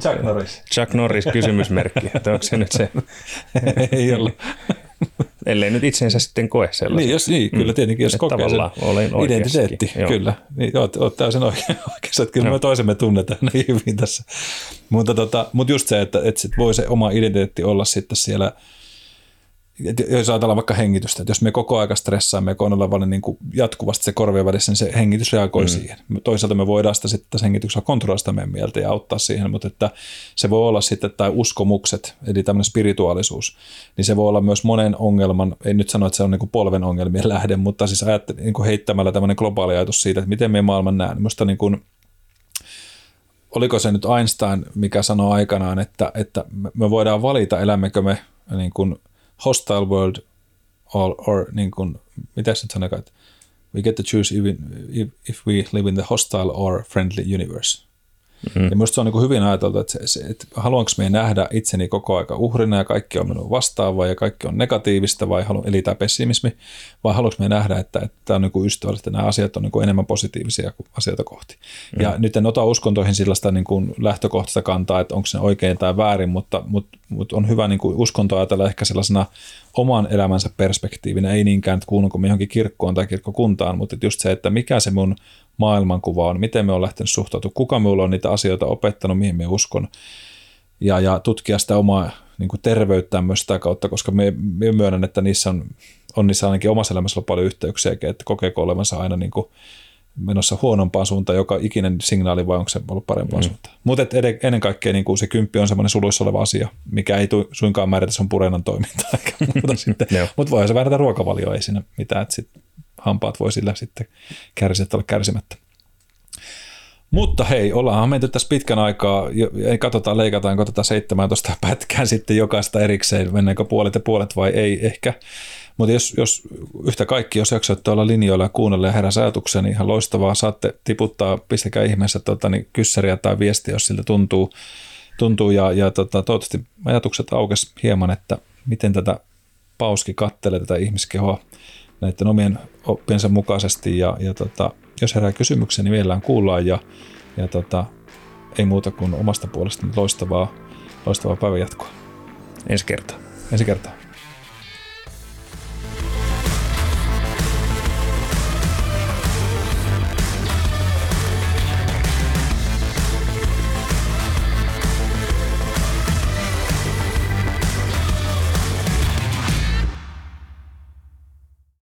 Chuck Norris. Chuck Norris kysymysmerkki, että onko se nyt se? Ei ole. Ellei nyt itsensä sitten koe sellaista. Niin, jos, niin kyllä tietenkin, jos kokee sen identiteetti. Joo. Kyllä, niin, olet, olet täysin oikein oikeassa, että kyllä no. Me toisemme tunnetaan näin hyvin tässä. Mutta, tota, mutta just se, että, että sit voi se oma identiteetti olla sitten siellä, jos ajatellaan vaikka hengitystä, että jos me koko ajan stressaamme kohdalla niin jatkuvasti se korvien välissä, niin se hengitys reagoi mm. siihen. Toisaalta me voidaan sitä sitten tässä hengityksellä kontrollista meidän mieltä ja auttaa siihen, mutta että se voi olla sitten, tai uskomukset, eli tämmöinen spirituaalisuus, niin se voi olla myös monen ongelman, en nyt sano, että se on niin polven ongelmien lähde, mutta siis ajattelin, niin heittämällä tämmöinen globaali ajatus siitä, että miten me maailman näen. Musta niin kuin, oliko se nyt Einstein, mikä sanoi aikanaan, että, että me voidaan valita, elämmekö me niin kuin hostile world or, or niin kuin, mitä se nyt sanotaan, we get to choose even if, if we live in the hostile or friendly universe. Mm-hmm. Ja minusta se on niin kuin hyvin ajateltu, että, se, että haluanko me nähdä itseni koko aika uhrina ja kaikki on minun vastaavaa ja kaikki on negatiivista, vai halu, eli tämä pessimismi, vai haluanko me nähdä, että, että on niin kuin ystävällistä, että nämä asiat on niin kuin enemmän positiivisia asioita kohti. Mm-hmm. Ja nyt en ota uskontoihin sellaista niin kuin lähtökohtaista kantaa, että onko se oikein tai väärin, mutta, mutta, mutta on hyvä niin kuin uskonto ajatella ehkä sellaisena oman elämänsä perspektiivinä, ei niinkään, että kuulunko me johonkin kirkkoon tai kirkkokuntaan, mutta just se, että mikä se mun maailmankuva on, miten me on lähtenyt suhtautumaan, kuka minulla on niitä asioita opettanut, mihin me uskon, ja, ja tutkia sitä omaa niin kuin terveyttään myös sitä kautta, koska me, me myönnän, että niissä on, on niissä ainakin omassa elämässä paljon yhteyksiä, että kokeeko olevansa aina niin kuin menossa huonompaan suuntaan, joka ikinen signaali, vai onko se ollut parempaan mm. suuntaan. Mutta ennen kaikkea niin kuin se kymppi on semmoinen suluissa oleva asia, mikä ei tu, suinkaan määritä sun purenan toimintaa eikä muuta sitten. Mutta voihan se määrätä ruokavalioa, ei siinä mitään, että sitten hampaat voi sillä sitten kärsiä, olla kärsimättä. Mutta hei, ollaan menty tässä pitkän aikaa, ei katsotaan, leikataanko tätä seitsemäntoista pätkää sitten jokaista erikseen, mennäänkö puolet ja puolet vai ei ehkä. Mutta jos, jos yhtä kaikki, jos jaksoitte olla linjoilla ja kuunnella ja heräsi ajatuksia, niin ihan loistavaa. Saatte tiputtaa, pistäkää ihmeessä tota, niin kyssäriä tai viestiä, jos siltä tuntuu. tuntuu ja, ja tota, toivottavasti ajatukset aukesi hieman, että miten tätä Pauski kattelee tätä ihmiskehoa näiden omien oppiensa mukaisesti. Ja, ja tota, jos herää kysymyksiä, niin mielellään kuullaan. Ja, ja tota, ei muuta kuin omasta puolestani loistavaa, loistavaa päivänjatkoa. Ensi kertaa. Ensi kertaa.